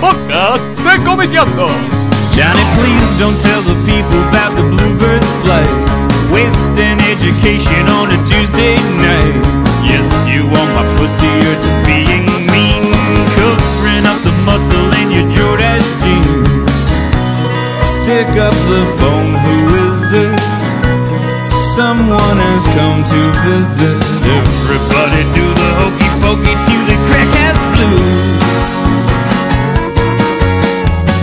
podcast de Comiteando. Johnny, please don't tell the people about the Bluebird's flight. Waste an education on a Tuesday night. Yes, you want my pussy, you're just being mean. Covering up the muscle in your Jordache jeans. Stick up the phone, who is it? Someone has come to visit. Everybody do the hokey pokey to the crackhead blues.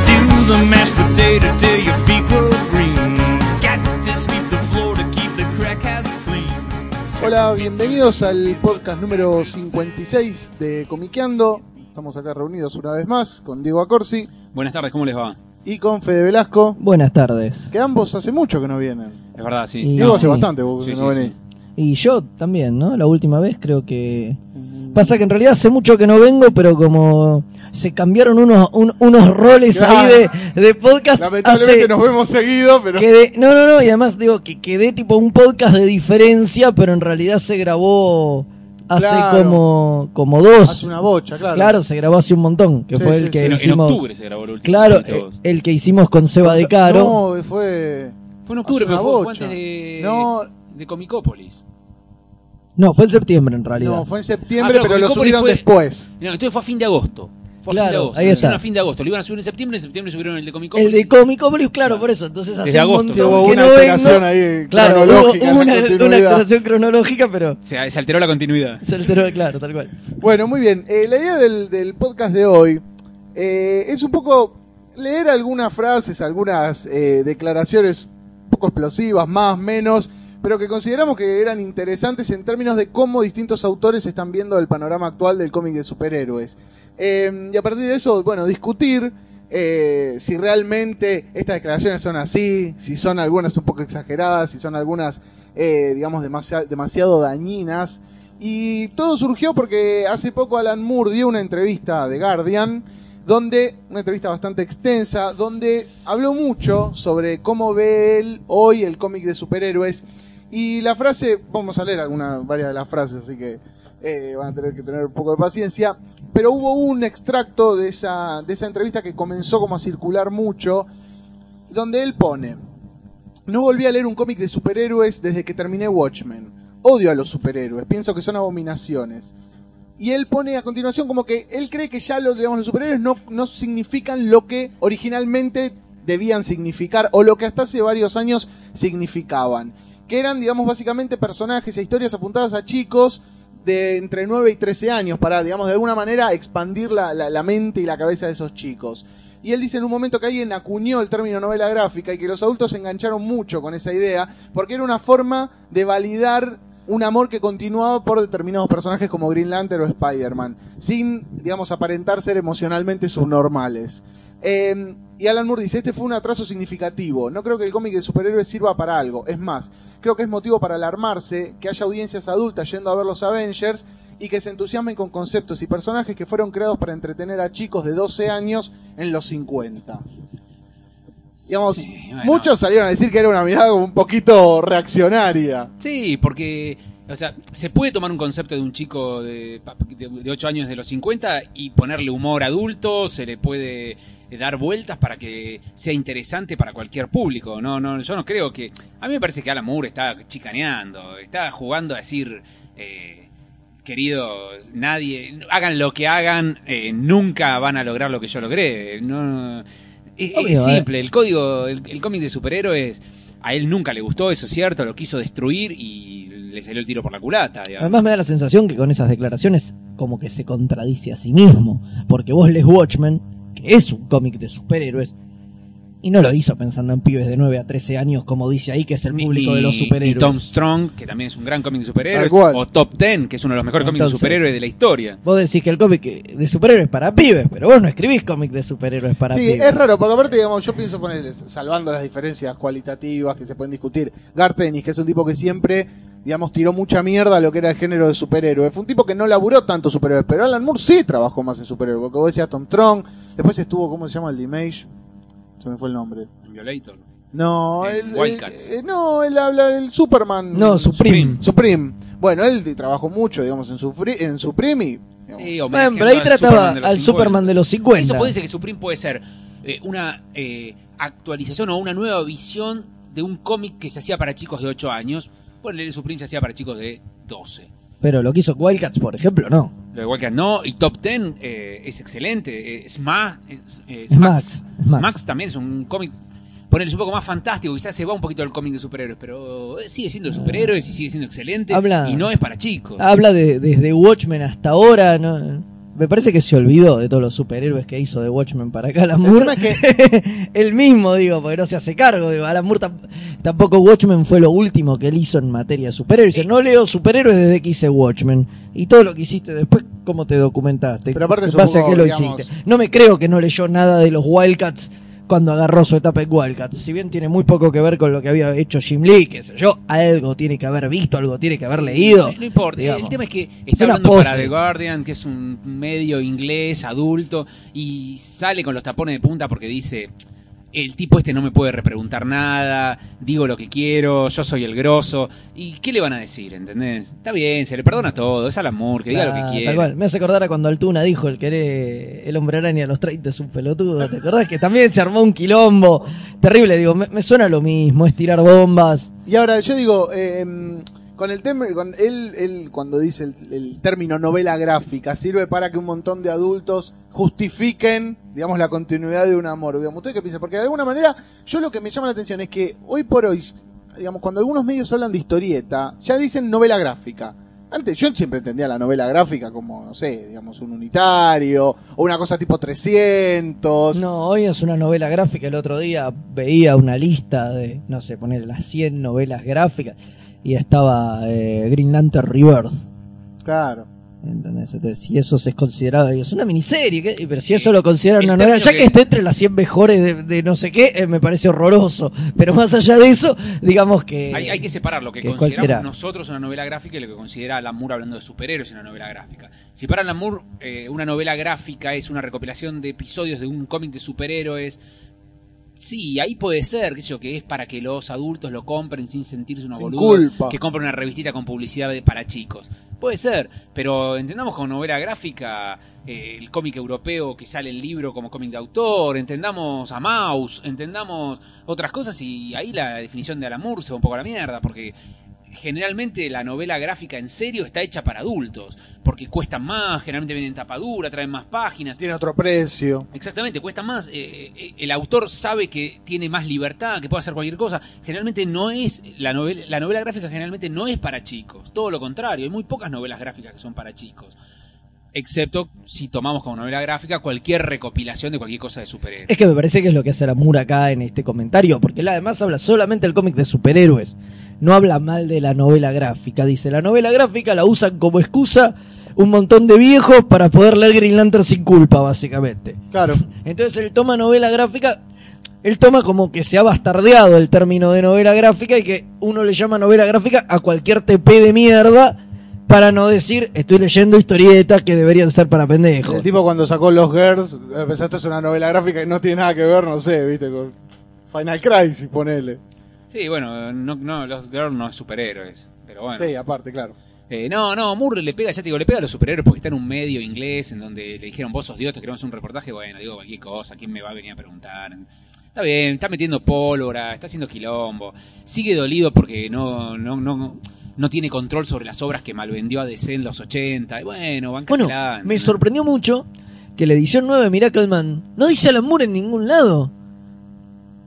Do the mashed potato till your feet go green. Got to sweep the floor to keep the crackhead clean. Hola, bienvenidos al podcast número 56 de Comiqueando. Estamos acá reunidos una vez más con Diego Acorsi. Buenas tardes, ¿cómo les va? Y con Fede Velasco. Buenas tardes. Que ambos hace mucho que no vienen. Es verdad, sí. Diego hace bastante vos que no venís. Sí. Y yo también, ¿no? La última vez creo que... Pasa que en realidad hace mucho que no vengo, pero como se cambiaron unos roles ahí de podcast... Lamentablemente hace... nos vemos seguido, pero... Quedé... No, y además digo que quedé tipo un podcast de diferencia, pero en realidad se grabó... Hace como dos. Hace una bocha, claro. Claro, se grabó hace un montón. Que sí, fue el que hicimos. En octubre se grabó el último. Claro, el que hicimos con Seba de Caro. No, fue en octubre, pero fue antes de Comicópolis. No, fue en septiembre en realidad. No, fue en septiembre, pero lo subieron después. No, entonces fue a fin de agosto. Claro, ahí está. A fin de agosto. Lo iban a subir en septiembre subieron el de Comicópolis. El de Comicópolis, claro, por eso. Entonces hace agosto, un montón que no vengo. Claro, hubo una alteración cronológica, pero... Se alteró la continuidad. Se alteró, claro, tal cual. Bueno, muy bien. La idea del podcast de hoy es un poco leer algunas frases, algunas declaraciones un poco explosivas, más, menos, pero que consideramos que eran interesantes en términos de cómo distintos autores están viendo el panorama actual del cómic de superhéroes. Y a partir de eso, bueno, discutir si realmente estas declaraciones son así, si son algunas un poco exageradas, si son algunas, digamos, demasiado dañinas. Y todo surgió porque hace poco Alan Moore dio una entrevista de Guardian, una entrevista bastante extensa, donde habló mucho sobre cómo ve él hoy el cómic de superhéroes. Y la frase, vamos a leer varias de las frases, así que... van a tener que tener un poco de paciencia, pero hubo un extracto de esa entrevista que comenzó como a circular mucho, donde él pone: no volví a leer un cómic de superhéroes desde que terminé Watchmen. Odio a los superhéroes, pienso que son abominaciones. Y él pone a continuación como que él cree que ya los superhéroes no significan lo que originalmente debían significar, o lo que hasta hace varios años significaban, que eran, digamos, básicamente personajes e historias apuntadas a chicos de entre 9 y 13 años, para, digamos, de alguna manera expandir la mente y la cabeza de esos chicos. Y él dice en un momento que alguien acuñó el término novela gráfica y que los adultos se engancharon mucho con esa idea, porque era una forma de validar un amor que continuaba por determinados personajes como Green Lantern o Spider-Man, sin, digamos, aparentar ser emocionalmente subnormales. Y Alan Moore dice: este fue un atraso significativo. No creo que el cómic de superhéroes sirva para algo. Es más, creo que es motivo para alarmarse que haya audiencias adultas yendo a ver los Avengers y que se entusiasmen con conceptos y personajes que fueron creados para entretener a chicos de 12 años en los 50. Digamos, sí, bueno. Muchos salieron a decir que era una mirada un poquito reaccionaria. Sí, porque... O sea, se puede tomar un concepto de un chico de 8 años de los 50 y ponerle humor adulto, se le puede dar vueltas para que sea interesante para cualquier público. No, yo no creo que... A mí me parece que Alan Moore está chicaneando, está jugando a decir, queridos, nadie, hagan lo que hagan, nunca van a lograr lo que yo logré. No, es simple, el código, el cómic de superhéroes... A él nunca le gustó, eso es cierto, lo quiso destruir y le salió el tiro por la culata, digamos. Además me da la sensación que con esas declaraciones como que se contradice a sí mismo, porque vos lees Watchmen, que es un cómic de superhéroes, y no lo hizo pensando en pibes de 9 a 13 años, como dice ahí, que es el público de los superhéroes. Y Tom Strong, que también es un gran cómic de superhéroes, o Top Ten, que es uno de los mejores cómics de superhéroes de la historia. Vos decís que el cómic de superhéroes es para pibes, pero vos no escribís cómic de superhéroes para pibes. Sí, es raro, porque aparte, digamos, yo pienso ponerles, salvando las diferencias cualitativas que se pueden discutir, Gartenis, que es un tipo que siempre... digamos, tiró mucha mierda a lo que era el género de superhéroes. Fue un tipo que no laburó tanto superhéroes, pero Alan Moore sí trabajó más en superhéroes, porque vos decías Tom Strong, después estuvo, ¿cómo se llama el de Image? Se me fue el nombre. ¿El Violator? No, el Wildcats. No, él habla del Superman. No, Supreme. Bueno, él trabajó mucho, digamos, en Supreme y Sí, bueno, pero ahí trataba al Superman de los 50. Eso puede ser que Supreme puede ser una actualización o una nueva visión de un cómic que se hacía para chicos de 8 años. Por el Supreme se hacía para chicos de 12. Pero lo que hizo Wildcats, por ejemplo, no. Lo de Wildcats no, y Top Ten es excelente. Smax también es un cómic, ponerle un poco más fantástico, quizás se va un poquito al cómic de superhéroes, pero sigue siendo de superhéroes y sigue siendo excelente. Habla, y no es para chicos. Habla desde Watchmen hasta ahora, ¿no? Me parece que se olvidó de todos los superhéroes que hizo de Watchmen para acá Alan Moore. Es que él mismo, digo, porque no se hace cargo. Digo, Alan Moore tampoco Watchmen fue lo último que él hizo en materia de superhéroes. No leo superhéroes desde que hice Watchmen. Y todo lo que hiciste después, ¿cómo te documentaste? Pero aparte, ¿qué pasa que lo hiciste? No me creo que no leyó nada de los Wildcats cuando agarró su etapa en Wildcats. Si bien tiene muy poco que ver con lo que había hecho Jim Lee, qué sé yo, algo tiene que haber visto, algo tiene que haber leído. No importa, digamos. El tema es que está hablando para The Guardian, que es un medio inglés, adulto, y sale con los tapones de punta porque dice, el tipo este no me puede repreguntar nada, digo lo que quiero, yo soy el grosso. ¿Y qué le van a decir, entendés? Está bien, se le perdona todo, es Alan Moore, que diga lo que quiere. Tal cual. Me hace acordar a cuando Altuna dijo el hombre araña a los 30 es un pelotudo, ¿te acordás? Que también se armó un quilombo terrible, digo, me suena lo mismo, es tirar bombas. Y ahora, yo digo, él cuando dice el término novela gráfica, sirve para que un montón de adultos justifiquen, digamos, la continuidad de un amor. Digamos, ¿ustedes qué piensan? Porque de alguna manera, yo lo que me llama la atención es que hoy por hoy, digamos, cuando algunos medios hablan de historieta, ya dicen novela gráfica. Antes yo siempre entendía la novela gráfica como, no sé, digamos, un unitario o una cosa tipo 300. No, hoy es una novela gráfica. El otro día veía una lista de, no sé, poner las 100 novelas gráficas. Y estaba Green Lantern Rebirth. Claro. ¿Entendés? Entonces, si eso se es considerado, es una miniserie, ¿qué? Pero si eso lo consideran una novela, ya que esté entre las 100 mejores de no sé qué, me parece horroroso. Pero más allá de eso, digamos que hay que separar lo que consideramos cualquiera. Nosotros una novela gráfica y lo que considera Alan Moore hablando de superhéroes una novela gráfica. Si para Alan Moore una novela gráfica es una recopilación de episodios de un cómic de superhéroes. Sí, ahí puede ser, qué sé yo, que es para que los adultos lo compren sin sentirse unos boludos, que compren una revistita con publicidad para chicos. Puede ser, pero entendamos como novela gráfica el cómic europeo que sale el libro como cómic de autor, entendamos a Maus, entendamos otras cosas y ahí la definición de Alan Moore se va un poco a la mierda, porque generalmente la novela gráfica en serio está hecha para adultos, porque cuesta más, generalmente vienen en tapadura, traen más páginas. Tiene otro precio. Exactamente, cuesta más. El autor sabe que tiene más libertad, que puede hacer cualquier cosa. Generalmente no es, la novela gráfica generalmente no es para chicos, todo lo contrario, hay muy pocas novelas gráficas que son para chicos. Excepto si tomamos como novela gráfica cualquier recopilación de cualquier cosa de superhéroes. Es que me parece que es lo que hace Alan Moore acá en este comentario, porque él además habla solamente del cómic de superhéroes. No habla mal de la novela gráfica. Dice, la novela gráfica la usan como excusa un montón de viejos para poder leer Green Lantern sin culpa, básicamente. Claro. Entonces él toma novela gráfica, él toma como que se ha bastardeado el término de novela gráfica y que uno le llama novela gráfica a cualquier TP de mierda. Para no decir, estoy leyendo historietas que deberían ser para pendejos. El tipo cuando sacó Los Girls, pensaste es una novela gráfica y no tiene nada que ver, no sé, viste, con Final Crisis, ponele. Sí, bueno, no Los Girls no es superhéroes, pero bueno. Sí, aparte, claro. No, Moore le pega, ya te digo, le pega a los superhéroes porque está en un medio inglés en donde le dijeron, vos sos Dios, te queremos hacer un reportaje, bueno, digo cualquier cosa, ¿quién me va a venir a preguntar? Está bien, está metiendo pólvora, está haciendo quilombo, sigue dolido porque no tiene control sobre las obras que malvendió a DC en los 80. Y bueno, bancatelán. Bueno, me sorprendió mucho que la edición 9 de Miracle Man no dice Alan Moore en ningún lado.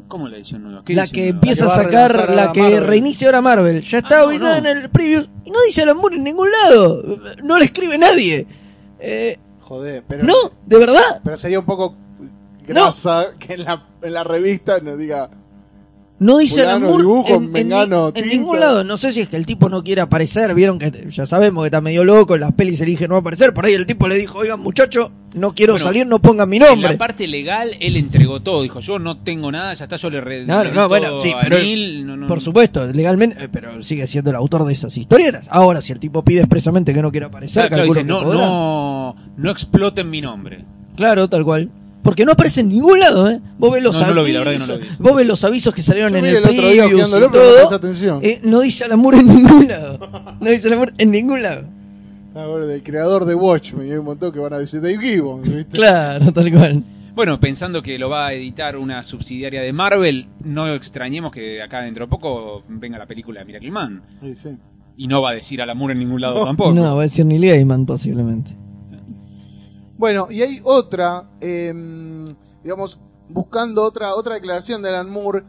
¿Cómo la edición 9? La edición que empieza a sacar, la que reinicia ahora Marvel. Ya está avisada en el preview y no dice Alan Moore en ningún lado. No le escribe nadie. Joder, pero... No, de verdad. Pero sería un poco grasa que en la revista nos diga... No dice Alan Moore en ningún lado. No sé si es que el tipo no quiere aparecer. Vieron que ya sabemos que está medio loco. En las pelis elige no aparecer. Por ahí el tipo le dijo, oigan muchacho, no quiero salir, no pongan mi nombre. En la parte legal él entregó todo. Dijo, yo no tengo nada, ya está, yo le redimí todo bueno, sí, pero a Neil. Por supuesto, legalmente, pero sigue siendo el autor de esas historietas. Ahora, si el tipo pide expresamente que no quiere aparecer, claro, dice, no exploten mi nombre. Claro, tal cual. Porque no aparece en ningún lado, ¿eh? Vos ves los avisos que salieron en el preview y todo. No dice Alan Moore en ningún lado. No dice Alan Moore en ningún lado. ahora del creador de Watchmen, y hay un montón que van a decir Dave Gibbons, ¿viste? Claro, tal cual. Bueno, pensando que lo va a editar una subsidiaria de Marvel, no extrañemos que acá dentro de poco venga la película de Miracle Man. Sí, sí. Y no va a decir Alan Moore en ningún lado, no, tampoco. No, va a decir Neil Adams posiblemente. Bueno, y hay otra, digamos, buscando otra declaración de Alan Moore,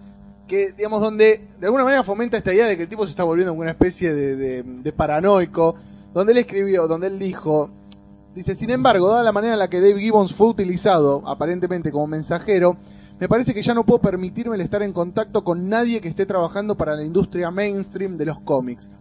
que, digamos, donde de alguna manera fomenta esta idea de que el tipo se está volviendo una especie de paranoico, donde él escribió, donde él dijo... Dice, sin embargo, dada la manera en la que Dave Gibbons fue utilizado, aparentemente como mensajero, me parece que ya no puedo permitirme el estar en contacto con nadie que esté trabajando para la industria mainstream de los cómics.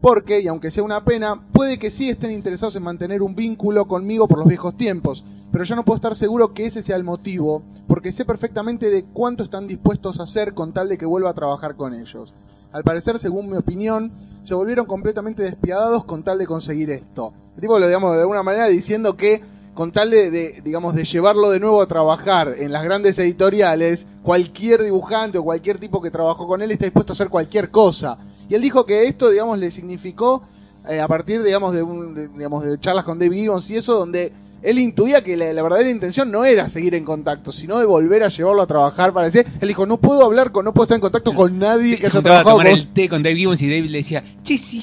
Porque, y aunque sea una pena, puede que sí estén interesados en mantener un vínculo conmigo por los viejos tiempos, pero yo no puedo estar seguro que ese sea el motivo, porque sé perfectamente de cuánto están dispuestos a hacer con tal de que vuelva a trabajar con ellos. Al parecer, según mi opinión, se volvieron completamente despiadados con tal de conseguir esto. El tipo lo, digamos, de alguna manera diciendo que con tal de llevarlo de nuevo a trabajar en las grandes editoriales, cualquier dibujante o cualquier tipo que trabajó con él está dispuesto a hacer cualquier cosa. Y él dijo que esto, digamos, le significó a partir, digamos, de charlas con Dave Gibbons y eso, donde él intuía que la verdadera intención no era seguir en contacto, sino de volver a llevarlo a trabajar para decir... Él dijo, no puedo estar en contacto con nadie que haya trabajado con... Se juntaba a tomar el té con Dave Gibbons y Dave le decía... Che, si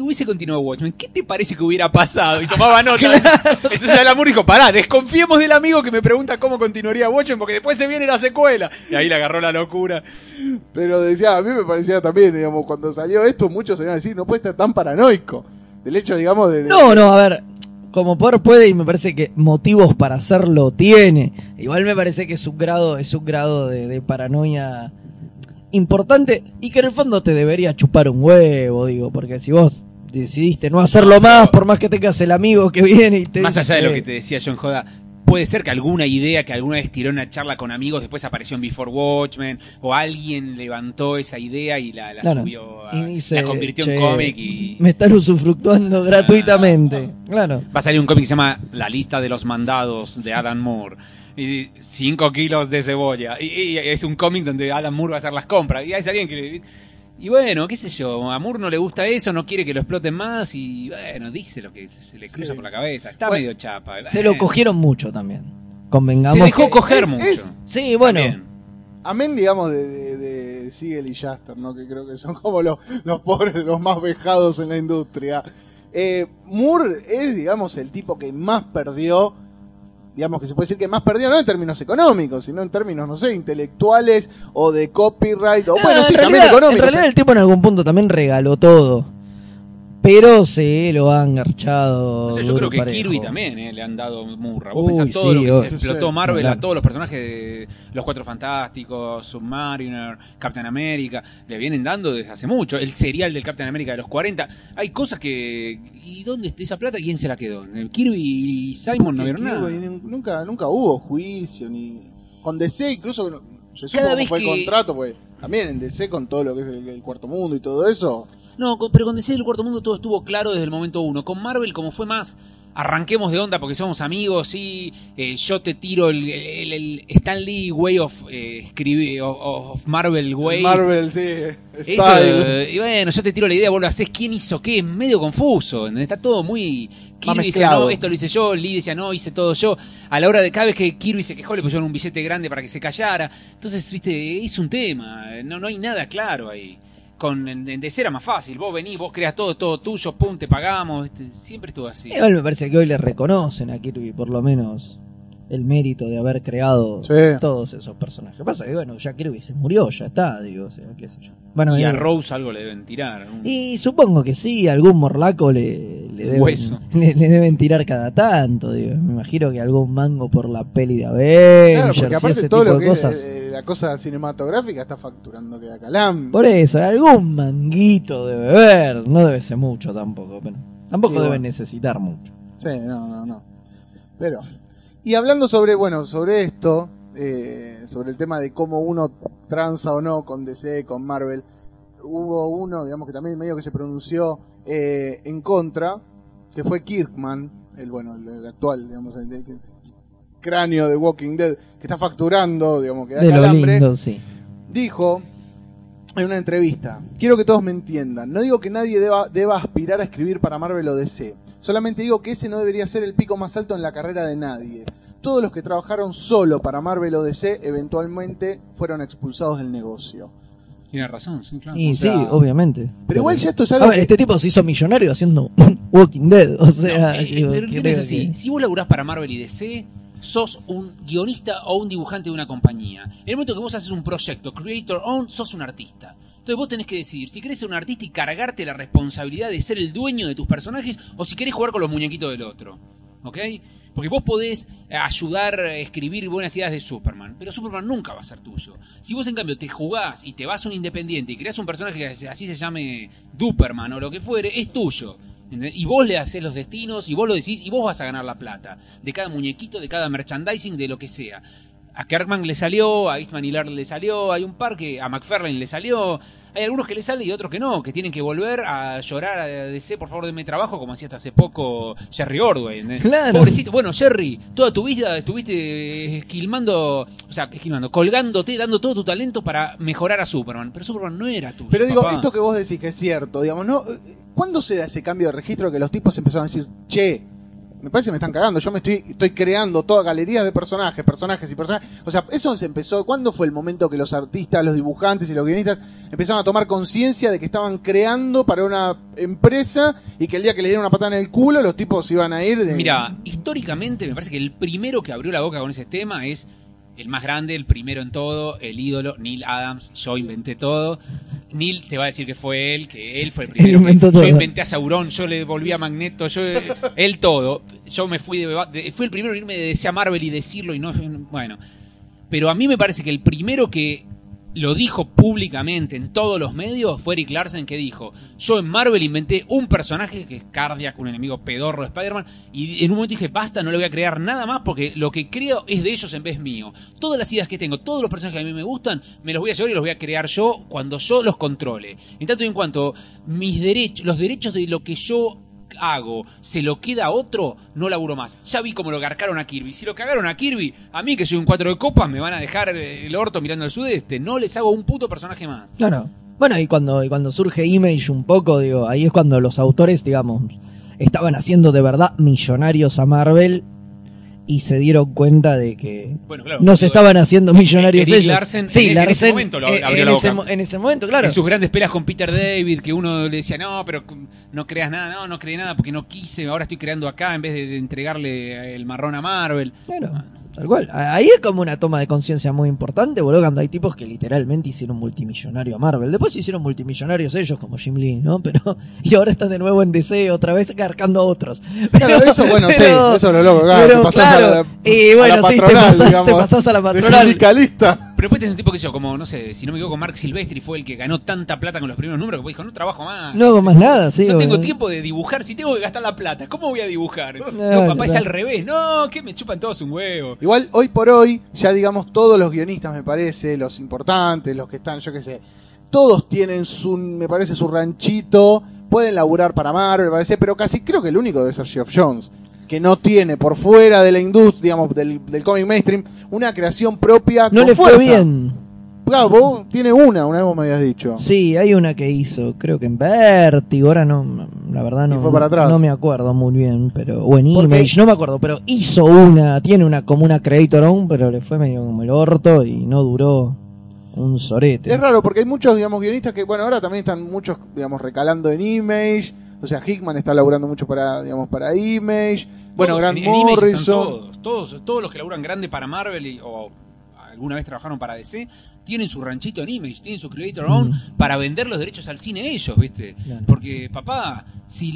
hubiese continuado Watchmen, ¿qué te parece que hubiera pasado? Y tomaba nota. Claro. Entonces Alan Moore dijo, pará, desconfiemos del amigo que me pregunta cómo continuaría Watchmen, porque después se viene la secuela. Y ahí le agarró la locura. Pero decía, a mí me parecía también, digamos, cuando salió esto, muchos se iban a decir, no puede estar tan paranoico. Del hecho, digamos, de... No, a ver... Como por puede, y me parece que motivos para hacerlo tiene. Igual me parece que es un grado de paranoia importante y que en el fondo te debería chupar un huevo, digo, porque si vos decidiste no hacerlo más, por más que tengas el amigo que viene y te... Más allá de lo que te decía John Joda, puede ser que alguna idea que alguna vez tiró una charla con amigos, después apareció en Before Watchmen, o alguien levantó esa idea y la subió, y dice, la convirtió en cómic y... Me están usufructuando gratuitamente. Claro. Va a salir un cómic que se llama La lista de los mandados de Alan Moore. Y 5 kilos de cebolla. Y es un cómic donde Alan Moore va a hacer las compras. Y hay alguien que le... Y bueno, qué sé yo, a Moore no le gusta eso, no quiere que lo exploten más y bueno, dice lo que se le cruza por la cabeza. Está medio chapa. Se lo cogieron mucho también. Convengamos. Se dejó coger mucho. Sí, bueno. También. Amén, digamos, de Siegel y Shuster, ¿no? Que creo que son como los pobres, los más vejados en la industria. Moore es, digamos, el tipo que más perdió, digamos que se puede decir que más perdió, no en términos económicos, sino en términos, no sé, intelectuales o de copyright, o bueno, sí, también económicos. En realidad el tipo en algún punto también regaló todo, pero se lo han garchado. No sé, yo creo que parejo. Kirby también le han dado murra. Vos pensás todo lo que se explotó Marvel, claro, a todos los personajes de Los Cuatro Fantásticos, Submariner, Capitán América, le vienen dando desde hace mucho. El serial del Capitán América de los 40. Hay cosas que... ¿Y dónde está esa plata? ¿Quién se la quedó? Kirby y Simon no vieron nada. Nunca hubo juicio, ni... Con DC incluso... Se supo cómo fue el contrato, pues también en DC con todo lo que es el Cuarto Mundo y todo eso... No, pero con DC del Cuarto Mundo todo estuvo claro desde el momento uno. Con Marvel, como fue más, arranquemos de onda porque somos amigos y yo te tiro el Stan Lee way of Marvel way. Marvel, sí. Eso, y bueno, yo te tiro la idea, vos lo hacés, ¿quién hizo qué? Es medio confuso, está todo muy... Kirby decía, no, esto lo hice yo, Lee decía, no, hice todo yo. A la hora de cada vez que Kirby se quejó, le pusieron un billete grande para que se callara. Entonces, viste, es un tema, no hay nada claro ahí. Con en DC era más fácil, vos venís, vos creás todo tuyo, pum, te pagamos, siempre estuvo así. Igual me parece que hoy le reconocen a Kirby por lo menos el mérito de haber creado todos esos personajes. Lo que pasa que bueno, ya Kirby se murió, ya está, digo, o sea, qué sé yo. Bueno, y a Rose algo le deben tirar. Y supongo que sí, algún morlaco le deben tirar cada tanto, digo. Me imagino que algún mango por la peli de Avengers, claro, porque ese todo tipo lo de que cosas. La cosa cinematográfica está facturando que da calambre. Por eso, algún manguito debe haber. No debe ser mucho tampoco, pero tampoco debe necesitar mucho. Sí, no. Pero, y hablando sobre esto, sobre el tema de cómo uno tranza o no con DC, con Marvel, hubo uno, digamos, que también medio que se pronunció en contra, que fue Kirkman, el actual, digamos, el cráneo de Walking Dead, que está facturando, digamos, que da calambre, lindo, sí. Dijo en una entrevista: quiero que todos me entiendan, no digo que nadie deba aspirar a escribir para Marvel o DC, Solamente digo que ese no debería ser el pico más alto en la carrera de nadie. Todos los que trabajaron solo para Marvel o DC eventualmente fueron expulsados del negocio. Tiene razón, sí, claro. Y sí, obviamente. Pero igual ya esto es algo. A ver, que... este tipo se hizo millonario haciendo Walking Dead. O sea, no, pero es así. Que... si vos laburás para Marvel y DC, sos un guionista o un dibujante de una compañía. En el momento que vos haces un proyecto, creator owned, sos un artista. Entonces vos tenés que decidir si querés ser un artista y cargarte la responsabilidad de ser el dueño de tus personajes, o si querés jugar con los muñequitos del otro. ¿Ok? Porque vos podés ayudar a escribir buenas ideas de Superman, pero Superman nunca va a ser tuyo. Si vos en cambio te jugás y te vas a un independiente y creás un personaje que así se llame Duperman o lo que fuere, es tuyo. ¿Entendés? Y vos le hacés los destinos y vos lo decís y vos vas a ganar la plata de cada muñequito, de cada merchandising, de lo que sea. A Kirkman le salió, a Eastman Hillar le salió, hay un par que a McFarlane le salió, hay algunos que le sale y otros que no, que tienen que volver a llorar a DC, por favor denme trabajo, como hacía hasta hace poco Jerry Ordway, ¿eh? Claro. Pobrecito, bueno Jerry, toda tu vida estuviste colgándote, dando todo tu talento para mejorar a Superman, pero Superman no era tuyo. Pero digo, papá, esto que vos decís que es cierto, digamos, ¿no? ¿Cuándo se da ese cambio de registro que los tipos empezaron a decir, che, me parece que me están cagando, yo me estoy creando toda galerías de personajes? O sea, eso se empezó, ¿cuándo fue el momento que los artistas, los dibujantes y los guionistas empezaron a tomar conciencia de que estaban creando para una empresa y que el día que le dieron una patada en el culo los tipos iban a ir de... Mira, históricamente me parece que el primero que abrió la boca con ese tema es el más grande, el primero en todo, el ídolo, Neil Adams. Yo inventé todo. Neil te va a decir que fue él, el primero. Yo inventé a Sauron, yo le volví a Magneto, él todo. Yo me fui fui el primero en irme de DC a Marvel y decirlo y no... Bueno, pero a mí me parece que el primero que lo dijo públicamente en todos los medios fue Eric Larsen, que dijo, yo en Marvel inventé un personaje que es Cardiac, un enemigo pedorro de Spider-Man, y en un momento dije, basta, no le voy a crear nada más porque lo que creo es de ellos en vez mío. Todas las ideas que tengo, todos los personajes que a mí me gustan, me los voy a llevar y los voy a crear yo cuando yo los controle. En tanto y en cuanto los derechos de lo que yo hago se lo queda a otro, no laburo más. Ya vi cómo lo garcaron a Kirby. Si lo cagaron a Kirby, a mí que soy un 4 de copas me van a dejar el orto mirando al sudeste. No les hago un puto personaje más. No. Bueno, y cuando surge Image un poco, digo, ahí es cuando los autores, digamos, estaban haciendo de verdad millonarios a Marvel y se dieron cuenta de que no se estaban haciendo millonarios ellos. Larsen, sí, Larsen, en ese momento lo abrió la boca. En ese momento, claro. En sus grandes pelas con Peter David, que uno le decía, no, pero no creas nada, no creé nada porque no quise, ahora estoy creando acá en vez de entregarle el marrón a Marvel. Claro, tal cual. Ahí es como una toma de conciencia muy importante, boludo, cuando hay tipos que literalmente hicieron multimillonario a Marvel. Después se hicieron multimillonarios ellos, como Jim Lee, ¿no? Pero y ahora están de nuevo en DC, otra vez cargando a otros. Pero, claro, eso, bueno, pero, sí, eso lo loco, claro. Pero, te pasás claro, a la patronal, sí, te pasás a la patronal. Sindicalista. Pero después tenés un tipo que yo, como, no sé, si no me equivoco, Mark Silvestri fue el que ganó tanta plata con los primeros números que dijo, no trabajo más. No hago más nada, sí. No tengo tiempo de dibujar, si tengo que gastar la plata, ¿cómo voy a dibujar? No, papá, es al revés. No, que me chupan todos un huevo. Igual, hoy por hoy, ya digamos, todos los guionistas, me parece, los importantes, los que están, yo qué sé, todos tienen su ranchito, pueden laburar para Marvel, me parece, pero casi creo que el único debe ser Geoff Johns, que no tiene, por fuera de la industria, digamos, del cómic mainstream, una creación propia con fuerza. No le fue bien. Claro, vos tiene una vez vos me habías dicho. Sí, hay una que hizo, creo que en Vertigo, ahora no, la verdad no, y fue para atrás. No me acuerdo muy bien, pero o en Image, no me acuerdo, pero hizo una, tiene una como una creator own, pero le fue medio como el orto y no duró un sorete. Es raro, porque hay muchos, digamos, guionistas que, bueno, ahora también están muchos, digamos, recalando en Image. O sea, Hickman está laburando mucho para Image. Bueno, Grant Morrison. Todos los que laburan grande para Marvel o alguna vez trabajaron para DC tienen su ranchito en Image, tienen su creator own para vender los derechos al cine ellos, ¿viste? Claro. Porque, papá, si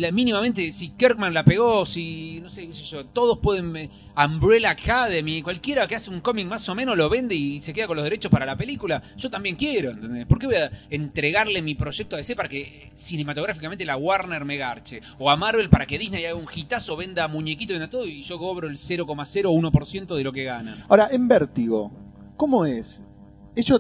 Kirkman la pegó, si, no sé, qué sé yo, todos pueden... Umbrella Academy, cualquiera que hace un cómic más o menos lo vende y se queda con los derechos para la película. Yo también quiero, ¿entendés? ¿Por qué voy a entregarle mi proyecto a DC para que cinematográficamente la Warner me garche? O a Marvel para que Disney haga un hitazo, venda muñequitos, venda todo y yo cobro el 0,01% de lo que gana. Ahora, en Vértigo, ¿cómo es?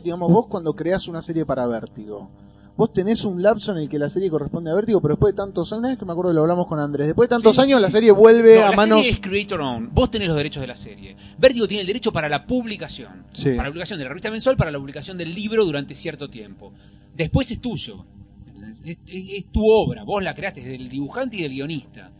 Digamos, vos cuando creás una serie para Vértigo, vos tenés un lapso en el que la serie corresponde a Vértigo, pero después de tantos años, que me acuerdo que lo hablamos con Andrés, después de tantos años la serie vuelve a manos... La serie es creator own, vos tenés los derechos de la serie. Vértigo tiene el derecho para la publicación, para la publicación de la revista mensual, para la publicación del libro durante cierto tiempo. Después es tuyo, es tu obra, vos la creaste, es del dibujante y del guionista.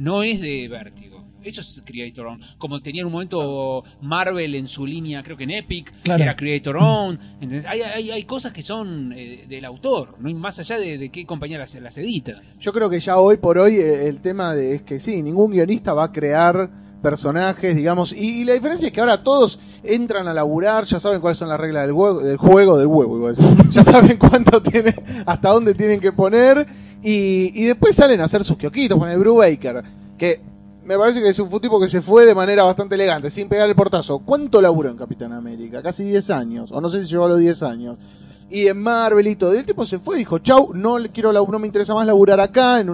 no es de Vertigo. Eso es Creator Own. Como tenía en un momento Marvel en su línea, creo que en Epic, claro, era Creator Own. Entonces, hay cosas que son del autor, no más allá de qué compañía las edita. Yo creo que ya hoy por hoy el tema es que sí, ningún guionista va a crear personajes, digamos, y la diferencia es que ahora todos entran a laburar, ya saben cuáles son las reglas del juego, ya saben cuánto tiene, hasta dónde tienen que poner, y después salen a hacer sus kioquitos con el Brubaker, que me parece que fue un tipo que se fue de manera bastante elegante, sin pegar el portazo. ¿Cuánto laburó en Capitán América? Casi 10 años, o no sé si llegó a los 10 años. Y en Marvel y todo, y el tipo se fue, dijo, chau, no me interesa más laburar acá, en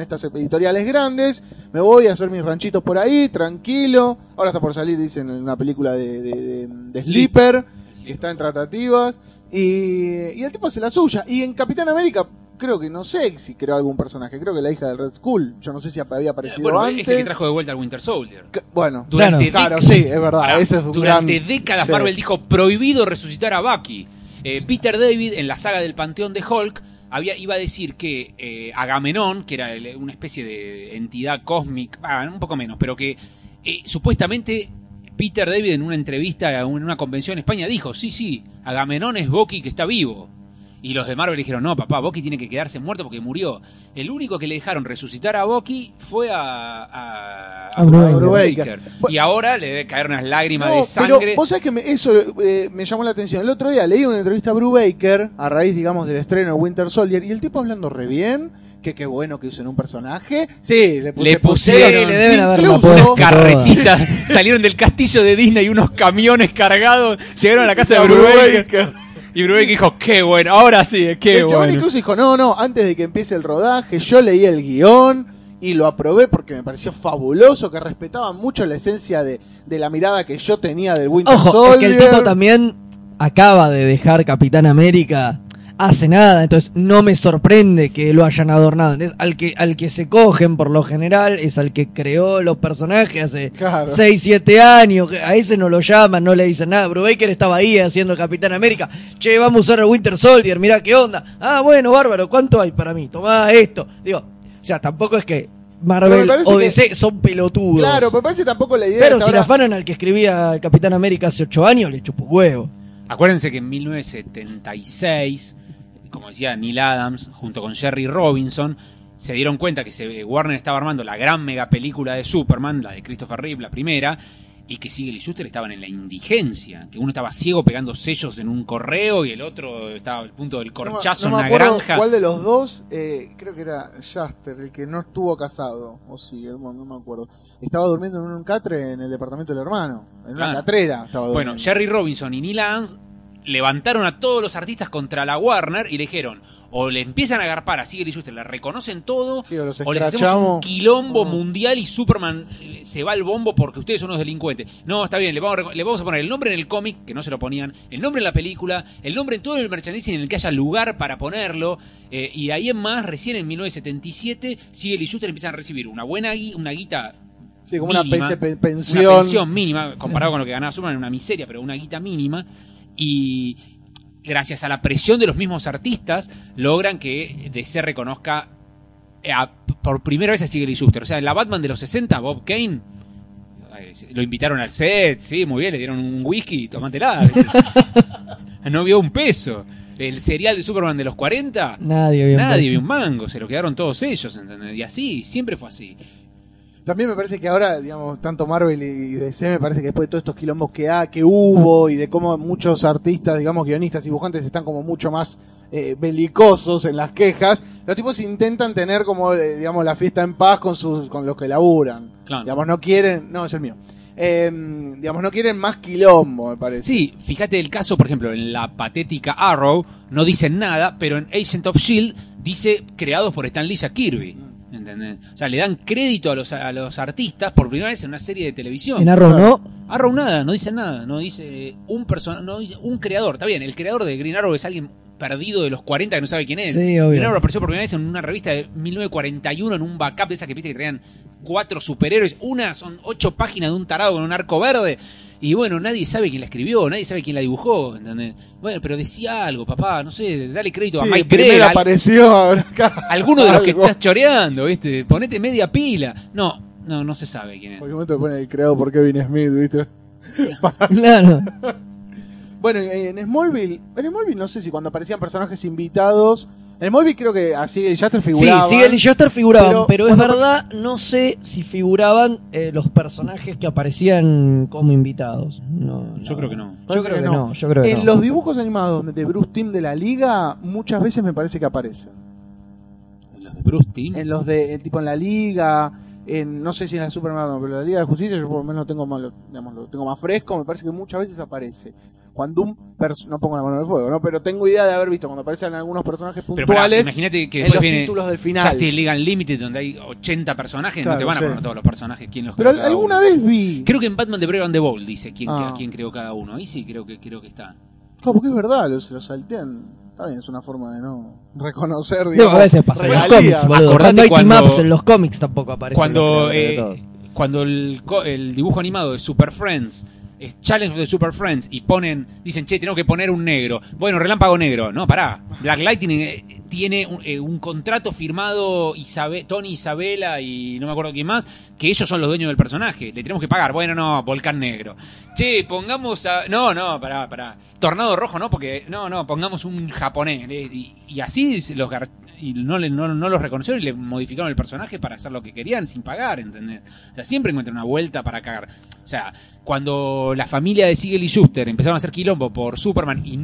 estas editoriales grandes, me voy a hacer mis ranchitos por ahí, tranquilo. Ahora está por salir, dicen, una película de Sleeper, que está en tratativas, y el tipo hace la suya. Y en Capitán América, creo que no sé si creó algún personaje, creo que la hija del Red Skull, yo no sé si había aparecido antes. Es el que trajo de vuelta al Winter Soldier. Durante décadas, sí. Marvel dijo, prohibido resucitar a Bucky. Peter David, en la saga del Panteón de Hulk, iba a decir que Agamenón, que era una especie de entidad cósmica, un poco menos, pero que supuestamente Peter David en una entrevista en una convención en España dijo, sí, Agamenón es Bucky que está vivo. Y los de Marvel dijeron, no, papá, Bucky tiene que quedarse muerto porque murió. El único que le dejaron resucitar a Bucky fue a Brubaker. Y ahora le debe caer unas lágrimas de sangre. Pero vos sabés que me llamó la atención. El otro día leí una entrevista a Brubaker, a raíz, digamos, del estreno de Winter Soldier, y el tipo hablando re bien, que qué bueno que usen un personaje. Sí, le pusieron, le deben haber unas carretillas. Salieron del castillo de Disney unos camiones cargados, llegaron a la casa de Brubaker. Y Brubaker dijo, qué bueno, ahora sí, qué bueno. El chabón incluso dijo, no, antes de que empiece el rodaje, yo leí el guión y lo aprobé porque me pareció fabuloso, que respetaba mucho la esencia de la mirada que yo tenía del Winter Soldier. Es que el tipo también acaba de dejar Capitán América hace nada, entonces no me sorprende que lo hayan adornado. Entonces, al que se cogen por lo general es al que creó los personajes hace 6-7 años. A ese no lo llaman, no le dicen nada. Brubaker estaba ahí haciendo Capitán América. Che, vamos a usar el Winter Soldier, mirá qué onda. Ah, bueno, bárbaro, ¿cuánto hay para mí? Tomá esto. Digo, o sea, tampoco es que Marvel o DC son pelotudos. Claro, pero parece tampoco la idea. Pero si la afanan al que escribía Capitán América hace 8 años, le chupó huevo. Acuérdense que en 1976... como decía Neil Adams, junto con Jerry Robinson, se dieron cuenta que Warner estaba armando la gran mega película de Superman, la de Christopher Reeve, la primera, y que Siegel y Shuster estaban en la indigencia, que uno estaba ciego pegando sellos en un correo y el otro estaba al punto del corchazo en una granja. ¿Cuál de los dos? Creo que era Shuster, el que no estuvo casado, o Siegel, no me acuerdo. Estaba durmiendo en un catre en el departamento del hermano, en una catrera. Bueno, Jerry Robinson y Neil Adams levantaron a todos los artistas contra la Warner y le dijeron, o le empiezan a agarpar a Siegel y Shuster, le reconocen todo, sí, o les hacemos un quilombo mundial y Superman se va al bombo porque ustedes son unos delincuentes. No, está bien, le vamos a poner el nombre en el cómic, que no se lo ponían, el nombre en la película, el nombre en todo el merchandising en el que haya lugar para ponerlo, y ahí en más, recién en 1977, Siegel y Shuster empiezan a recibir una buena guita. Sí, como mínima, una pensión mínima, comparado con lo que ganaba Superman, una miseria, pero una guita mínima. Y gracias a la presión de los mismos artistas logran que DC reconozca por primera vez a Siegel y Shuster. O sea, en la Batman de los 60, Bob Kane lo invitaron al set, sí, muy bien, le dieron un whisky, tomatela. No vio un peso. El serial de Superman de los 40, nadie vio un mango, se lo quedaron todos ellos, ¿entendés? Y así, siempre fue así. También me parece que ahora, digamos, tanto Marvel y DC, me parece que después de todos estos quilombos que hubo y de cómo muchos artistas, digamos, guionistas, dibujantes están como mucho más belicosos en las quejas, los tipos intentan tener como, digamos, la fiesta en paz con los que laburan. Claro. Digamos, no quieren... No, es el mío. Digamos, no quieren más quilombo, me parece. Sí, fíjate el caso, por ejemplo, en la patética Arrow no dicen nada, pero en Agent of S.H.I.E.L.D. dice creados por Stan Lee y Kirby. ¿Entendés? O sea, le dan crédito a los artistas por primera vez en una serie de televisión. En Arrow Arrow nada, no dicen nada, no dice un personaje, no dice un creador. Está bien, el creador de Green Arrow es alguien perdido de los 40 que no sabe quién es. Sí, obvio. Green Arrow apareció por primera vez en una revista de 1941 en un backup de esas que viste que traían 4 superhéroes, una son 8 páginas de un tarado con un arco verde. Y bueno, nadie sabe quién la escribió, nadie sabe quién la dibujó, ¿entendés? Bueno, pero decía algo, papá, no sé, dale crédito a Mike Grell. Apareció acá, alguno de los que estás choreando, ¿viste? Ponete media pila. No se sabe quién es. Porque momento pone el creado por Kevin Smith, ¿viste? Claro. Bueno, en Smallville no sé si cuando aparecían personajes invitados. En Smallville creo que así el Shuster figuraba. Sí, Siegel y Shuster figuraban, pero es verdad, no sé si figuraban los personajes que aparecían como invitados. No, yo creo que no. Yo creo que no. Los dibujos animados de Bruce Timm de la Liga, muchas veces me parece que aparecen. ¿En los de Bruce Timm? En los de, tipo en la Liga, no sé si en la Superman, pero en la Liga de Justicia yo por lo menos lo tengo más fresco, me parece que muchas veces aparece. Cuando no pongo la mano en el fuego, ¿no? Pero tengo idea de haber visto cuando aparecen algunos personajes puntuales. Imagínate que después viene títulos del final. Justice League Unlimited, donde hay 80 personajes, claro, no te van a poner todos los personajes. ¿Quién los creó? Pero alguna vez vi. Creo que en Batman de Brave and the Bold dice a quién creó cada uno. Ahí sí creo que está. Claro, porque es verdad, se los saltean. Está bien, es una forma de no reconocer, digamos. No, a veces pasa en los cómics, boludo. Cuando hay team-ups en los cómics tampoco aparece. Cuando el dibujo animado de Super Friends es Challenge de Super Friends y dicen, che, tengo que poner un negro. Bueno, Relámpago Negro. No, pará. Black Lightning tiene un contrato firmado Tony, Isabela y no me acuerdo quién más, que ellos son los dueños del personaje. Le tenemos que pagar. Bueno, no, Volcán Negro. Che, pongamos a... No, pará. Tornado Rojo, no, porque... No, pongamos un japonés. Y así no los reconocieron y le modificaron el personaje para hacer lo que querían sin pagar, ¿entendés? O sea, siempre encuentran una vuelta para cagar. O sea, cuando la familia de Siegel y Shuster empezaron a hacer quilombo por Superman y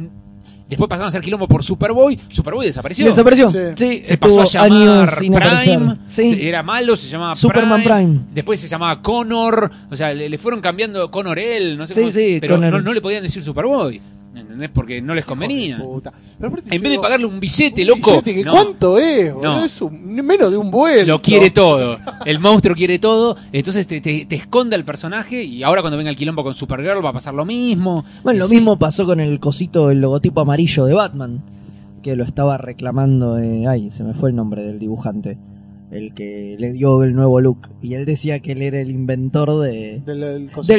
después pasaron a hacer quilombo por Superboy desapareció. Sí, se pasó a llamar Prime, era malo, se llamaba Superman Prime. Después se llamaba Connor, o sea, le fueron cambiando Conor, no sé cómo, pero no le podían decir Superboy. ¿Entendés? Porque no les convenía. En vez de pagarle un billete, loco. ¿Un billete? ¿Cuánto es? No. Es menos de un vuelo. Lo quiere todo. El monstruo quiere todo. Entonces te esconde el personaje. Y ahora cuando venga el quilombo con Supergirl va a pasar lo mismo. Bueno, lo mismo pasó con el cosito, el logotipo amarillo de Batman. Que lo estaba reclamando. Se me fue el nombre del dibujante. El que le dio el nuevo look. Y él decía que él era el inventor del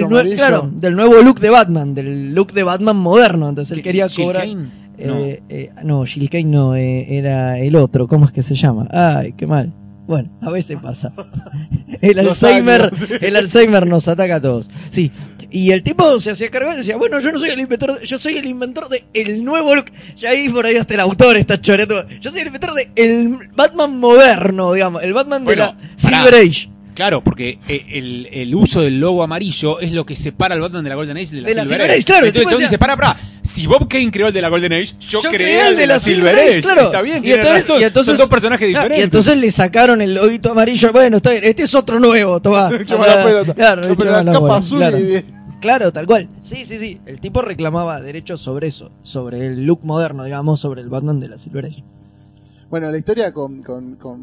nuevo look de Batman. Del look de Batman moderno. Entonces él quería cobrar... Jill Kane no. Era el otro. ¿Cómo es que se llama? Ay, qué mal. Bueno, a veces pasa. El Alzheimer nos ataca a todos. Sí. Y el tipo se hacía cargo y decía, bueno, yo no soy el inventor, yo soy el inventor de el nuevo look. Ya ahí por ahí hasta el autor está choreando. Yo soy el inventor de el Batman moderno, digamos. El Batman de la Silver Age. Claro, porque el uso del logo amarillo es lo que separa al Batman de la Golden Age de la Silver Age. Claro, entonces el chabón dice, pará, si Bob Kane creó el de la Golden Age, yo creé el de la Silver Age. Claro. Está bien, y entonces, son dos personajes diferentes. Y entonces le sacaron el loguito amarillo. Bueno, está bien, este es otro nuevo, tomá. Claro, tal cual. Sí. El tipo reclamaba derechos sobre eso, sobre el look moderno, digamos, sobre el Batman de la Silver Age. Bueno, la historia con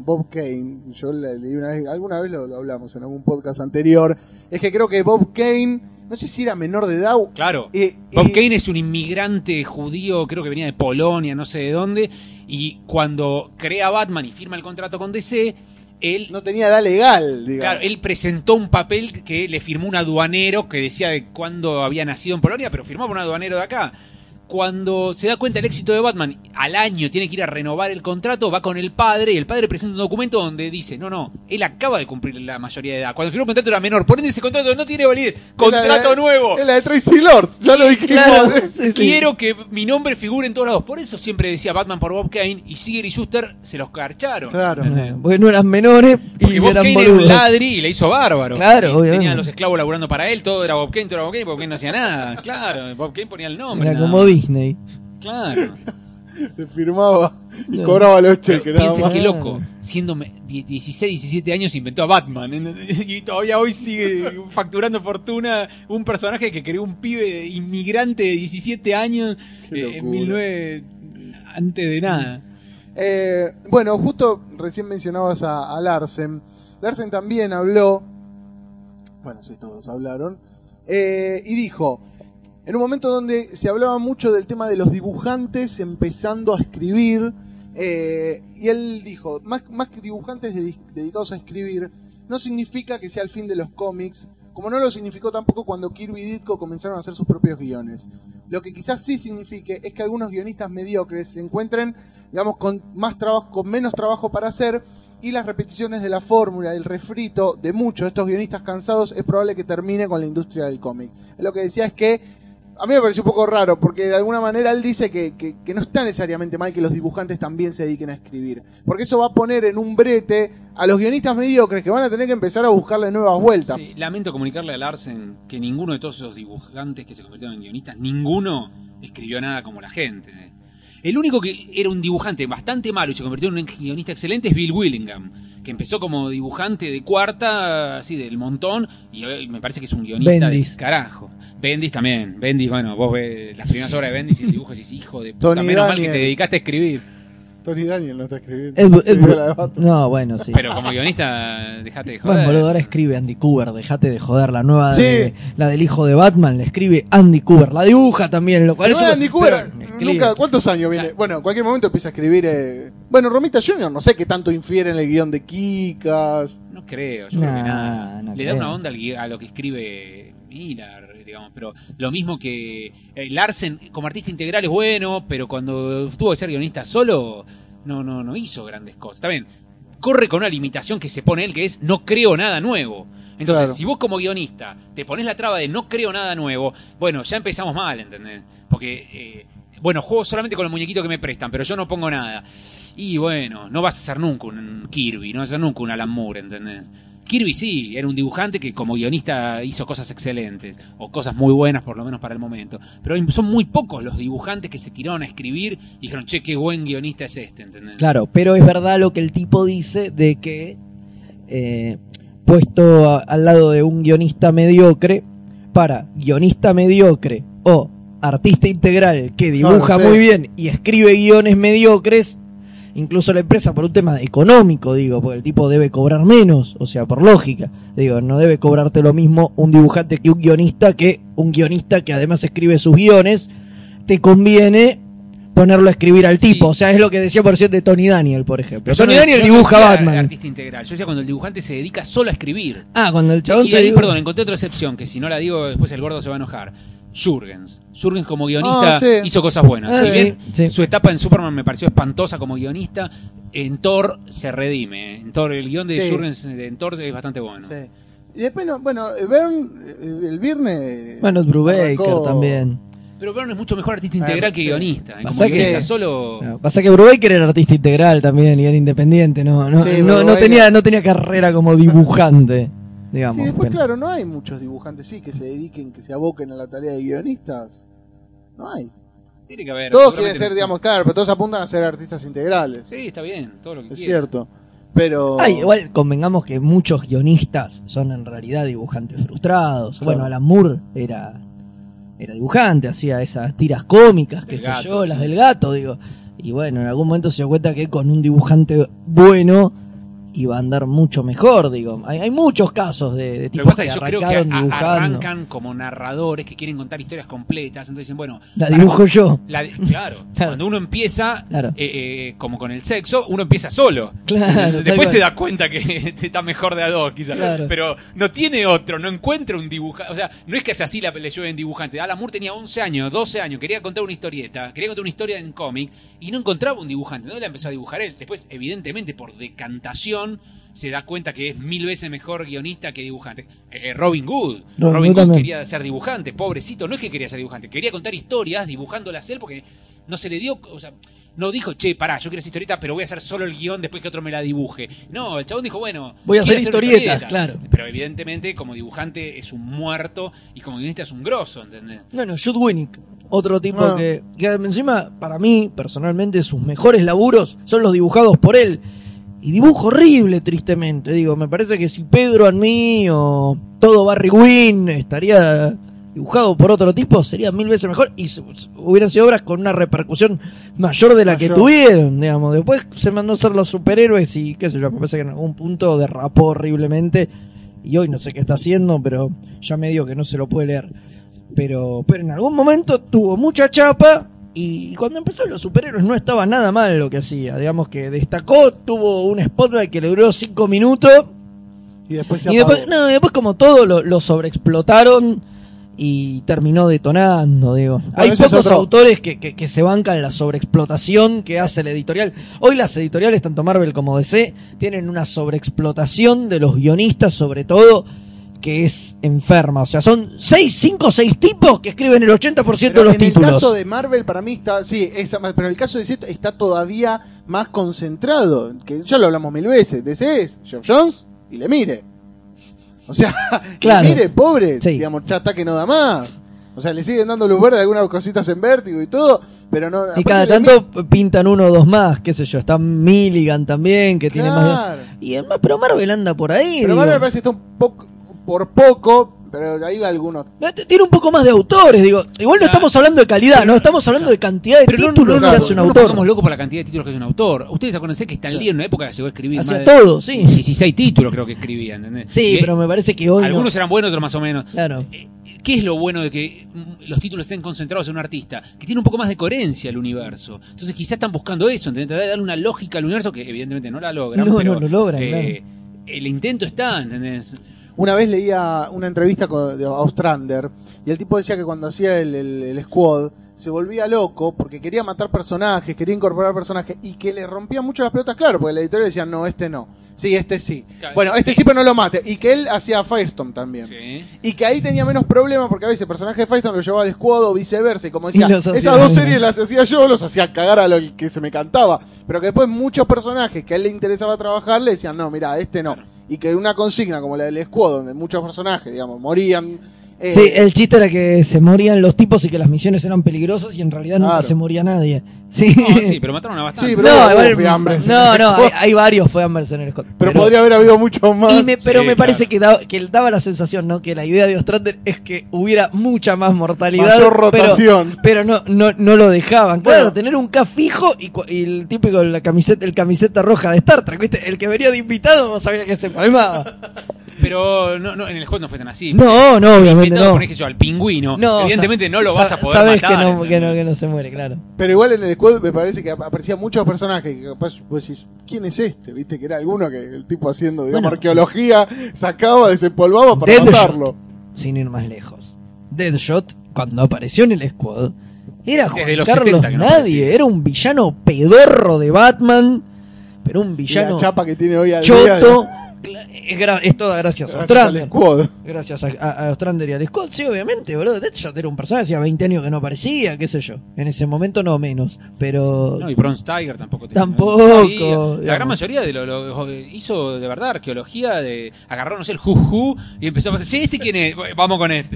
Bob Kane, yo la leí alguna vez lo hablamos en algún podcast anterior, es que creo que Bob Kane, no sé si era menor de edad. Claro, Bob Kane es un inmigrante judío, creo que venía de Polonia, no sé de dónde, y cuando crea Batman y firma el contrato con DC... Él no tenía edad legal, digamos. Claro, él presentó un papel que le firmó un aduanero que decía de cuándo había nacido en Polonia, pero firmó por un aduanero de acá. Cuando se da cuenta del éxito de Batman, al año tiene que ir a renovar el contrato, va con el padre y el padre presenta un documento donde dice, no, él acaba de cumplir la mayoría de edad. Cuando firmó el contrato era menor, por ende ese contrato no tiene validez. ¡Contrato nuevo! Es la de Tracy Lords, ya lo dijimos. Claro, quiero que mi nombre figure en todos lados. Por eso siempre decía Batman por Bob Kane y Siegel y Shuster se los carcharon. Claro, porque no eran menores y Bob eran Kane era un ladri y le hizo bárbaro. Claro, obviamente. Tenían a los esclavos laburando para él, todo era Bob Kane, Bob Kane no hacía nada. Claro, Bob Kane ponía el nombre. Disney. Claro. Se firmaba y cobraba los cheques. Piensen qué loco. Siendo 16, 17 años inventó a Batman. Y todavía hoy sigue facturando fortuna un personaje que creó un pibe inmigrante de 17 años en 19... antes de nada. Bueno, justo recién mencionabas a Larsen. Larsen también habló. Bueno, sí, todos hablaron. Y dijo... En un momento donde se hablaba mucho del tema de los dibujantes empezando a escribir, y él dijo, más que dibujantes dedicados a escribir, no significa que sea el fin de los cómics, como no lo significó tampoco cuando Kirby y Ditko comenzaron a hacer sus propios guiones. Lo que quizás sí signifique es que algunos guionistas mediocres se encuentren, digamos, con menos trabajo para hacer, y las repeticiones de la fórmula, el refrito de muchos de estos guionistas cansados es probable que termine con la industria del cómic. Lo que decía es que a mí me pareció un poco raro, porque de alguna manera él dice que no está necesariamente mal que los dibujantes también se dediquen a escribir, porque eso va a poner en un brete a los guionistas mediocres que van a tener que empezar a buscarle nuevas vueltas. Sí, lamento comunicarle a Larsen que ninguno de todos esos dibujantes que se convirtieron en guionistas, ninguno escribió nada como la gente. El único que era un dibujante bastante malo y se convirtió en un guionista excelente es Bill Willingham, que empezó como dibujante de cuarta, así del montón, y hoy me parece que es un guionista Bendis. De carajo. Bendis también. Bendis, bueno, vos ves las primeras obras de Bendis y el dibujo y decís, hijo de puta, Tony menos Daniel. Mal que te dedicaste a escribir. Tony Daniel no está escribiendo. No, bueno, sí. Pero como guionista, dejate de joder. Bueno, boludo, ahora escribe Andy Kubert, dejate de joder. La nueva, sí. La del hijo de Batman, la escribe Andy Kubert. La dibuja también, lo cual no, es Andy Kubert. Nunca, ¿cuántos años viene? O sea, bueno, en cualquier momento empieza a escribir... Bueno, Romita Jr. no sé qué tanto infiere en el guión de Kikas. No creo, yo creo que nada. No le da una onda a lo que escribe Miller, digamos. Pero lo mismo que Larsen como artista integral es bueno, pero cuando tuvo que ser guionista solo, no hizo grandes cosas. También corre con una limitación que se pone él, que es no creo nada nuevo. Entonces, claro, si vos como guionista te pones la traba de no creo nada nuevo, bueno, ya empezamos mal, ¿entendés? Porque... bueno, juego solamente con los muñequitos que me prestan, pero yo no pongo nada. Y bueno, no vas a ser nunca un Kirby, no vas a ser nunca un Alan Moore, ¿entendés? Kirby sí, era un dibujante que como guionista hizo cosas excelentes, o cosas muy buenas por lo menos para el momento. Pero son muy pocos los dibujantes que se tiraron a escribir y dijeron, che, qué buen guionista es este, ¿entendés? Claro, pero es verdad lo que el tipo dice de que, puesto al lado de un guionista mediocre, para guionista mediocre o... artista integral que dibuja muy bien y escribe guiones mediocres, incluso la empresa por un tema económico, digo, porque el tipo debe cobrar menos, o sea, por lógica, digo, no debe cobrarte lo mismo un dibujante que un guionista que además escribe sus guiones, te conviene ponerlo a escribir al tipo, sí. O sea, es lo que decía por cierto de Tony Daniel, por ejemplo. Pero Tony Daniel dibuja Batman. Artista integral. Yo decía cuando el dibujante se dedica solo a escribir. Ah, cuando el chabón perdón, encontré otra excepción que si no la digo después el gordo se va a enojar. Jurgens como guionista hizo cosas buenas. Si bien su etapa en Superman me pareció espantosa como guionista, en Thor se redime. En Thor, el guión de Jurgens en Thor es bastante bueno. Sí. Y después, bueno, Byrne, el viernes. Bueno, Brubaker también. Pero Byrne es mucho mejor artista integral que guionista. Como guionista solo. No, pasa que Brubaker era artista integral también y era independiente. No tenía carrera como dibujante. Digamos, sí, después, claro, no hay muchos dibujantes que se dediquen, que se aboquen a la tarea de guionistas. No hay. Tiene que haber. Todos quieren ser, digamos, claro, pero todos apuntan a ser artistas integrales. Sí, está bien, todo lo que quieran. Es cierto, pero... igual convengamos que muchos guionistas son en realidad dibujantes frustrados. Claro. Bueno, Alan Moore era dibujante, hacía esas tiras cómicas, qué sé yo, las del gato, digo. Y bueno, en algún momento se dio cuenta que con un dibujante bueno... iba a andar mucho mejor, digo. Hay muchos casos de tipos que arrancaron dibujando. Yo creo que arrancan como narradores que quieren contar historias completas, entonces dicen, bueno... La dibujo yo. Claro, cuando uno empieza, como con el sexo, uno empieza solo. Claro. Después se da cuenta que está mejor de a dos, quizás. Claro. Pero no tiene otro, no encuentra un dibujante. O sea, no es que sea así le llueve en dibujante. Alan Moore tenía 11 años, 12 años, quería contar una historia en cómic y no encontraba un dibujante. Entonces la empezó a dibujar él. Después, evidentemente, por decantación, se da cuenta que es 1000 veces mejor guionista que dibujante. Robin Hood quería ser dibujante, pobrecito. No es que quería ser dibujante, quería contar historias dibujándolas él porque no se le dio, o sea, no dijo, che, pará, yo quiero hacer historietas, pero voy a hacer solo el guión después que otro me la dibuje. No, el chabón dijo, bueno, voy a hacer historietas, claro. Pero evidentemente como dibujante es un muerto y como guionista es un grosso, ¿entendés? No, Jude Winnick, otro tipo que encima, para mí, personalmente, sus mejores laburos son los dibujados por él. Y dibujo horrible, tristemente. Digo, me parece que si Pedro and Me o todo Barry Winn estaría dibujado por otro tipo, sería 1000 veces mejor y hubieran sido obras con una repercusión mayor de la que tuvieron, digamos. Después se mandó a ser los superhéroes y qué sé yo, me parece que en algún punto derrapó horriblemente y hoy no sé qué está haciendo, pero ya me digo que no se lo puede leer. Pero en algún momento tuvo mucha chapa. Y cuando empezó los superhéroes no estaba nada mal lo que hacía, digamos que destacó, tuvo un spotlight que le duró 5 minutos Y después se apagó. Después como todo lo sobreexplotaron y terminó detonando, digo. Bueno, hay pocos autores que se bancan la sobreexplotación que hace la editorial. Hoy las editoriales, tanto Marvel como DC, tienen una sobreexplotación de los guionistas, sobre todo, que es enferma. O sea, son 5 o 6 tipos que escriben el 80% pero de los títulos. En el caso de Marvel, para mí está... Sí, pero el caso de DC está todavía más concentrado. Que ya lo hablamos 1000 veces. DC es Geoff Johns y Lemire. O sea, claro. Mire, pobre, sí. Digamos, ya está que no da más. O sea, le siguen dando lugar de algunas cositas en Vértigo y todo, pero no... Y cada tanto pintan 1 o 2 más, qué sé yo, está Milligan también, que claro. Tiene más... Y además, pero Marvel anda por ahí. Pero digo. Marvel parece que está un poco, por poco, pero hay algunos... Tiene un poco más de autores, digo. Igual no estamos hablando de calidad, pero, no estamos hablando de cantidad de títulos que hace un autor. No estamos locos por la cantidad de títulos que hace un autor. Ustedes acuérdense que Stan Lee en una época llegó a escribir más de todo, sí. 16 títulos creo que escribía, ¿entendés? Sí, pero me parece que hoy... Algunos eran buenos, otros más o menos. Claro. ¿Qué es lo bueno de que los títulos estén concentrados en un artista? Que tiene un poco más de coherencia el universo. Entonces quizás están buscando eso, intentar darle una lógica al universo que evidentemente no la logran. No lo logran, claro. El intento está, ¿entendés? Una vez leía una entrevista de Austrander y el tipo decía que cuando hacía el squad se volvía loco porque quería matar personajes, quería incorporar personajes y que le rompía mucho las pelotas, claro, porque la editorial decía, no, este no, sí, este sí. Claro, bueno, este sí, pero no lo mate. Y que él hacía Firestorm también. Sí. Y que ahí tenía menos problema porque a veces el personaje de Firestorm lo llevaba al squad o viceversa. Y como decía, esas dos series las hacía yo, los hacía cagar a lo que se me cantaba. Pero que después muchos personajes que a él le interesaba trabajar le decían, no, mira, este no. Claro. Y que una consigna como la del Squad, donde muchos personajes, digamos, morían... Sí, el chiste era que se morían los tipos y que las misiones eran peligrosas y en realidad nunca se moría nadie. Sí, no, sí, pero mataron a bastante. Sí, pero hay varios fiambres en el Squad. Pero podría haber habido muchos más. Me parece que daba la sensación, ¿no? Que la idea de Ostrander es que hubiera mucha más mortalidad. Mayor rotación. Pero no lo dejaban. Claro, bueno. Tener un K fijo y el típico la camiseta roja de Star Trek, ¿viste? El que venía de invitado no sabía que se palmaba. Pero no, en el juego no fue tan así. No, obviamente no. Ponés que yo al pingüino. No, evidentemente no lo vas a poder sabes matar. Sabés que no se muere, claro. Pero igual en el squad me parece que aparecían muchos personajes que capaz vos decís, ¿quién es este? Viste que era alguno que el tipo haciendo, digamos, arqueología, sacaba, desempolvaba para matarlo. Sin ir más lejos. Deadshot, cuando apareció en el squad, era Juan Carlos Nadie. Era un villano pedorro de Batman, pero un villano... Y la chapa que tiene hoy al choto. Día es toda gracias a Ostrander. Gracias a Ostrander y al Squad, sí, obviamente, boludo. Deadshot era un personaje, hacía 20 años que no aparecía, qué sé yo. En ese momento no menos, pero... No, y Bronze Tiger tampoco. La gran mayoría de lo hizo de verdad arqueología, de agarrar, no sé, el juju y empezó a pasar, che, ¿este quién es? Vamos con este.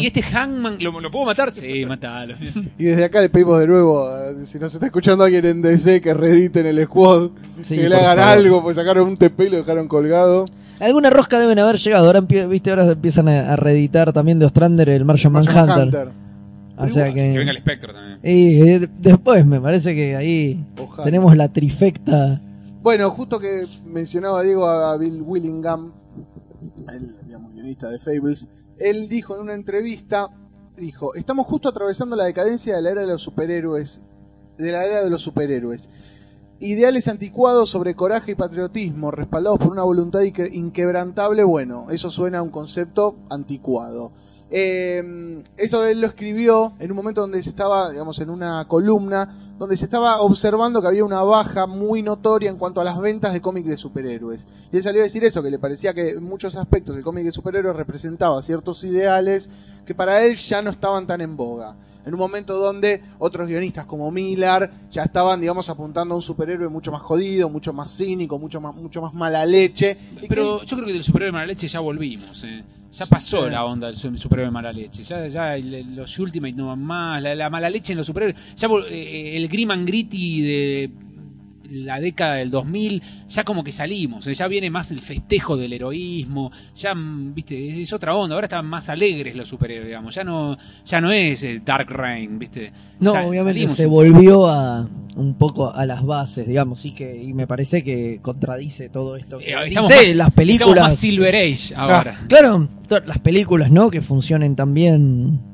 Y este Hangman, ¿lo puedo matar? Sí, matalo. Y desde acá le pedimos de nuevo, si nos está escuchando alguien en DC, que reediten el Squad, sí, que le hagan algo, pues sacaron un TP y lo dejaron con colgado. Alguna rosca deben haber llegado. Ahora empiezan a reeditar también de Ostrander el Martian Manhunter. O sea que venga el espectro también. Y después me parece que ahí ojalá. Tenemos la trifecta. Bueno, justo que mencionaba Diego a Bill Willingham, el guionista de Fables, él dijo en una entrevista, dijo, estamos justo atravesando la decadencia de la era de los superhéroes, Ideales anticuados sobre coraje y patriotismo, respaldados por una voluntad inquebrantable, bueno, eso suena a un concepto anticuado. Eso él lo escribió en un momento donde se estaba, digamos, en una columna, donde se estaba observando que había una baja muy notoria en cuanto a las ventas de cómics de superhéroes. Y él salió a decir eso, que le parecía que en muchos aspectos el cómic de superhéroes representaba ciertos ideales que para él ya no estaban tan en boga. En un momento donde otros guionistas como Miller ya estaban, digamos, apuntando a un superhéroe mucho más jodido, mucho más cínico, mucho más mala leche. Pero yo creo que del superhéroe mala leche ya volvimos, ya pasó la onda del superhéroe mala leche. Ya los Ultimate no van más, la mala leche en los superhéroes. Ya el Grim and Gritty de la década del 2000, ya como que salimos, ya viene más el festejo del heroísmo, ya, viste, es otra onda, ahora están más alegres los superhéroes, digamos, ya no es Dark Reign, viste. No, obviamente se volvió a un poco a las bases, digamos, y me parece que contradice todo esto. Las películas... Estamos más Silver Age ahora. Claro, las películas, ¿no?, que funcionen también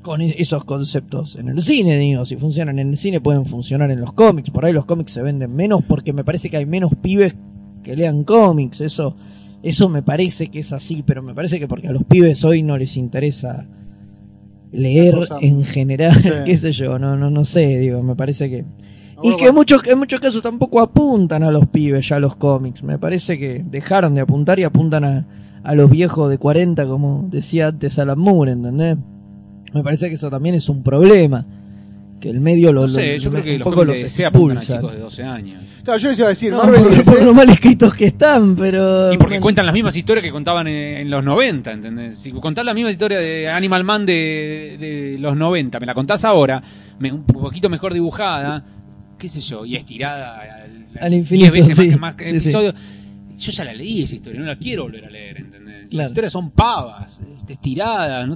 con esos conceptos en el cine, digo, si funcionan en el cine pueden funcionar en los cómics. Por ahí los cómics se venden menos porque me parece que hay menos pibes que lean cómics, eso Eso me parece que es así, pero me parece que porque a los pibes hoy no les interesa leer en general, sí. Qué sé yo, no sé, digo, me parece que... Y que en muchos casos tampoco apuntan a los pibes ya los cómics. Me parece que dejaron de apuntar y apuntan a los viejos de 40, como decía antes Alan Moore, ¿entendés? Me parece que eso también es un problema. Que el medio lo... No sé, yo creo que los cómics de DC apuntan a chicos de 12 años. Claro, yo les iba a decir... No, Marvel por lo mal escritos que están, pero... Y porque cuentan las mismas historias que contaban en los 90, ¿entendés? Si contás la misma historia de Animal Man de los 90, me la contás ahora, un poquito mejor dibujada... qué sé yo, y estirada al infinito, 10 veces sí, más que episodio. Sí. Yo ya la leí esa historia, no la quiero volver a leer, ¿entendés? Claro. Las historias son pavas, estiradas,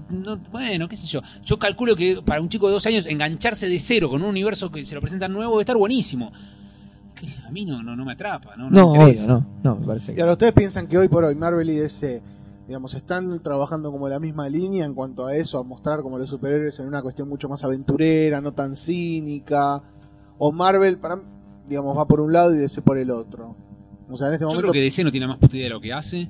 bueno, qué sé yo. Yo calculo que para un chico de 12 años engancharse de cero con un universo que se lo presenta nuevo debe estar buenísimo. Que a mí no me atrapa, no me interesa. No, me parece que... Y ahora ustedes piensan que hoy por hoy Marvel y DC, digamos, están trabajando como la misma línea en cuanto a eso, a mostrar como los superhéroes en una cuestión mucho más aventurera, no tan cínica... O Marvel, digamos, va por un lado y DC por el otro. O sea, en este momento... Yo creo que DC no tiene más puta idea de lo que hace.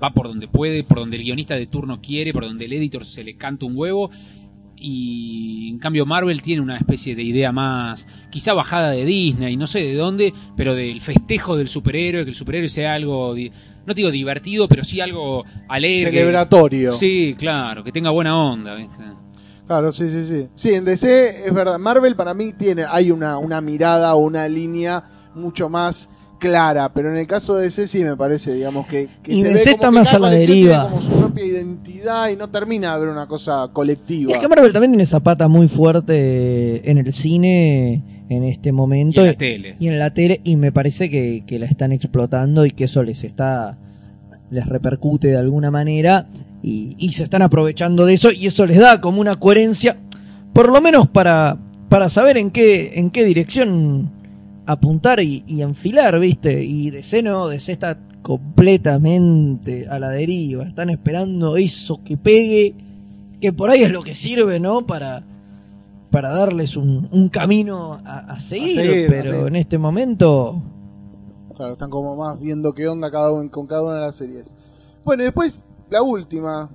Va por donde puede, por donde el guionista de turno quiere, por donde el editor se le canta un huevo. Y en cambio Marvel tiene una especie de idea más, quizá bajada de Disney, no sé de dónde, pero del festejo del superhéroe, que el superhéroe sea algo, no digo divertido, pero sí algo alegre. Celebratorio. Sí, claro, que tenga buena onda, ¿viste? Claro, sí. Sí, en DC es verdad. Marvel para mí hay una mirada o una línea mucho más clara, pero en el caso de DC sí me parece, digamos, que y se DC ve como está más a la deriva, como su propia identidad y no termina de haber una cosa colectiva. Y es que Marvel también tiene esa pata muy fuerte en el cine en este momento y en la tele y me parece que la están explotando y que eso les repercute de alguna manera. Y se están aprovechando de eso y eso les da como una coherencia, por lo menos para saber en qué dirección apuntar y enfilar, ¿viste? Y DC está completamente a la deriva, están esperando eso que pegue, que por ahí es lo que sirve, ¿no? Para darles un camino a seguir, pero en este momento... Claro, están como más viendo qué onda con cada una de las series. Bueno, y después... La última,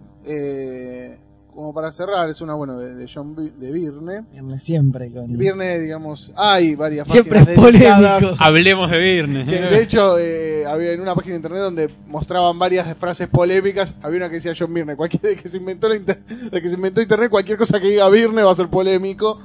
como para cerrar, es una, bueno, de John de Byrne. Siempre con... Byrne, digamos, hay varias páginas dedicadas. Hablemos de Byrne. De hecho, había en una página de internet donde mostraban varias frases polémicas. Había una que decía John Byrne, de que se inventó internet, cualquier cosa que diga Byrne va a ser polémico.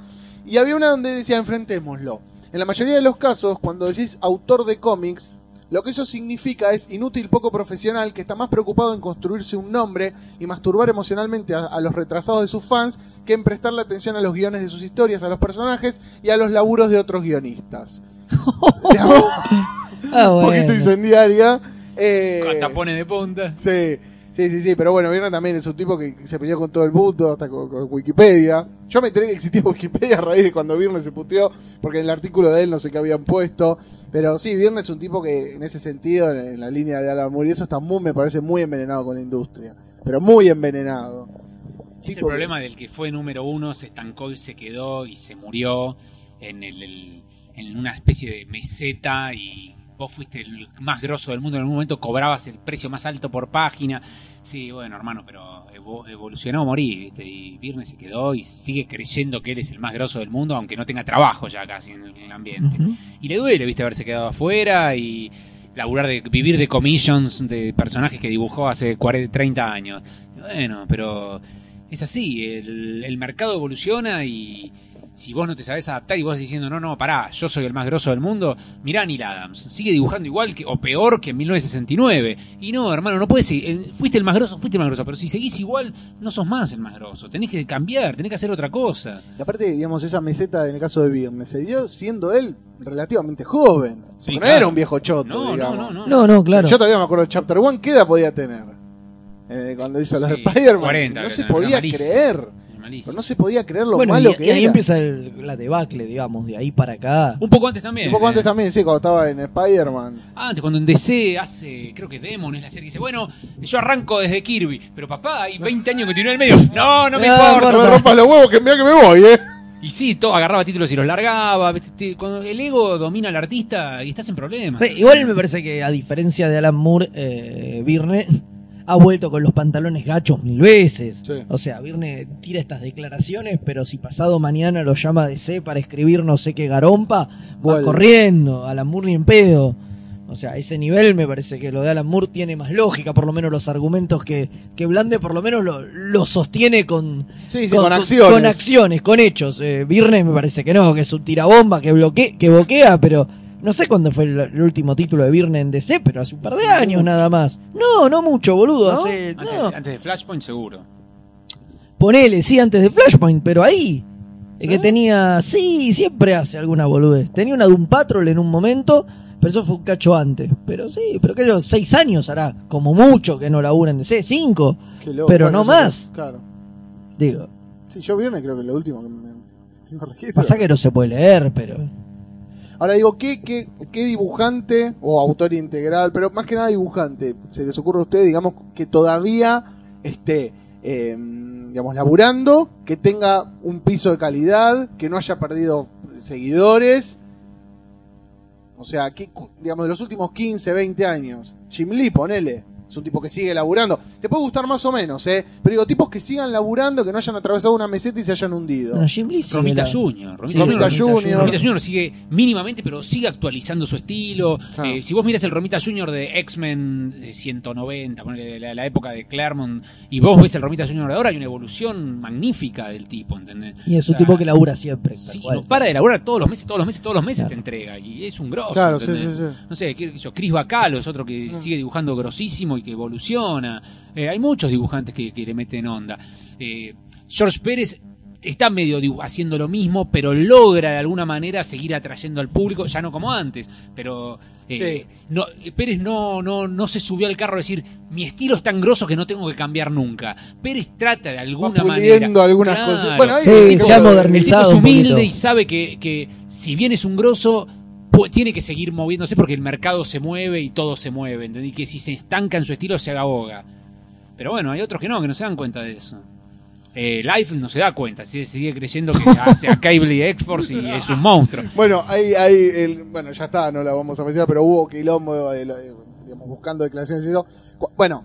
Y había una donde decía, enfrentémoslo. En la mayoría de los casos, cuando decís autor de cómics, lo que eso significa es inútil, poco profesional, que está más preocupado en construirse un nombre y masturbar emocionalmente a los retrasados de sus fans que en prestarle atención a los guiones de sus historias, a los personajes y a los laburos de otros guionistas. Un poquito incendiaria. Con tapones de punta. Sí, pero bueno, Byrne también es un tipo que se peleó con todo el mundo, hasta con Wikipedia. Yo me enteré que existía Wikipedia a raíz de cuando Byrne se puteó, porque en el artículo de él no sé qué habían puesto. Pero sí, Byrne es un tipo que en ese sentido, en la línea de Alan Moore, y eso está me parece muy envenenado con la industria. Pero muy envenenado. Es el problema del que fue número uno, se estancó y se quedó y se murió en una especie de meseta y... Vos fuiste el más grosso del mundo en algún momento, cobrabas el precio más alto por página. Sí, bueno, hermano, pero evolucionó, morí, ¿viste? Y Byrne se quedó y sigue creyendo que él es el más grosso del mundo, aunque no tenga trabajo ya casi en el ambiente. Uh-huh. Y le duele, ¿viste? Haberse quedado afuera y vivir de commissions de personajes que dibujó hace 30 años. Bueno, pero es así, el mercado evoluciona y... Si vos no te sabés adaptar y vos diciendo, no, pará, yo soy el más grosso del mundo, mirá a Neil Adams, sigue dibujando igual que, o peor que en 1969. Y no, hermano, no puedes seguir. Fuiste el más grosso, pero si seguís igual, no sos más el más grosso. Tenés que cambiar, tenés que hacer otra cosa. Y aparte, digamos, esa meseta en el caso de Byrne se dio siendo él relativamente joven. Sí, claro. No era un viejo choto, digamos. No, claro. Yo todavía me acuerdo del Chapter 1, ¿qué edad podía tener? Cuando hizo los Spider-Man. 40, no se podía creer. Pero no se podía creer lo malo que era. Y ahí empieza la debacle, digamos, de ahí para acá. Un poco antes también, sí, cuando estaba en Spider-Man. Antes, cuando en DC hace, creo que Demon es la serie que dice, bueno, yo arranco desde Kirby, pero papá, hay 20 años que tiene en el medio. No me importa. No me rompas los huevos, que mirá que me voy, Y sí, todo agarraba títulos y los largaba. Cuando el ego domina al artista y estás en problemas. Sí, igual me parece que, a diferencia de Alan Moore, Byrne ha vuelto con los pantalones gachos mil veces. Sí. O sea, Byrne tira estas declaraciones, pero si pasado mañana lo llama a DC para escribir no sé qué garompa, va corriendo. Alan Moore ni en pedo. O sea, ese nivel me parece que lo de Alan Moore tiene más lógica, por lo menos los argumentos que blande por lo menos lo sostiene con acciones. Con acciones, con hechos. Byrne me parece que no, que es un tirabomba que boquea, pero no sé cuándo fue el último título de Byrne en DC, pero hace un par de años nada más. No mucho, boludo. ¿No? Antes de Flashpoint seguro. Ponele, sí, antes de Flashpoint, pero ahí... ¿Sí? Que tenía... Sí, siempre hace alguna boludez. Tenía una Doom Patrol en un momento... Pero eso fue un cacho antes. Pero sí, pero que yo, 6 años hará, como mucho, que no labura en DC, 5. Pero claro, no más. Claro. Digo. Sí, yo Byrne creo que es lo último que me tengo registro. Pasa que no se puede leer, pero... Ahora digo, ¿qué dibujante o autor integral, pero más que nada dibujante, se les ocurre a ustedes, digamos, que todavía esté, digamos, laburando, que tenga un piso de calidad, que no haya perdido seguidores... O sea, que, digamos, de los últimos 15, 20 años, Jim Lee, ponele, es un tipo que sigue laburando. Te puede gustar más o menos, pero digo, tipos que sigan laburando, que no hayan atravesado una meseta y se hayan hundido. No, Jim Lee Romita Jr. sigue mínimamente, pero sigue actualizando su estilo. Claro. Si vos miras el Romita Jr. de X-Men 190, ponele, la época de Claremont, y vos ves el Romita Jr. de ahora, hay una evolución magnífica del tipo, ¿entendés? Y es un tipo que labura siempre. Sí, no para de laburar todos los meses claro. Te entrega, y es un grosso. Claro, sí. No sé, Chris Bacalo es otro que sigue dibujando grosísimo y que evoluciona. Hay muchos dibujantes que le meten onda. George Pérez está medio haciendo lo mismo, pero logra de alguna manera seguir atrayendo al público, ya no como antes, pero Pérez no se subió al carro a decir mi estilo es tan grosso que no tengo que cambiar nunca. Pérez trata de alguna manera, algunas cosas. Bueno, se ha modernizado, el tipo es humilde y sabe que si bien es un grosso, tiene que seguir moviéndose porque el mercado se mueve y todo se mueve, ¿entendés? Que si se estanca en su estilo se ahoga. Pero bueno, hay otros que no se dan cuenta de eso. Life no se da cuenta, sigue creyendo que hace a Cable y X-Force y es un monstruo. Bueno, bueno, ya está, no la vamos a mencionar, pero hubo quilombo, digamos, buscando declaraciones y eso. Bueno,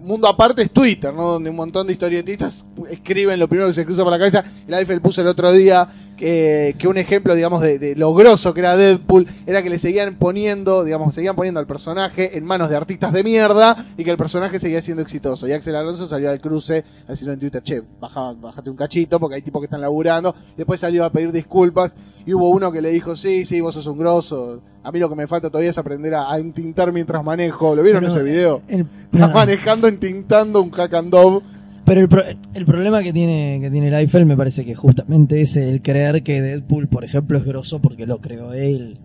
mundo aparte es Twitter, ¿no? Donde un montón de historietistas escriben lo primero que se cruza por la cabeza. El Eiffel puso el otro día que un ejemplo, digamos, de lo grosso que era Deadpool era que le seguían poniendo al personaje en manos de artistas de mierda y que el personaje seguía siendo exitoso. Y Axel Alonso salió al cruce a decirlo en Twitter, che, bájate un cachito porque hay tipos que están laburando. Después salió a pedir disculpas y hubo uno que le dijo, sí, vos sos un grosso. A mí lo que me falta todavía es aprender a entintar mientras manejo. ¿Lo vieron ese video? Manejando, entintando un hack and dove. Pero el problema que tiene el Eiffel me parece que justamente es el creer que Deadpool, por ejemplo, es grosso porque lo creó él.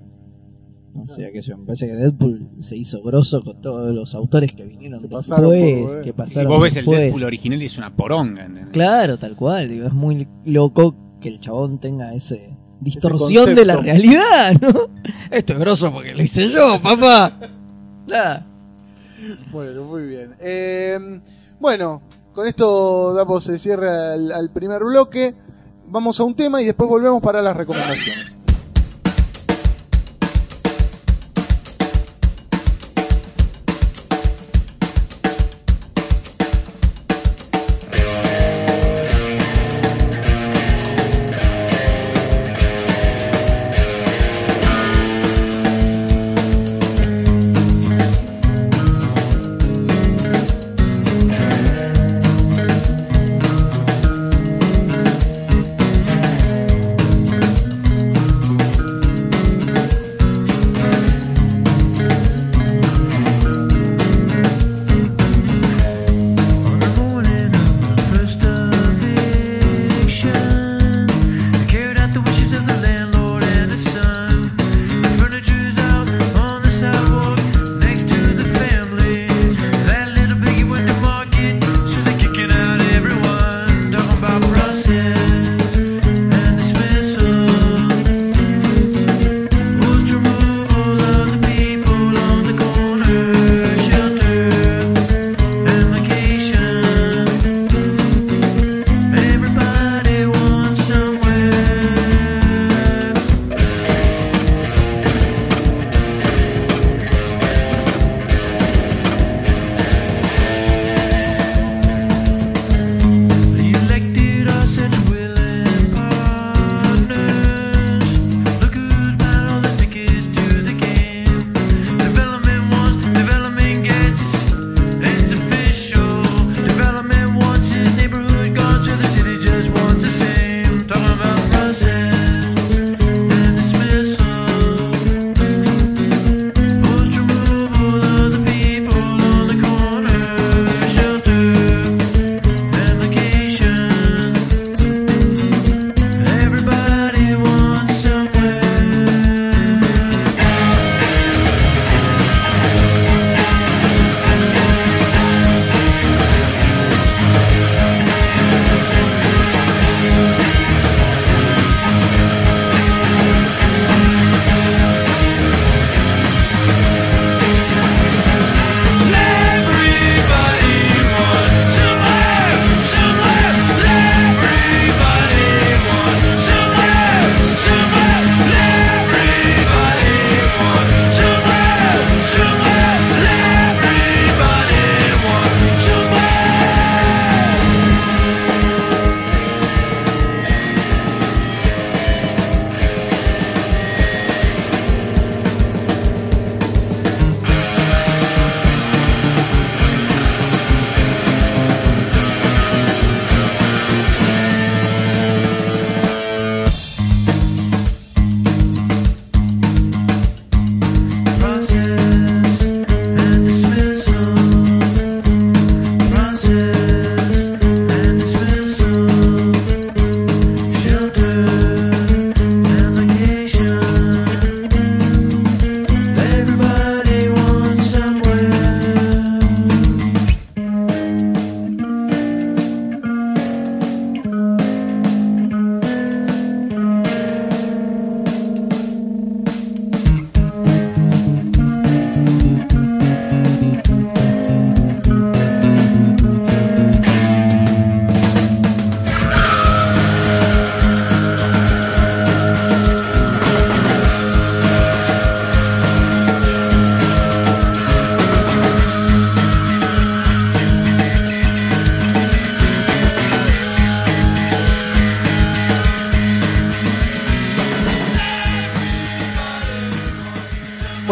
O sea, que me parece que Deadpool se hizo grosso con todos los autores que vinieron después. Y vos ves después. El Deadpool original y es una poronga, ¿entendés? Claro, tal cual. Digo, es muy loco que el chabón tenga ese... distorsión de la realidad, ¿no? Esto es grosso porque lo hice yo, papá. Nada. Bueno, muy bien. Bueno, con esto damos cierre al primer bloque. Vamos a un tema y después volvemos para las recomendaciones.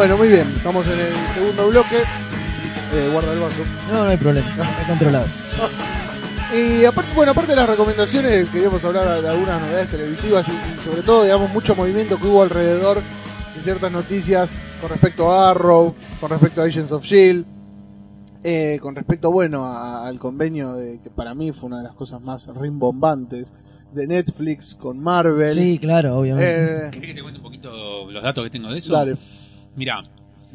Bueno, muy bien. Estamos en el segundo bloque. Guarda el vaso. No, no hay problema. Está controlado. Y aparte, bueno, aparte de las recomendaciones, queríamos hablar de algunas novedades televisivas y sobre todo, digamos, mucho movimiento que hubo alrededor de ciertas noticias con respecto a Arrow, con respecto a Agents of S.H.I.E.L.D., con respecto, bueno, al convenio de, que para mí fue una de las cosas más rimbombantes de Netflix con Marvel. Sí, claro, obviamente. ¿Querés que te cuente un poquito los datos que tengo de eso? Dale. Mirá,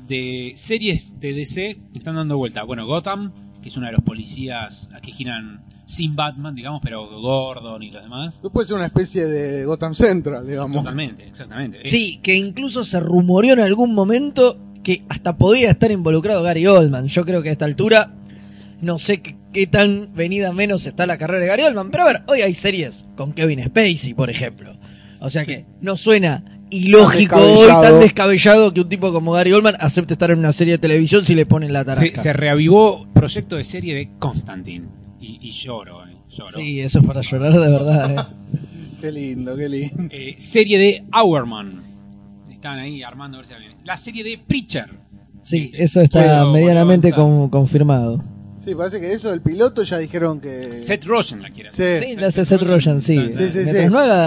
de series de DC están dando vuelta. Bueno, Gotham, que es una de los policías aquí giran sin Batman, digamos, pero Gordon y los demás. Puede ser una especie de Gotham Central, digamos. Totalmente, exactamente. Sí, que incluso se rumoreó en algún momento que hasta podía estar involucrado Gary Oldman. Yo creo que a esta altura no sé qué tan venida menos está la carrera de Gary Oldman, pero a ver, hoy hay series con Kevin Spacey, por ejemplo. O sea que no suena ilógico hoy, tan descabellado, que un tipo como Gary Oldman acepte estar en una serie de televisión si le ponen la tarasca. Se reavivó proyecto de serie de Constantine y lloro, lloro. Sí, eso es para llorar de verdad. Qué lindo, qué lindo. Serie de Hourman. Están ahí armando a ver si viene. La serie de Preacher. Sí, eso está medianamente confirmado. Sí, parece que eso, el piloto ya dijeron que... Seth Rogen la quiere hacer. Sí, la hace Seth Rogen, sí.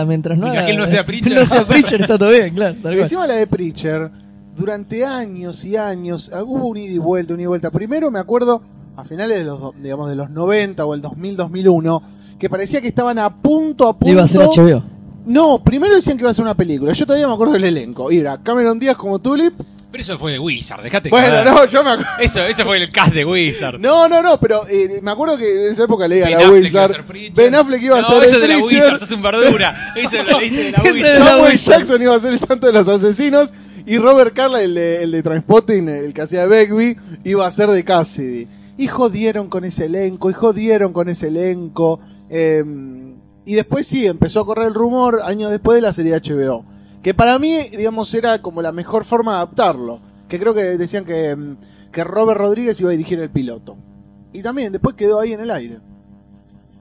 Mientras no haga... que él no sea Preacher. No sea Preacher, está todo bien, claro. Y encima la de Preacher, durante años y años, hubo un ida y vuelta, Primero me acuerdo, a finales de los, digamos, de los 90 o el 2000, 2001, que parecía que estaban a punto... Iba a ser HBO. No, primero decían que iba a ser una película. Yo todavía me acuerdo del elenco. Era Cameron Díaz como Tulip. Pero eso fue de Wizard, dejate. Bueno, no, yo me acuerdo. Eso fue el cast de Wizard. No, pero me acuerdo que en esa época leía Ben la Affleck Wizard. Ben Affleck iba a ser Preacher. No, eso de la Wizard, sos un verdura. Eso de la leíste de la Wizard. Samuel Jackson iba a ser el santo de los asesinos. Y Robert Carlyle, el de Trainspotting, el que hacía Begbie, iba a ser de Cassidy. Y jodieron con ese elenco, y después sí, empezó a correr el rumor años después de la serie HBO. Que para mí, digamos, era como la mejor forma de adaptarlo. Que creo que decían que Robert Rodríguez iba a dirigir el piloto. Y también después quedó ahí en el aire.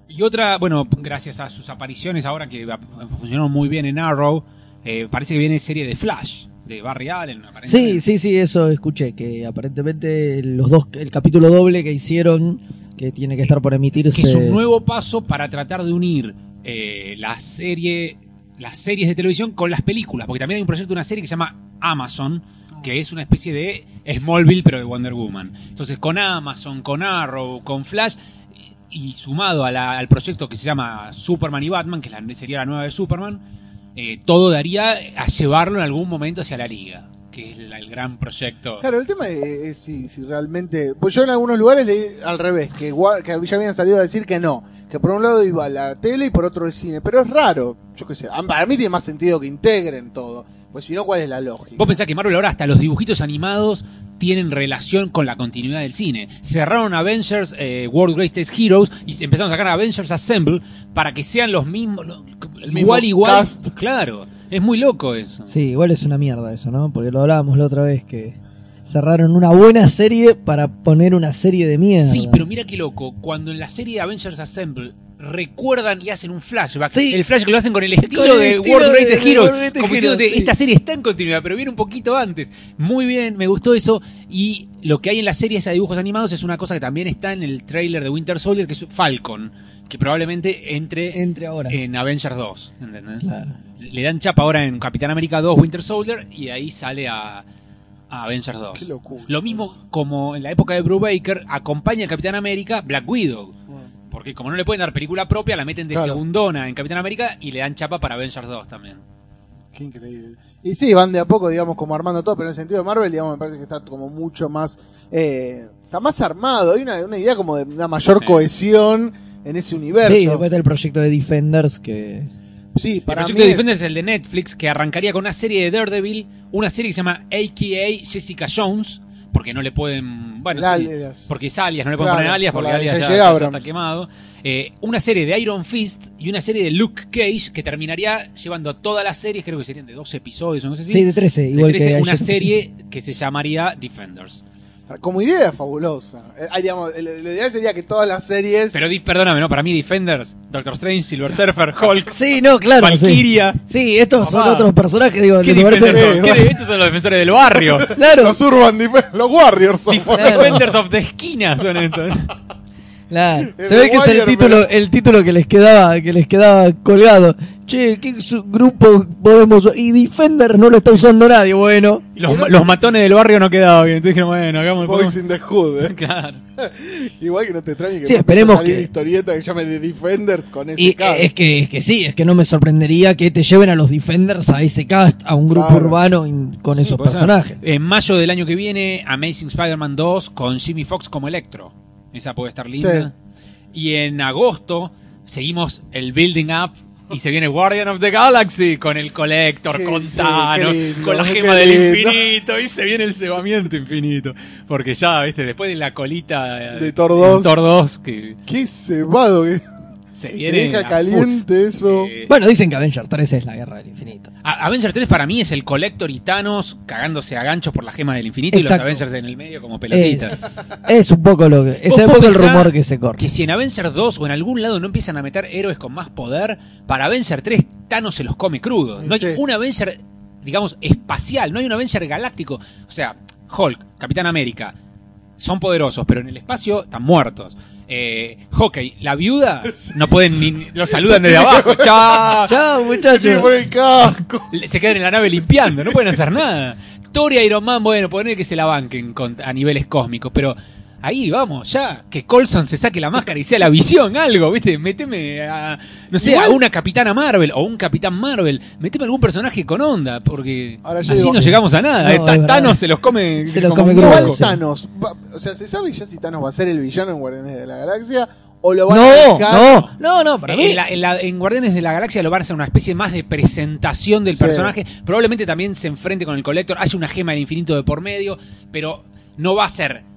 Y otra, bueno, gracias a sus apariciones ahora que funcionó muy bien en Arrow, parece que viene serie de Flash, de Barry Allen. Aparentemente. Sí, eso escuché. Que aparentemente el capítulo doble que hicieron, que tiene que estar por emitirse. Que es un nuevo paso para tratar de unir las series de televisión con las películas, porque también hay un proyecto de una serie que se llama Amazon, que es una especie de Smallville pero de Wonder Woman. Entonces con Amazon, con Arrow, con Flash y sumado al proyecto que se llama Superman y Batman, que sería la nueva de Superman, todo daría a llevarlo en algún momento hacia la Liga, que es el gran proyecto. Claro, el tema es si realmente... Pues yo en algunos lugares leí al revés, que ya habían salido a decir que no, que por un lado iba la tele y por otro el cine, pero es raro, yo qué sé, para mí tiene más sentido que integren todo, pues si no, ¿cuál es la lógica? Vos pensás que Marvel ahora hasta los dibujitos animados tienen relación con la continuidad del cine. Cerraron Avengers World Greatest Heroes y se empezaron a sacar Avengers Assemble para que sean los mismos, igual cast. Claro. Es muy loco eso. Sí, igual es una mierda eso, ¿no? Porque lo hablábamos la otra vez, que cerraron una buena serie para poner una serie de mierda. Sí, pero mira qué loco. Cuando en la serie Avengers Assemble recuerdan y hacen un flashback. Sí. El flashback lo hacen con el estilo de World Greatest Heroes. Como diciéndote, esta serie está en continuidad, pero viene un poquito antes. Muy bien, me gustó eso. Y lo que hay en la serie de dibujos animados es una cosa que también está en el tráiler de Winter Soldier, que es Falcon, que probablemente entre ahora en Avengers 2, ¿entendés? Claro. Le dan chapa ahora en Capitán América 2, Winter Soldier, y ahí sale a Avengers 2. Qué locura. Lo mismo como en la época de Brubaker, acompaña a Capitán América Black Widow. Bueno. Porque como no le pueden dar película propia, la meten de segundona en Capitán América y le dan chapa para Avengers 2 también. Qué increíble. Y sí, van de a poco, digamos, como armando todo, pero en el sentido de Marvel, digamos, me parece que está como mucho más... está más armado, hay una idea como de una mayor cohesión en ese universo. Sí, después está el proyecto de Defenders que... Sí, para el proyecto de Defenders es el de Netflix, que arrancaría con una serie de Daredevil, una serie que se llama AKA Jessica Jones, porque no le pueden... Bueno, sí, porque es alias, no le pueden poner alias, porque alias ya está quemado. Una serie de Iron Fist y una serie de Luke Cage, que terminaría llevando todas las series, creo que serían de 12 episodios, o no sé si... Sí, de 13. Igual de 13, que una serie que se llamaría Defenders. Como idea es fabulosa. Digamos, lo ideal sería que todas las series... Pero perdóname, ¿no? Para mí Defenders, Doctor Strange, Silver Surfer, Hulk... Sí, no, claro. Valkyria... Sí, sí, estos son otros personajes, digo... ¿Qué Defenders son? ¿Qué de estos son los defensores del barrio? Claro. Los Urban los Warriors son... Defenders of the esquina son estos. Claro. Se ve que es el título que les quedaba colgado. Che, ¿qué grupo podemos...? Y Defender no lo está usando nadie, bueno. Los matones del barrio no quedaba bien. Entonces dijeron, bueno, hagamos... Boys in the Hood, ¿eh? Claro. Igual que no te extrañe que sí, esperemos salir que... historieta que llame The Defenders con ese y, cast. Es que sí, es que no me sorprendería que te lleven a los Defenders a ese cast, a un grupo urbano con esos personajes. Ser. En mayo del año que viene, Amazing Spider-Man 2 con Jimmy Fox como Electro. Esa puede estar linda. Sí. Y en agosto seguimos el building up y se viene Guardian of the Galaxy con el Collector, sí, con Thanos, sí, con la gema del infinito, y se viene el cebamiento infinito. Porque ya, viste, después de la colita de Thor 2, que... ¡Qué cebado! Que... Se viene deja caliente eso. Bueno, dicen que Avengers 3 es la guerra del infinito. Avengers 3 para mí es el Collector y Thanos cagándose a ganchos por la gema del infinito. Exacto. Y los Avengers en el medio como pelotitas. Es un poco lo que es un poco el rumor que se corre. Que si en Avengers 2 o en algún lado no empiezan a meter héroes con más poder, para Avengers 3 Thanos se los come crudos. No hay un Avenger, digamos, espacial, no hay un Avenger galáctico. O sea, Hulk, Capitán América son poderosos, pero en el espacio están muertos. Hawkeye, la viuda, no pueden ni... Lo saludan desde abajo. ¡Chao! ¡Chao, muchachos! Se quedan en la nave limpiando, no pueden hacer nada. Thor y Iron Man, bueno, poner que se la banquen a niveles cósmicos, pero... Ahí, vamos, ya. Que Coulson se saque la máscara y sea la Visión, algo, ¿viste? Méteme a... No sé, igual, a una Capitana Marvel o un Capitán Marvel. Méteme algún personaje con onda, porque así digo, no llegamos a nada. No, Thanos se los come... Se los come igual grudo, Thanos. O sea, ¿se sabe ya si Thanos va a ser el villano en Guardianes de la Galaxia? ¿O lo van a dejar? No, para mí. En Guardianes de la Galaxia lo van a hacer una especie más de presentación del personaje. Probablemente también se enfrente con el Collector. Hace una gema del infinito de por medio, pero no va a ser...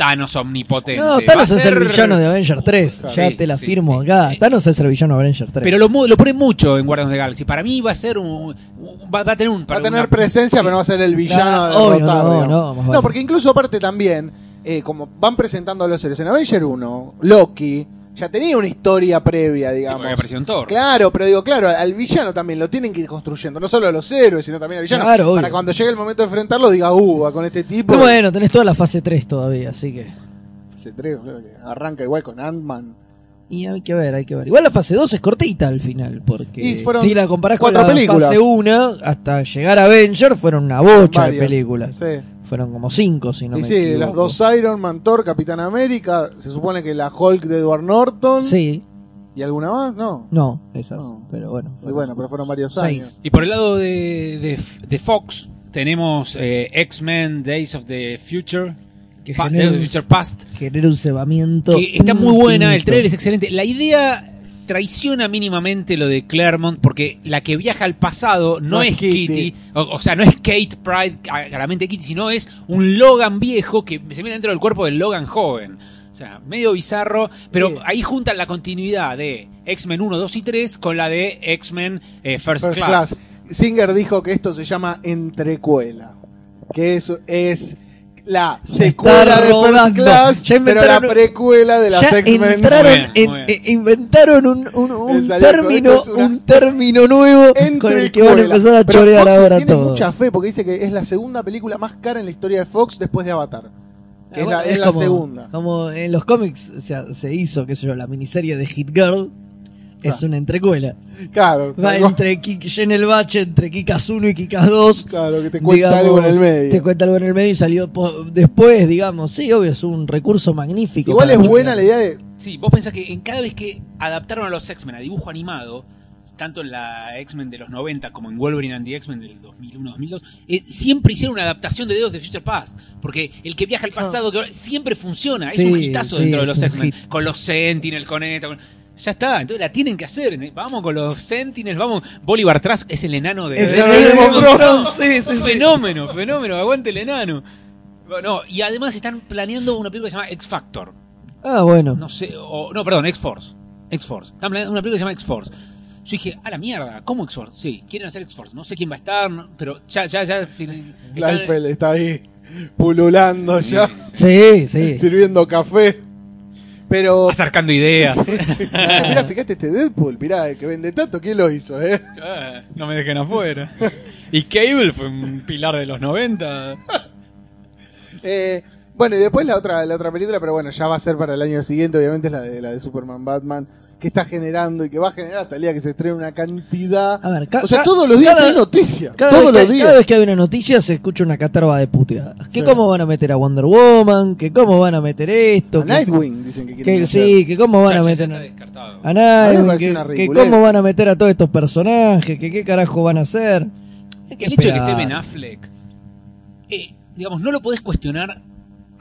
Thanos omnipotente. No, Thanos es el villano de Avengers 3. Claro. Ya te la firmo acá. Thanos es el villano de Avengers 3. Pero lo ponen mucho en Guardians of the Galaxy. Para mí va a ser un... Va a tener un... Va a tener presencia, pero no va a ser el villano de derrotar. No, porque incluso aparte también, como van presentando a los héroes en Avengers 1, Loki ya tenía una historia previa, digamos. Sí, apareció en Thor. Claro, pero digo, claro, al villano también lo tienen que ir construyendo. No solo a los héroes, sino también al villano. Claro, para cuando llegue el momento de enfrentarlo, diga, con este tipo. Pero bueno, tenés toda la fase 3 todavía, así que... Fase 3, arranca igual con Ant-Man. Y hay que ver. Igual la fase 2 es cortita al final, porque si la comparás con la fase 1, hasta llegar a Avenger, fueron una bocha de películas. Sí. Fueron como 5, si no me equivoco. Sí, las 2 Iron Man, Thor, Capitán América, se supone que la Hulk de Edward Norton. Sí. ¿Y alguna más? No, esas. No. Pero bueno. Sí, bueno, pero fueron varios 6 años. Y por el lado de Fox tenemos X-Men Days of the Future. Que genera, Days of the Future Past. Genera un cebamiento. Que está muy buena, el trailer es excelente. La idea traiciona mínimamente lo de Claremont, porque la que viaja al pasado no es Kitty, o sea, no es Kate Pryde, claramente Kitty, sino es un Logan viejo que se mete dentro del cuerpo del Logan joven. O sea, medio bizarro, pero ahí juntan la continuidad de X-Men 1, 2 y 3 con la de X-Men First Class. Singer dijo que esto se llama entrecuela, que eso es... La secuela de First Class, pero la precuela de las X-Men. Inventaron un término, un término nuevo con el que van a empezar a chorear ahora todo. Tiene mucha fe porque dice que es la segunda película más cara en la historia de Fox después de Avatar. Que es la segunda. Como en los cómics, o sea, se hizo, qué sé yo, la miniserie de Hit Girl. Es una entrecuela. Claro. Va entre llena el bache entre Kikas 1 y Kikas 2. Claro, que te cuenta, digamos, algo en el medio. Te cuenta algo en el medio y salió después, digamos. Sí, obvio, es un recurso magnífico. Igual es buena la idea de... Sí, vos pensás que en cada vez que adaptaron a los X-Men a dibujo animado, tanto en la X-Men de los 90 como en Wolverine and the X-Men del 2001-2002, siempre hicieron una adaptación de Days of the Future Past, porque el que viaja al pasado que siempre funciona. Es un hitazo dentro de los X-Men. Con los Sentinel, con esto... Ya está, entonces la tienen que hacer. Vamos con los Sentinels, vamos. Bolívar Trask es el enano de... Fenómeno, aguante el enano. Bueno, y además están planeando una película que se llama X-Factor. Ah, bueno. No sé, perdón, X-Force. Están planeando una película que se llama X-Force. Yo dije, a la mierda, ¿cómo X-Force? Sí, quieren hacer X-Force, no sé quién va a estar, pero ya... Liefeld está ahí. pululando ya. Sí, sí. Sirviendo café. Pero... acercando ideas. Sí. Mirá, fíjate este Deadpool, mirá, el que vende tanto, ¿quién lo hizo, eh? No me dejen afuera. Y Cable fue un pilar de los 90. Bueno, y después la otra película, pero bueno, ya va a ser para el año siguiente, obviamente, es la de Superman Batman, que está generando y que va a generar hasta el día que se estrene una cantidad... A ver, o sea, todos los días hay noticias. Cada vez que hay una noticia se escucha una catarba de puteadas. Que sí. Cómo van a meter a Wonder Woman, que cómo van a meter esto... A Nightwing dicen que quieren meter. Sí, que cómo van a meter... A Nightwing, que cómo van a meter a todos estos personajes, que qué carajo van a hacer. El hecho de que esté Ben Affleck, digamos, no lo podés cuestionar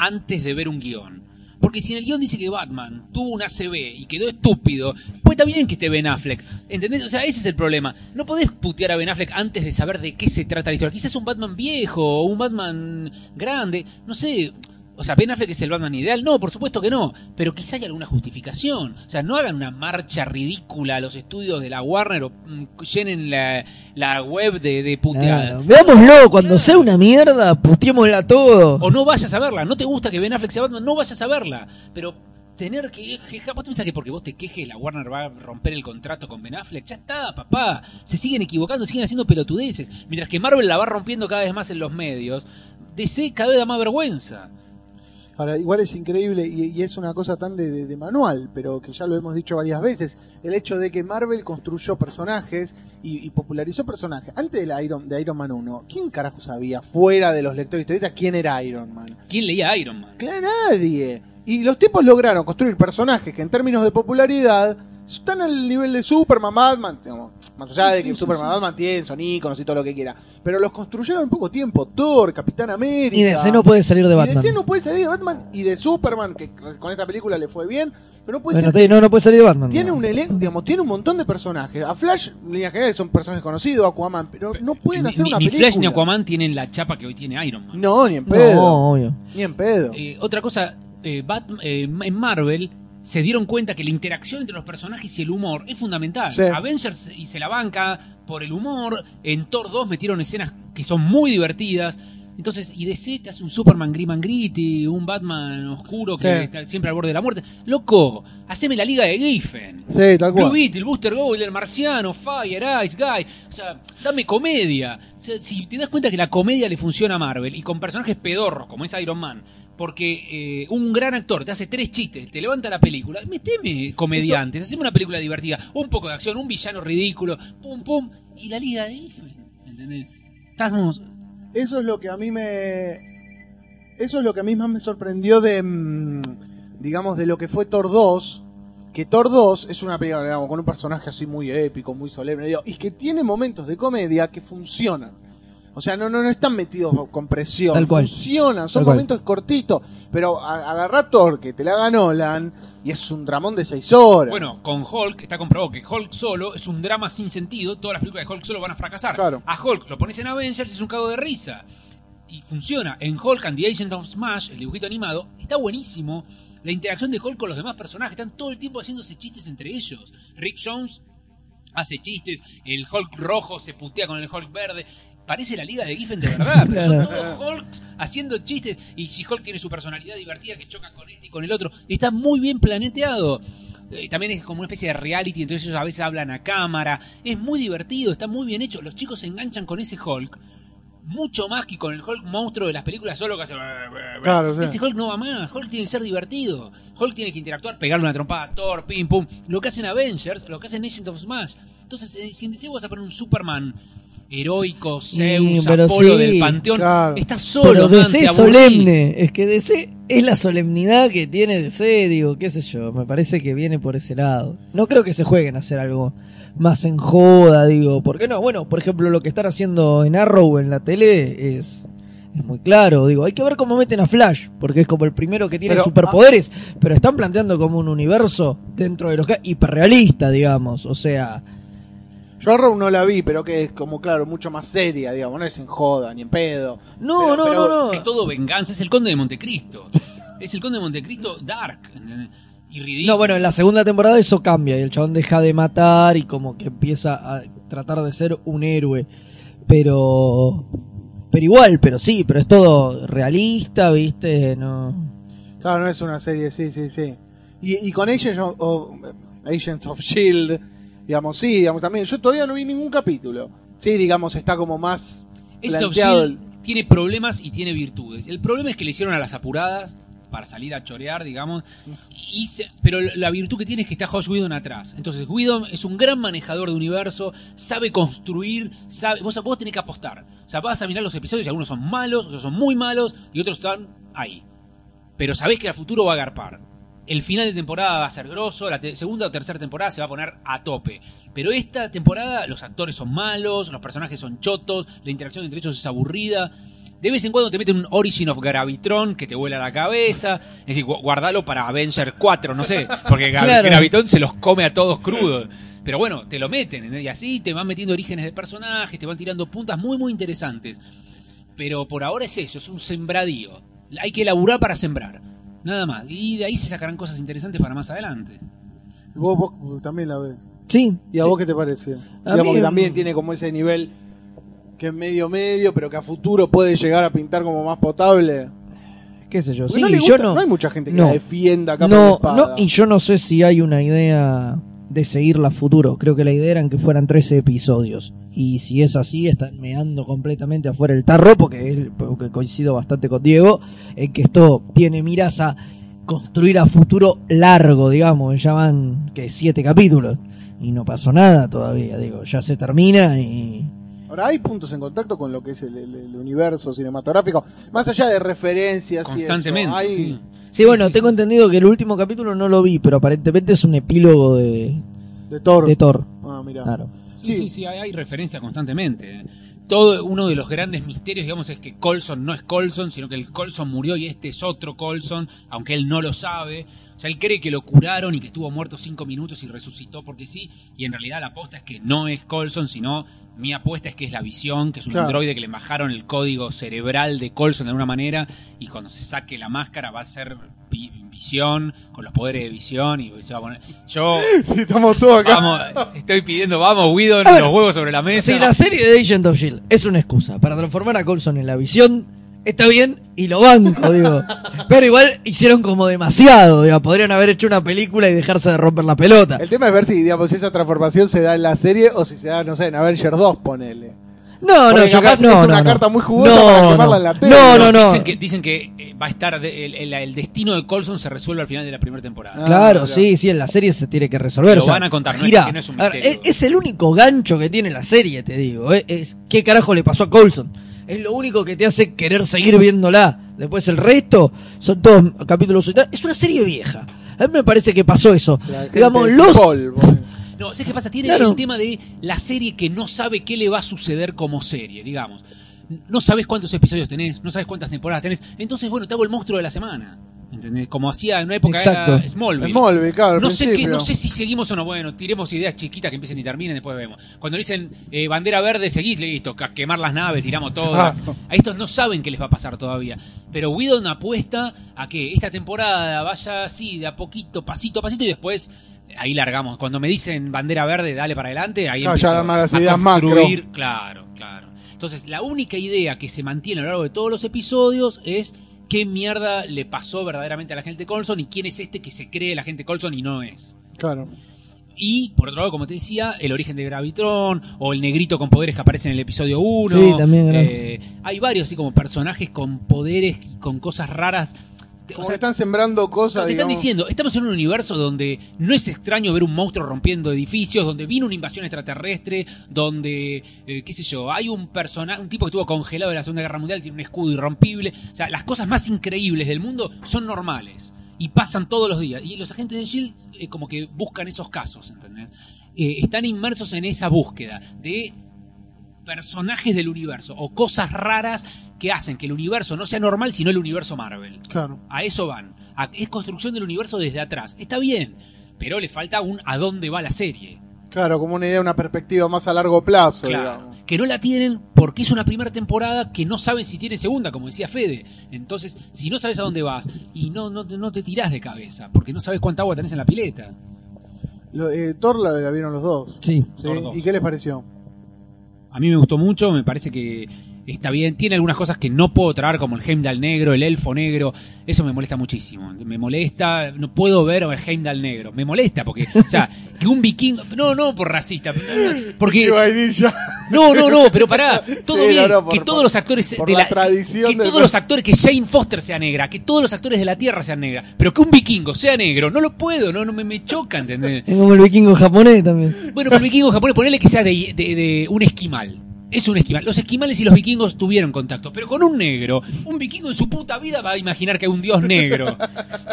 antes de ver un guión. Porque si en el guión dice que Batman tuvo un ACV y quedó estúpido, pues está bien que esté Ben Affleck. ¿Entendés? O sea, ese es el problema. No podés putear a Ben Affleck antes de saber de qué se trata la historia. Quizás un Batman viejo o un Batman grande. No sé. O sea, ¿Ben Affleck es el Batman ideal? No, por supuesto que no. Pero quizá hay alguna justificación. O sea, no hagan una marcha ridícula a los estudios de la Warner o llenen la web de puteadas. Claro. Veámoslo, cuando sea una mierda, puteémosla todo. O no vayas a verla. No te gusta que Ben Affleck sea Batman, no vayas a verla. Pero tener que quejar... ¿Vos te pensás que porque vos te quejes la Warner va a romper el contrato con Ben Affleck? Ya está, papá. Se siguen equivocando, siguen haciendo pelotudeces. Mientras que Marvel la va rompiendo cada vez más en los medios, DC cada vez da más vergüenza. Ahora, igual es increíble y es una cosa tan de manual, pero que ya lo hemos dicho varias veces, el hecho de que Marvel construyó personajes y popularizó personajes. Antes de Iron Man 1, ¿quién carajo sabía, fuera de los lectores historietas, quién era Iron Man? ¿Quién leía Iron Man? Claro, nadie. Y los tipos lograron construir personajes que en términos de popularidad están al nivel de Superman, Batman, digamos, más allá de que Superman, Batman tienen, son íconos y todo lo que quiera, pero los construyeron en poco tiempo. Thor, Capitán América. Y DC no puede salir de Batman. Y DC no puede salir de Batman y de Superman, que con esta película le fue bien, pero no puede, bueno, no puede salir de Batman. Tiene un elenco, digamos, tiene un montón de personajes. A Flash, en líneas generales, son personajes conocidos, Aquaman, pero no pueden hacer una película. Ni Flash ni Aquaman tienen la chapa que hoy tiene Iron Man. No, ni en pedo. No, obvio. Ni en pedo. Otra cosa, Batman, en Marvel se dieron cuenta que la interacción entre los personajes y el humor es fundamental. Sí. Avengers y se la banca por el humor. En Thor 2 metieron escenas que son muy divertidas. Entonces, y DC te hace un Superman grim and gritty, un Batman oscuro que está siempre al borde de la muerte. Loco, haceme la liga de Giffen. Sí, tal cual. Blue Beetle, Booster Gold, el marciano, Fire, Ice Guy. O sea, dame comedia. O sea, si te das cuenta que la comedia le funciona a Marvel y con personajes pedorros como es Iron Man, porque un gran actor te hace 3 chistes, te levanta la película, meteme comediantes, haceme una película divertida, un poco de acción, un villano ridículo, pum pum, y la liga de Giffen, ¿entendés? Estamos... Eso es lo que a mí más me sorprendió de, digamos, de lo que fue Thor 2, que Thor 2 es una película, digamos, con un personaje así muy épico, muy solemne, digo, y que tiene momentos de comedia que funcionan. O sea, no están metidos con presión, tal cual, funcionan, son momentos cortitos, pero agarrá a Thor, que te la haga Nolan, y es un dramón de 6 horas. Bueno, con Hulk está comprobado que Hulk solo es un drama sin sentido, todas las películas de Hulk solo van a fracasar. Claro. A Hulk lo pones en Avengers y es un cago de risa, y funciona. En Hulk and the Agents of Smash, el dibujito animado, está buenísimo la interacción de Hulk con los demás personajes, están todo el tiempo haciéndose chistes entre ellos. Rick Jones hace chistes, el Hulk rojo se putea con el Hulk verde... Parece la liga de Giffen de verdad, pero son todos Hulks haciendo chistes. Y She-Hulk tiene su personalidad divertida que choca con este y con el otro. Está muy bien planeteado. También es como una especie de reality, entonces ellos a veces hablan a cámara. Es muy divertido, está muy bien hecho. Los chicos se enganchan con ese Hulk mucho más que con el Hulk monstruo de las películas solo que hace... Claro, sí. Ese Hulk no va más, Hulk tiene que ser divertido. Hulk tiene que interactuar, pegarle una trompada a Thor, pim, pum. Lo que hacen Avengers, lo que hacen Agents of Smash. Entonces, si en DC vas a poner un Superman... heroico, Zeus, Apolo del Panteón, claro, está solo. Pero DC es solemne, es que DC es la solemnidad que tiene DC, digo, qué sé yo, me parece que viene por ese lado. No creo que se jueguen a hacer algo más en joda, digo, ¿por qué no? Bueno, por ejemplo, lo que están haciendo en Arrow en la tele es muy claro, digo, hay que ver cómo meten a Flash, porque es como el primero que tiene superpoderes, pero están planteando como un universo dentro de los que hiperrealista, digamos, o sea... Yo a Arrow no la vi, pero que es como, claro, mucho más seria, digamos, no es en joda, ni en pedo. No, pero, no. Es todo venganza, es el Conde de Montecristo. Es el Conde de Montecristo dark y ridículo. No, bueno, en la segunda temporada eso cambia y el chabón deja de matar y como que empieza a tratar de ser un héroe. Pero Pero igual, pero sí, pero es todo realista, ¿viste? No. Claro, no es una serie, sí, sí, sí. Y con Agents of S.H.I.E.L.D., digamos, sí, digamos, también. Yo todavía no vi ningún capítulo. Sí, digamos, está como más planteado. Agents of S.H.I.E.L.D. tiene problemas y tiene virtudes. El problema es que le hicieron a las apuradas para salir a chorear, digamos. Pero la virtud que tiene es que está Joss Whedon atrás. Entonces Whedon es un gran manejador de universo, sabe construir, sabe. Vos tenés que apostar. O sea, vas a mirar los episodios y algunos son malos, otros son muy malos y otros están ahí. Pero sabés que a futuro va a garpar. El final de temporada va a ser grosso, la segunda o tercera temporada se va a poner a tope. Pero esta temporada los actores son malos, los personajes son chotos, la interacción entre ellos es aburrida. De vez en cuando te meten un Origin of Gravitron que te vuela la cabeza. Es decir, guardalo para Avenger 4, no sé. Porque claro. Gravitron se los come a todos crudos. Pero bueno, te lo meten, ¿no? Y así te van metiendo orígenes de personajes, te van tirando puntas muy, muy interesantes. Pero por ahora es eso, es un sembradío. Hay que laburar para sembrar. Nada más. Y de ahí se sacarán cosas interesantes para más adelante. ¿Vos también la ves? Sí. ¿Y a vos qué te parece? Digamos que también tiene como ese nivel... que es medio, pero que a futuro puede llegar a pintar como más potable. Qué sé yo. Porque sí, no, gusta, yo no hay mucha gente que la defienda acá por la espada. No, y yo no sé si hay una idea de seguirla a futuro. Creo que la idea era que fueran 13 episodios. Y si es así, están meando completamente afuera el tarro, porque coincido bastante con Diego, en que esto tiene miras a construir a futuro largo, digamos. Ya van, ¿qué? 7 capítulos. Y no pasó nada todavía, digo. Ya se termina y... Ahora, hay puntos en contacto con lo que es el universo cinematográfico, más allá de referencias. Constantemente. Y eso, sí. Sí, bueno, sí, tengo entendido que el último capítulo no lo vi, pero aparentemente es un epílogo de Thor. Ah, mirá. Claro. Sí, hay referencia constantemente. Todo uno de los grandes misterios, digamos, es que Coulson no es Coulson, sino que el Coulson murió y este es otro Coulson, aunque él no lo sabe. O sea, él cree que lo curaron y que estuvo muerto 5 minutos y resucitó porque sí, y en realidad la aposta es que no es Coulson, sino mi apuesta es que es la Visión, que es un androide que le bajaron el código cerebral de Coulson de alguna manera, y cuando se saque la máscara va a ser Visión, con los poderes de Visión, y se va a poner... Sí, estamos todos acá. Vamos, Whedon, los huevos sobre la mesa. Si la serie de Agent of S.H.I.E.L.D. es una excusa para transformar a Coulson en la Visión, está bien, y lo banco, digo. Pero igual hicieron como demasiado, digamos. Podrían haber hecho una película y dejarse de romper la pelota. El tema es ver si, digamos, esa transformación se da en la serie o si se da, no sé, en Avengers 2, ponele. No, yo capaz no, es una carta muy jugosa para quemarla en la tele. No. Dicen que va a estar el destino de Coulson se resuelve al final de la primera temporada. Claro. Sí, en la serie se tiene que resolver. Lo van a contar, no es un misterio. Ver, es el único gancho que tiene la serie, te digo. Es ¿qué carajo le pasó a Coulson? Es lo único que te hace querer seguir viéndola. Después el resto son todos capítulos. Es una serie vieja. A mí me parece que pasó eso. Digamos, los... polvo. No, ¿sabes qué pasa? Tiene el tema de la serie que no sabe qué le va a suceder como serie, digamos. No sabes cuántos episodios tenés, no sabes cuántas temporadas tenés. Entonces, bueno, te hago el monstruo de la semana. ¿Entendés? Como hacía en una época era Smallville, claro, no sé si seguimos o no. Bueno, tiremos ideas chiquitas que empiecen y terminen, después vemos. Cuando le dicen bandera verde, seguís, listo, a quemar las naves, tiramos todo. A estos no saben qué les va a pasar todavía. Pero Whedon apuesta a que esta temporada vaya así, de a poquito, pasito a pasito, y después ahí largamos. Cuando me dicen bandera verde, dale para adelante, ahí empiezo a construir. Claro. Entonces, la única idea que se mantiene a lo largo de todos los episodios es... ¿qué mierda le pasó verdaderamente a la gente Coulson? ¿Y quién es este que se cree la gente Coulson y no es? Claro. Y, por otro lado, como te decía, el origen de Gravitron, o el negrito con poderes que aparece en el episodio 1. Sí, también. Hay varios, así como personajes con poderes, con cosas raras. Como que están sembrando cosas. Te están diciendo, estamos en un universo donde no es extraño ver un monstruo rompiendo edificios, donde vino una invasión extraterrestre, donde, qué sé yo, hay un tipo que estuvo congelado de la Segunda Guerra Mundial, tiene un escudo irrompible. O sea, las cosas más increíbles del mundo son normales y pasan todos los días. Y los agentes de S.H.I.E.L.D. como que buscan esos casos, ¿entendés? Están inmersos en esa búsqueda de... personajes del universo o cosas raras que hacen que el universo no sea normal sino el universo Marvel. Claro. A eso van. Es construcción del universo desde atrás. Está bien, pero le falta un a dónde va la serie. Claro, como una idea, una perspectiva más a largo plazo. Claro, digamos. Que no la tienen porque es una primera temporada que no saben si tiene segunda, como decía Fede. Entonces, si no sabes a dónde vas y no te tirás de cabeza porque no sabes cuánta agua tenés en la pileta. Thor la vieron los dos. Sí. ¿Y qué les pareció? A mí me gustó mucho, me parece que está bien. Tiene algunas cosas que no puedo tragar, como el Heimdall negro, el elfo negro. Eso me molesta muchísimo. Me molesta, no puedo ver el Heimdall negro. Me molesta porque, o sea, que un vikingo... No, por racista. Porque... No, pero pará. Todo sí, bien, por, que todos los actores de la tradición... Que todos los actores, que Jane Foster sea negra, que todos los actores de la Tierra sean negras, pero que un vikingo sea negro, no lo puedo, no me choca, ¿entendés? Es como el vikingo japonés también. Bueno, el vikingo japonés, ponele que sea de un esquimal. Es un esquimal. Los esquimales y los vikingos tuvieron contacto, pero con un negro. Un vikingo en su puta vida va a imaginar que hay un dios negro.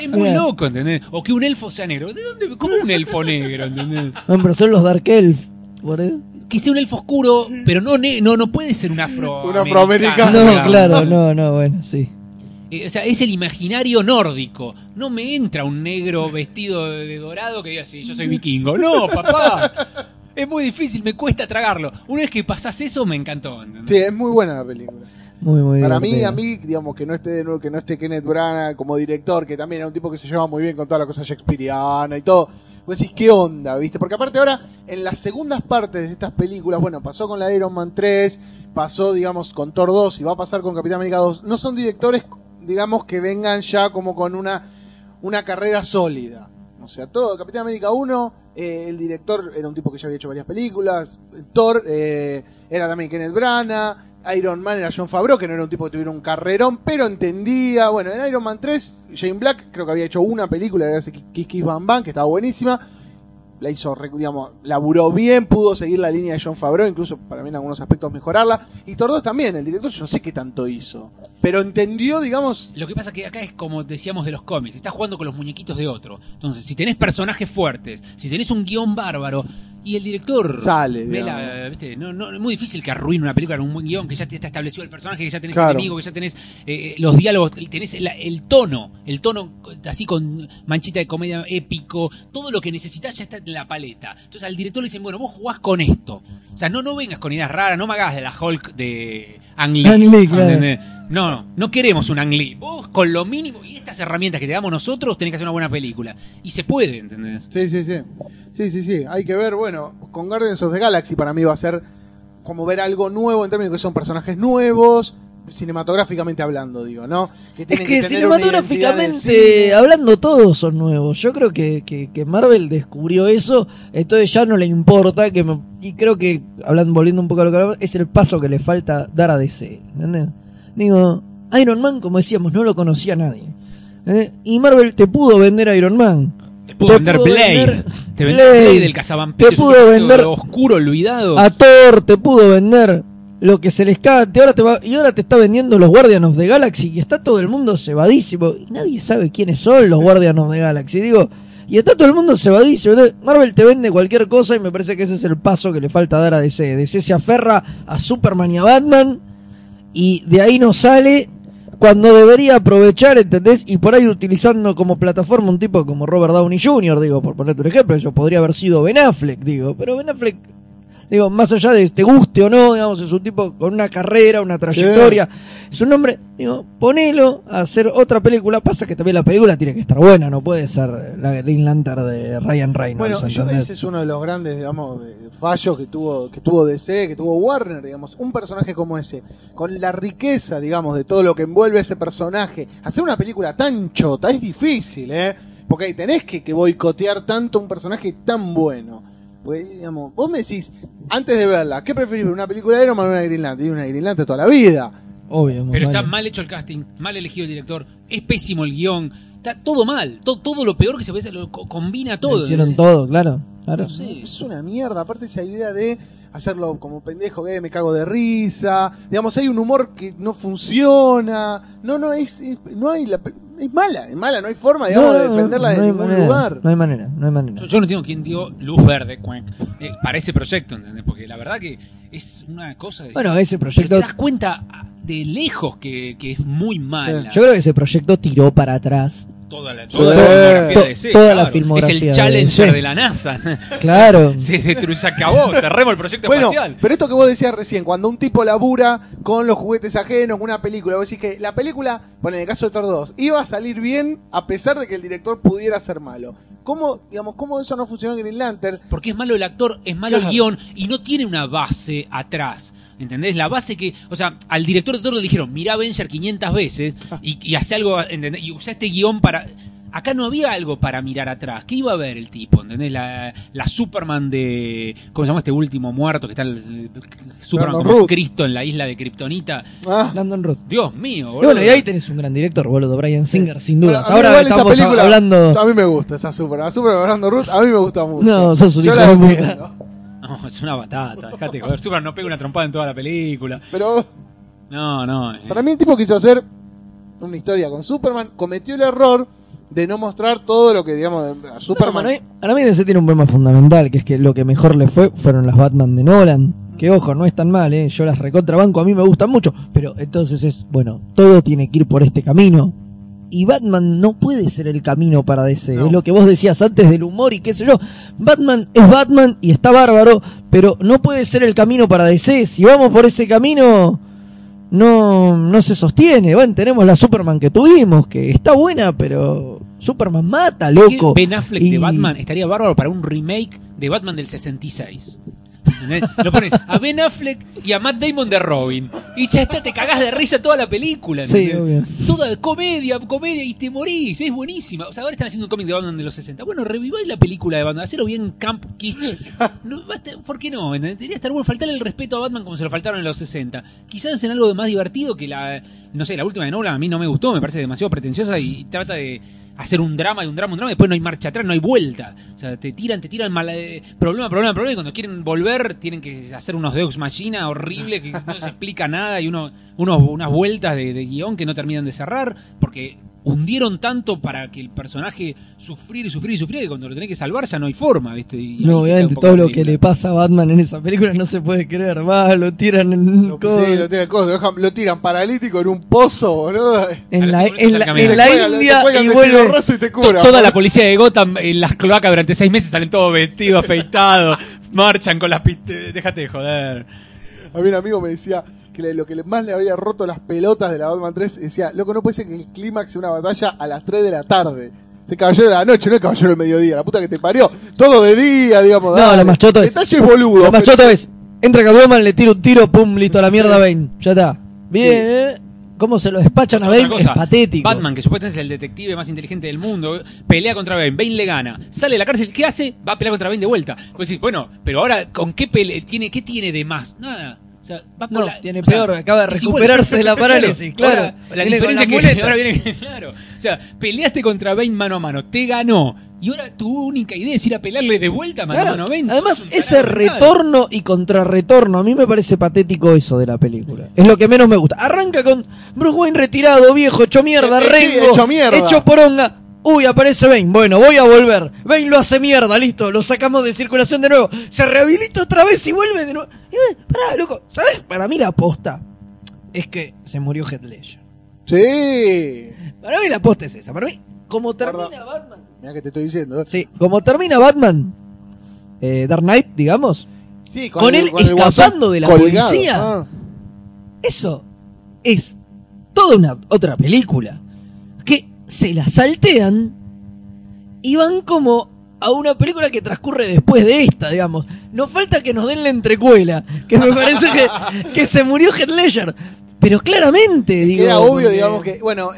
Es muy loco, ¿entendés? O que un elfo sea negro. ¿De dónde? ¿Cómo un elfo negro, entendés? No, pero son los Dark Elf, ¿verdad? Que sea un elfo oscuro, pero no puede ser un afroamericano. Un afroamericano. No, claro, bueno, sí. O sea, es el imaginario nórdico. No me entra un negro vestido de dorado que diga, sí, yo soy vikingo. No, papá. Es muy difícil, me cuesta tragarlo. Una vez que pasás eso, me encantó, ¿entendés? Sí, es muy buena la película. Muy para mí, a mí, digamos, que no esté Kenneth Branagh como director, que también era un tipo que se llevaba muy bien con toda la cosa shakespeariana y todo. Vos decís, ¿qué onda, viste? Porque aparte ahora, en las segundas partes de estas películas, bueno, pasó con la Iron Man 3, pasó, digamos, con Thor 2 y va a pasar con Capitán América 2. No son directores, digamos, que vengan ya como con una carrera sólida. O sea, todo, Capitán América 1, el director era un tipo que ya había hecho varias películas, Thor era también Kenneth Branagh, Iron Man era Jon Favreau, que no era un tipo que tuviera un carrerón, pero entendía. Bueno, en Iron Man 3, Shane Black creo que había hecho una película de hace Kiss Kiss Bang Bang, que estaba buenísima. La hizo, digamos, laburó bien, pudo seguir la línea de Jon Favreau, incluso para mí en algunos aspectos mejorarla. Y Thor 2 también, el director yo no sé qué tanto hizo, pero entendió, digamos... Lo que pasa que acá es como decíamos de los cómics, estás jugando con los muñequitos de otro. Entonces, si tenés personajes fuertes, si tenés un guión bárbaro, y el director... Sale, ¿viste? No, es muy difícil que arruine una película con un buen guión, que ya te está establecido el personaje, que ya tenés claro. Enemigo, que ya tenés los diálogos, tenés el tono así con manchita de comedia épico, todo lo que necesitas ya está en la paleta. Entonces al director le dicen, bueno, vos jugás con esto. O sea, no vengas con ideas raras, no me hagas de la Hulk de Ang Lee. Ang Lee, claro. No queremos un Ang Lee. Vos con lo mínimo y estas herramientas que te damos nosotros tenés que hacer una buena película. Y se puede, ¿entendés? Sí. Hay que ver, bueno, con Guardians of the Galaxy para mí va a ser como ver algo nuevo en términos de que son personajes nuevos, cinematográficamente hablando, digo, ¿no? Que tienen, es que tener cinematográficamente hablando todos son nuevos. Yo creo que Marvel descubrió eso, entonces ya no le importa y creo que, volviendo un poco a lo que hablamos, es el paso que le falta dar a DC, ¿entendés? Digo, Iron Man, como decíamos, no lo conocía nadie. Y Marvel te pudo vender Iron Man. Te pudo vender Blade del cazavampiros. Te pudo vender oscuro, olvidado. A Thor, te pudo vender lo que se les cante. Ahora te está vendiendo los Guardian of the Galaxy. Y está todo el mundo cebadísimo. Y nadie sabe quiénes son los Guardian of the Galaxy. Digo, y está todo el mundo cebadísimo. Marvel te vende cualquier cosa y me parece que ese es el paso que le falta dar a DC. DC se aferra a Superman y a Batman. Y de ahí no sale cuando debería aprovechar, ¿entendés? Y por ahí utilizando como plataforma un tipo como Robert Downey Jr., digo, por ponerte un ejemplo, yo podría haber sido Ben Affleck, digo, pero Ben Affleck, digo, más allá de te guste o no, digamos, es un tipo con una carrera, una trayectoria, es un hombre, digo, ponelo a hacer otra película, pasa que también la película tiene que estar buena, no puede ser la Green Lantern de Ryan Reynolds. Bueno, yo ese es uno de los grandes, digamos, fallos que tuvo DC, que tuvo Warner, digamos, un personaje como ese, con la riqueza, digamos, de todo lo que envuelve ese personaje, hacer una película tan chota es difícil, porque ahí tenés que boicotear tanto un personaje tan bueno. Pues, digamos, vos me decís, antes de verla, ¿qué preferís? ¿Una película de Iron Man o una Green Lantern? Y una Green Lantern toda la vida. Obvio, pero está mal hecho el casting, mal elegido el director, es pésimo el guión, está todo mal, todo lo peor que se puede, lo combina todo. Hicieron todo, claro. No sé, es una mierda, aparte esa idea de hacerlo como pendejo, que me cago de risa, digamos, hay un humor que no funciona, es mala, no hay forma, digamos, de defenderla de ningún lugar. No hay manera. Yo no entiendo quién dio luz verde para ese proyecto, ¿entendés? Porque la verdad que es una cosa... Bueno, ese proyecto... Pero te das cuenta de lejos que es muy mala. Sí. Yo creo que ese proyecto tiró para atrás toda la filmografía de DC, toda la filmografía. Es el Challenger de la NASA. Claro. Se acabó, cerremos el proyecto espacial. Pero esto que vos decías recién, cuando un tipo labura con los juguetes ajenos, con una película, vos decís que la película, bueno, en el caso de Thor 2, iba a salir bien a pesar de que el director pudiera ser malo. ¿Cómo, digamos, cómo eso no funciona en Green Lantern? Porque es malo el actor, es malo el guión y no tiene una base atrás. ¿Entendés? La base que... O sea, al director de todo le dijeron, mirá Avenger 500 veces y hace algo, ¿entendés? Y usa este guión para... Acá no había algo para mirar atrás. ¿Qué iba a ver el tipo? ¿Entendés? La Superman de... ¿Cómo se llama este último muerto? Que está el Superman como Cristo en la isla de Kryptonita. Ah. Landon Roth. Dios mío, boludo. Bueno, y ahí tenés un gran director, boludo. Bryan Singer, sin dudas. Ahora estamos película, hablando... A mí me gusta esa Superman. La Superman Landon Roth a mí me gusta mucho. No, sos un hijo de puta. No, es una batata. Dejate joder. Superman no pega una trompada en toda la película. Pero... No. Para mí el tipo quiso hacer una historia con Superman. Cometió el error... de no mostrar todo lo que, digamos, a Superman. No, para mí DC tiene un problema fundamental, que es que lo que mejor le fueron las Batman de Nolan, que ojo, no es tan mal, yo las recontrabanco, a mí me gustan mucho, pero entonces es, bueno, todo tiene que ir por este camino, y Batman no puede ser el camino para DC, no. Es lo que vos decías antes del humor y qué sé yo, Batman es Batman y está bárbaro, pero no puede ser el camino para DC, si vamos por ese camino... No se sostiene. Bueno, tenemos la Superman que tuvimos, que está buena, pero Superman mata, loco. Ben Affleck de Batman estaría bárbaro para un remake de Batman del 66. ¿Entendés? Lo pones a Ben Affleck y a Matt Damon de Robin. Y ya está, te cagás de risa toda la película. ¿Entendés? Sí, obvio. Toda comedia y te morís. Es buenísima. O sea, ahora están haciendo un cómic de Batman de los 60. Bueno, reviváis la película de Batman. Hacelo bien Camp Kitsch. No, ¿por qué no? Debería estar bueno. Faltarle el respeto a Batman como se lo faltaron en los 60. Quizás en algo de más divertido que la... No sé, la última de Nolan a mí no me gustó. Me parece demasiado pretenciosa y trata de... hacer un drama, después no hay marcha atrás, no hay vuelta. O sea, te tiran mal, problema, y cuando quieren volver tienen que hacer unos Deus Machina horribles que no se explica nada y unas vueltas de guión que no terminan de cerrar porque hundieron tanto para que el personaje sufrir que cuando lo tenés que salvar ya no hay forma, ¿viste? Y no, obviamente todo lo que le pasa a Batman en esa película no se puede creer, va, lo tiran en un coso. Sí, lo tiran en coso, lo tiran paralítico en un pozo, boludo. En la India y vuelve y te cura, toda la policía de Gotham en las cloacas durante 6 meses salen todos vestidos, afeitados, marchan con las pistolas, déjate de joder. A mí un amigo me decía... que lo que más le había roto las pelotas de la Batman 3, decía, loco, no puede ser que el clímax sea una batalla a las 3 de la tarde. Ese caballero de la noche, no el caballero del mediodía, la puta que te parió. Todo de día, digamos. No, dale. Lo más choto es... Detalle es boludo. Lo más choto es, entra Catwoman, le tira un tiro, pum, listo, a la mierda Bane. Ya está. Bien, sí. Cómo se lo despachan a Bane es patético. Batman, que supuestamente es el detective más inteligente del mundo, pelea contra Bane, Bane le gana, sale de la cárcel, ¿qué hace? Va a pelear contra Bane de vuelta. Pues sí, bueno, pero ahora, ¿con qué pelea? ¿Qué tiene de más? Nada. O sea, va con tiene peor, acaba de recuperarse de la parálisis, claro. La diferencia es que ahora viene, claro. O sea, peleaste contra Bane mano a mano, te ganó. Y ahora tu única idea es ir a pelearle de vuelta mano a mano a Bane. Además, ese retorno y contrarretorno, a mí me parece patético eso de la película. Es lo que menos me gusta. Arranca con Bruce Wayne retirado, viejo, hecho mierda, rengo, hecho poronga. Uy, aparece Bane. Bueno, voy a volver. Bane lo hace mierda, listo. Lo sacamos de circulación de nuevo. Se rehabilita otra vez y vuelve de nuevo. Y pará, loco. ¿Sabes? Para mí la posta es que se murió Heath Ledger. Sí. Para mí la posta es esa. Para mí, como termina Batman. Mirá que te estoy diciendo. Sí, como termina Batman, Dark Knight, digamos. Sí, con él escapando de la policía. Eso es toda una otra película. Se la saltean y van como a una película que transcurre después de esta, digamos. No falta que nos den la entrecuela, que me parece que se murió Heath Ledger. Pero claramente, digo... Era obvio, digamos, que... Bueno,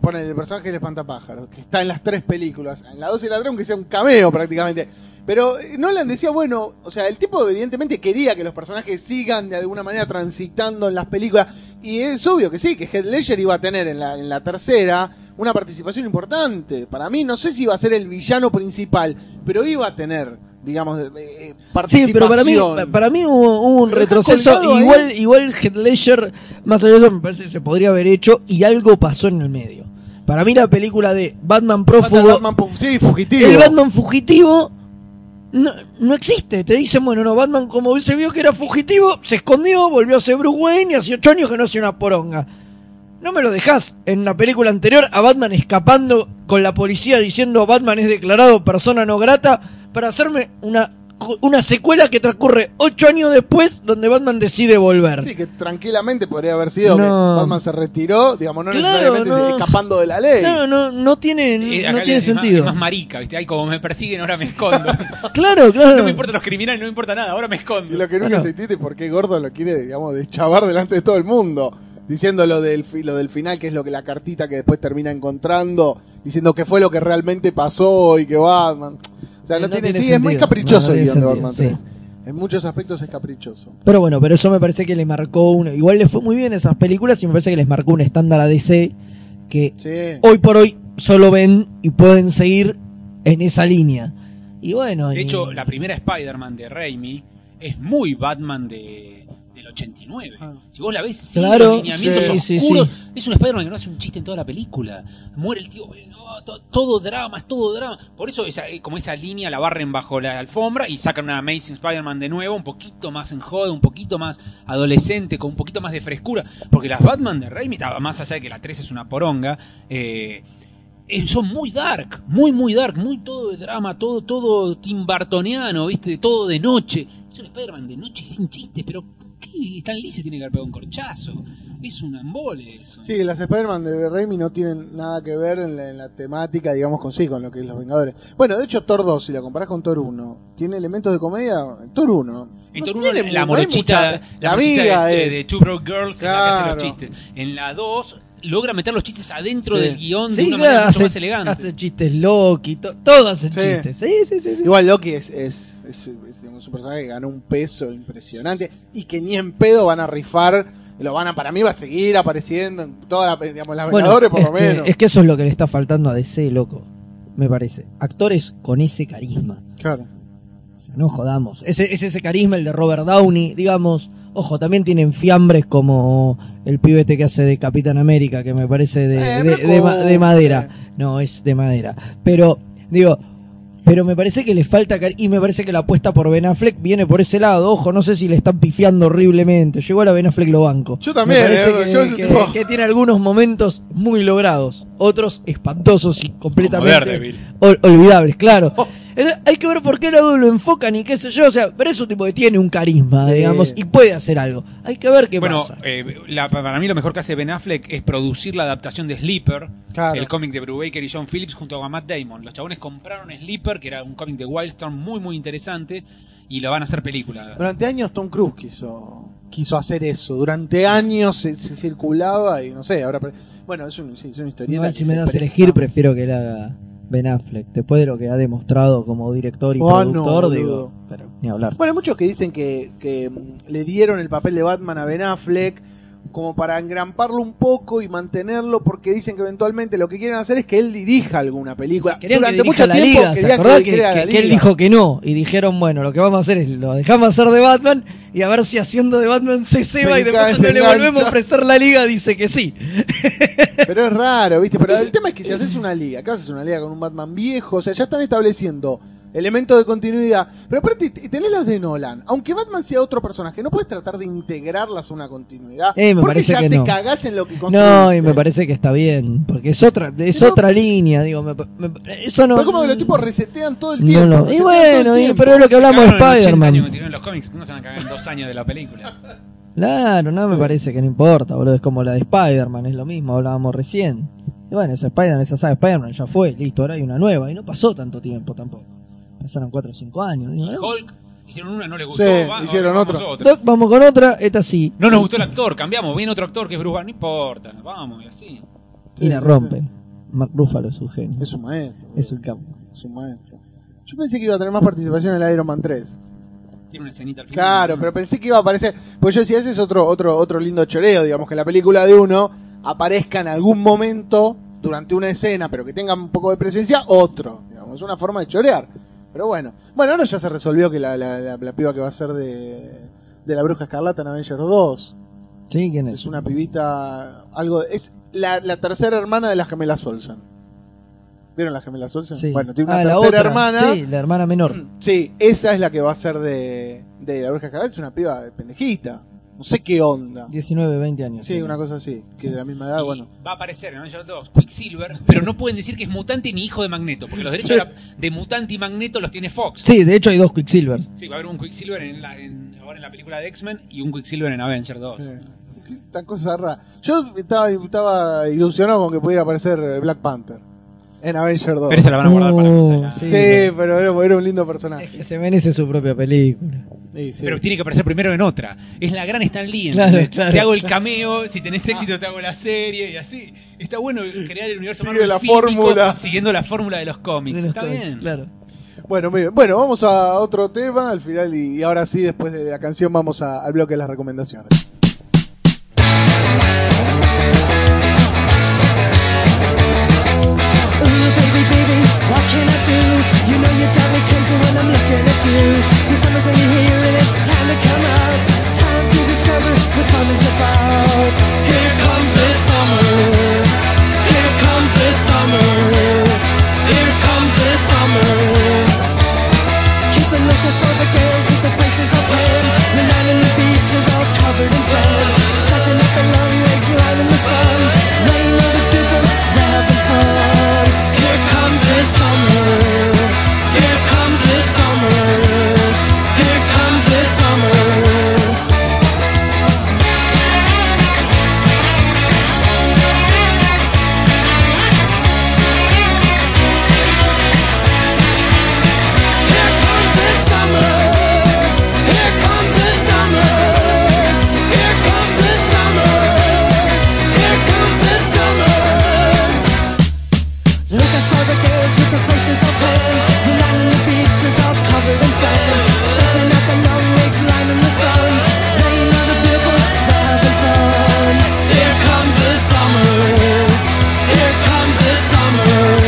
ponen el personaje del Espantapájaros, que está en las 3 películas. En la 2 y la 3, aunque sea un cameo prácticamente. Pero Nolan decía, bueno, o sea, el tipo evidentemente quería que los personajes sigan de alguna manera transitando en las películas. Y es obvio que sí, que Heath Ledger iba a tener en la tercera... una participación importante. Para mí, no sé si iba a ser el villano principal, pero iba a tener, digamos, participación. Sí, pero para mí hubo un retroceso. Igual Heath Ledger, más allá de eso, me parece que se podría haber hecho, y algo pasó en el medio. Para mí la película de Batman prófugo... Fugitivo. El Batman fugitivo no existe. Te dicen, bueno, no, Batman como se vio que era fugitivo, se escondió, volvió a ser Bruce Wayne, y hace 8 años que no hace una poronga. No me lo dejás en la película anterior a Batman escapando con la policía diciendo Batman es declarado persona no grata para hacerme una una secuela que transcurre 8 años después, donde Batman decide volver. Sí, que tranquilamente podría haber sido que Batman se retiró, digamos, no necesariamente escapando de la ley. Claro, no tiene, no tiene sentido. Es más marica, ¿viste? Ay, como me persiguen, ahora me escondo. Claro, claro. No me importan los criminales, no me importa nada, ahora me escondo. Y lo que nunca se entiende es por qué Gordo lo quiere, digamos, deschavar delante de todo el mundo. Diciendo lo del final, que es lo que la cartita que después termina encontrando, diciendo que fue lo que realmente pasó y que Batman... O sea, no tiene sentido. Es muy caprichoso el guión de Batman 3. Sí. En muchos aspectos es caprichoso. Pero bueno, pero eso me parece que le marcó uno. Igual le fue muy bien esas películas y me parece que les marcó un estándar a DC que hoy por hoy solo ven y pueden seguir en esa línea. Y bueno... De hecho, la primera Spider-Man de Raimi es muy Batman del 89. Ah. Si vos la ves sin alineamientos oscuros, es un Spider-Man que no hace un chiste en toda la película. Muere el tío... todo drama, es todo drama. Por eso como esa línea la barren bajo la alfombra y sacan una Amazing Spider-Man de nuevo, un poquito más en joda, un poquito más adolescente, con un poquito más de frescura. Porque las Batman de Raimi, más allá de que la 3 es una poronga, son muy dark, muy todo de drama, todo Tim Burtoniano, ¿viste? Todo de noche. Es un Spider-Man de noche sin chistes, pero ¿qué? Stan Lee se tiene que haber pegado un corchazo. Es un embole eso. Sí, las Spider-Man de Raimi no tienen nada que ver en la temática, digamos, con lo que es Los Vengadores. Bueno, de hecho, Thor 2, si la comparás con Thor 1, ¿tiene elementos de comedia? Thor 1. En Thor 1 la morochita de Two Broke Girls, claro, en la que hace los chistes. En la 2 logra meter los chistes adentro del guión de una manera mucho más elegante. Hace chistes Loki, todos hacen chistes. Sí. Igual Loki es un personaje que ganó un peso impresionante y que ni en pedo van a rifar. Para mí va a seguir apareciendo en todas las Vengadores, por lo menos. Es que eso es lo que le está faltando a DC, loco. Me parece. Actores con ese carisma. Claro. O sea, no jodamos. Es ese carisma, el de Robert Downey, digamos. Ojo, también tienen fiambres como el pibete que hace de Capitán América, que me parece de madera. No, es de madera. Pero, digo... Pero me parece que le falta... Y me parece que la apuesta por Ben Affleck viene por ese lado. Ojo, no sé si le están pifiando horriblemente. Yo igual a Ben Affleck lo banco. Yo también. Que tiene algunos momentos muy logrados. Otros espantosos y completamente olvidables, claro. Oh. Hay que ver por qué lo enfocan y qué sé yo. O sea, pero es un tipo que tiene un carisma, digamos, y puede hacer algo. Hay que ver qué pasa. Para mí lo mejor que hace Ben Affleck es producir la adaptación de Sleeper, el cómic de Brubaker y John Phillips junto a Matt Damon. Los chabones compraron Sleeper, que era un cómic de Wildstorm muy, muy interesante, y lo van a hacer película. Durante años Tom Cruise quiso hacer eso. Durante años se circulaba y no sé, ahora... Bueno, es una historieta. No, si me das a elegir, prefiero que la haga Ben Affleck, después de lo que ha demostrado como director y productor, digo, pero ni hablar. Bueno, hay muchos que dicen que le dieron el papel de Batman a Ben Affleck como para engramparlo un poco y mantenerlo, porque dicen que eventualmente lo que quieren hacer es que él dirija alguna película. Sí, durante mucho tiempo que él dijo que no, y dijeron, bueno, lo que vamos a hacer es lo dejamos hacer de Batman y a ver si haciendo de Batman se ceba y después cuando le volvemos a ofrecer la liga dice que sí. Pero es raro, ¿viste? Pero el tema es que si haces una liga, acá haces una liga con un Batman viejo, o sea, ya están estableciendo elementos de continuidad. Pero aparte, tenés las de Nolan. Aunque Batman sea otro personaje, no puedes tratar de integrarlas a una continuidad. Porque ya te cagás en lo que construiste. No, y me parece que está bien. Porque es otra línea, digo. Eso no. Pero como que los tipos resetean todo el tiempo. No. Y bueno, pero es lo que hablamos de Spider-Man. En los cómics, no se van a cagar en 2 años de la película. Claro, me parece que no importa, boludo. Es como la de Spider-Man, es lo mismo, hablábamos recién. Y bueno, esa saga de Spider-Man ya fue, listo, ahora hay una nueva. Y no pasó tanto tiempo tampoco. Pasaron 4 o 5 años. ¿No? Hulk, hicieron una, no les gustó. Hicieron otra. Doc, vamos con otra, esta sí. No nos gustó el actor, cambiamos. Viene otro actor que es Brubaker, no importa. Vamos, y así. Y la rompen. Mark Ruffalo es un genio. Es un maestro. Es un campo. Es un maestro. Yo pensé que iba a tener más participación en el Iron Man 3. Tiene una escenita al final. Claro, pero pensé que iba a aparecer. Pues yo decía, ese es otro lindo choreo, digamos, que en la película de uno aparezca en algún momento durante una escena, pero que tenga un poco de presencia, otro. Digamos, es una forma de chorear. Pero bueno, ahora ya se resolvió que la piba que va a ser de la Bruja Escarlata en Avengers 2. Sí, ¿quién es? Es una pibita, es la tercera hermana de la gemela Olsen. ¿Vieron la gemela Olsen? Sí. Bueno, tiene una tercera hermana. Sí, la hermana menor. Sí, esa es la que va a ser de la Bruja Escarlata, es una piba pendejita. no sé qué onda. 19, 20 años. Sí, creo. Una cosa así, que de la misma edad, y bueno. Va a aparecer en Avengers 2 Quicksilver, pero no pueden decir que es mutante ni hijo de Magneto, porque los derechos de mutante y Magneto los tiene Fox. Sí, de hecho hay dos Quicksilver. Sí, va a haber un Quicksilver ahora en la película de X-Men y un Quicksilver en Avengers 2. Sí. Tan cosa rara. Yo estaba ilusionado con que pudiera aparecer Black Panther en Avengers 2. Pero se la van a guardar para la sí, pero era un lindo personaje. Es que se merece su propia película. Sí, sí. Pero tiene que aparecer primero en otra. Es la gran Stan Lee. Claro. Te hago el cameo, si tenés éxito te hago la serie y así. Está bueno crear el universo Marvel siguiendo la fórmula de los cómics. Está bien. Claro. Bueno, muy bien. Bueno, vamos a otro tema al final y ahora sí, después de la canción, vamos al bloque de las recomendaciones. What can I do? You know you drive me crazy when I'm looking at you. The summer's day here and it's time to come out. Time to discover what fun is about. Here comes the summer. Here comes the summer. Here comes the summer. Keep on looking for the girls with the faces of pen. The night and the beach is all covered in sand. Stretching up the long legs, lying in the sun. Laying all the people, we're having fun. Here comes the summer, here comes the summer, here comes the summer. Here comes the summer, here comes the summer, here comes the summer, here comes the summer. Looking for the girls with the faces all pale. The line in the beach is all covered in sand. Stretching out the long legs, lying in the sun. Laying on the people, they're having fun. Here comes the summer. Here comes the summer.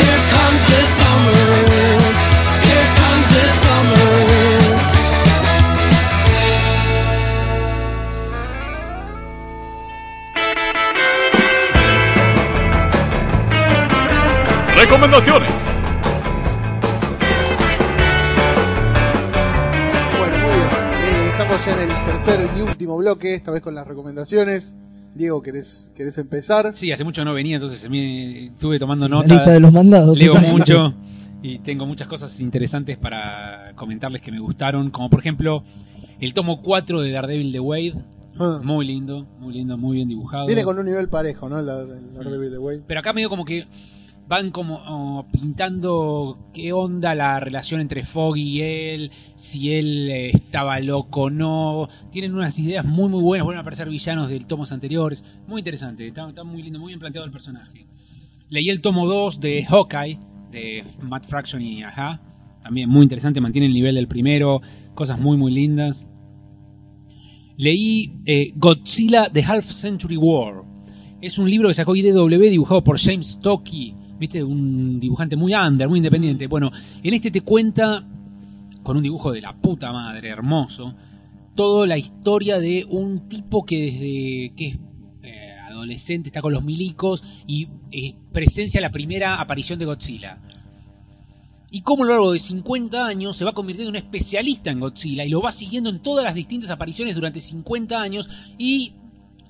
Here comes the summer. Here comes the summer. Recomendaciones. Bueno, muy bien. Estamos ya en el tercer y último bloque, esta vez con las recomendaciones. Diego, ¿querés empezar? Sí, hace mucho no venía, entonces me estuve tomando nota. La lista de los mandados. Leo mucho y tengo muchas cosas interesantes para comentarles que me gustaron, como por ejemplo el tomo 4 de Daredevil de Wade. Muy lindo, muy bien dibujado. Viene con un nivel parejo, ¿no? El Daredevil de Wade. Pero acá medio como que van como pintando qué onda la relación entre Foggy y él, si él estaba loco o no. Tienen unas ideas muy muy buenas, vuelven a aparecer villanos del tomos anteriores. Muy interesante, está muy lindo, muy bien planteado el personaje. Leí el tomo 2 de Hawkeye, de Matt Fraction y Aja. También muy interesante, mantiene el nivel del primero, cosas muy muy lindas. Leí Godzilla The Half Century War. Es un libro que sacó IDW, dibujado por James Tockey. ¿Viste? Un dibujante muy under, muy independiente. Bueno, en este te cuenta, con un dibujo de la puta madre, hermoso, toda la historia de un tipo que desde que es adolescente está con los milicos y presencia la primera aparición de Godzilla. Y cómo a lo largo de 50 años se va convirtiendo en un especialista en Godzilla y lo va siguiendo en todas las distintas apariciones durante 50 años y...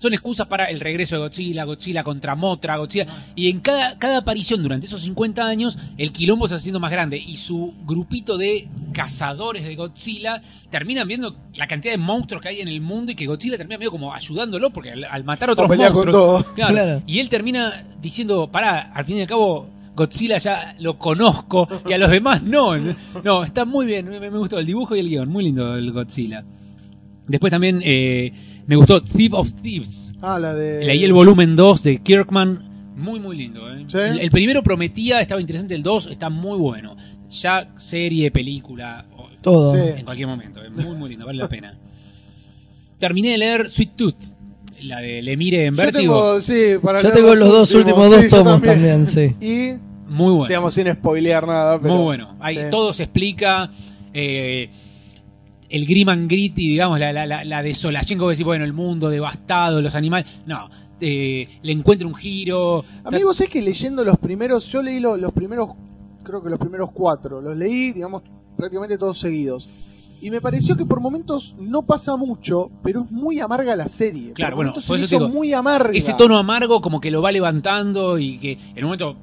Son excusas para el regreso de Godzilla, Godzilla contra Mothra, Godzilla... Y en cada aparición durante esos 50 años, el quilombo se está haciendo más grande. Y su grupito de cazadores de Godzilla terminan viendo la cantidad de monstruos que hay en el mundo y que Godzilla termina medio como ayudándolo porque al matar a otros monstruos... Claro. Y él termina diciendo, pará, al fin y al cabo Godzilla ya lo conozco y a los demás no. No, está muy bien, me gustó el dibujo y el guión, muy lindo el Godzilla. Después también... me gustó Thief of Thieves. Leí el volumen 2 de Kirkman. Muy, muy lindo. ¿Sí? El primero prometía, estaba interesante. El 2 está muy bueno. Ya serie, película. Todo. Sí. En cualquier momento. Muy, muy lindo. Vale la pena. Terminé de leer Sweet Tooth. La de Lemire en Vertigo. Yo tengo los dos últimos dos tomos también. Sí. Y muy bueno. Sigamos sin spoilear nada. Pero, muy bueno. Ahí todo se explica. El grim and gritty, digamos, la desolación, como decir, bueno, el mundo devastado, los animales... No, le encuentra un giro... Amigo, vos sabés que leyendo los primeros... Yo leí los primeros, creo que los primeros 4. Los leí, digamos, prácticamente todos seguidos. Y me pareció que por momentos no pasa mucho, pero es muy amarga la serie. Claro, bueno, por eso te digo, muy amarga. Ese tono amargo como que lo va levantando y que en un momento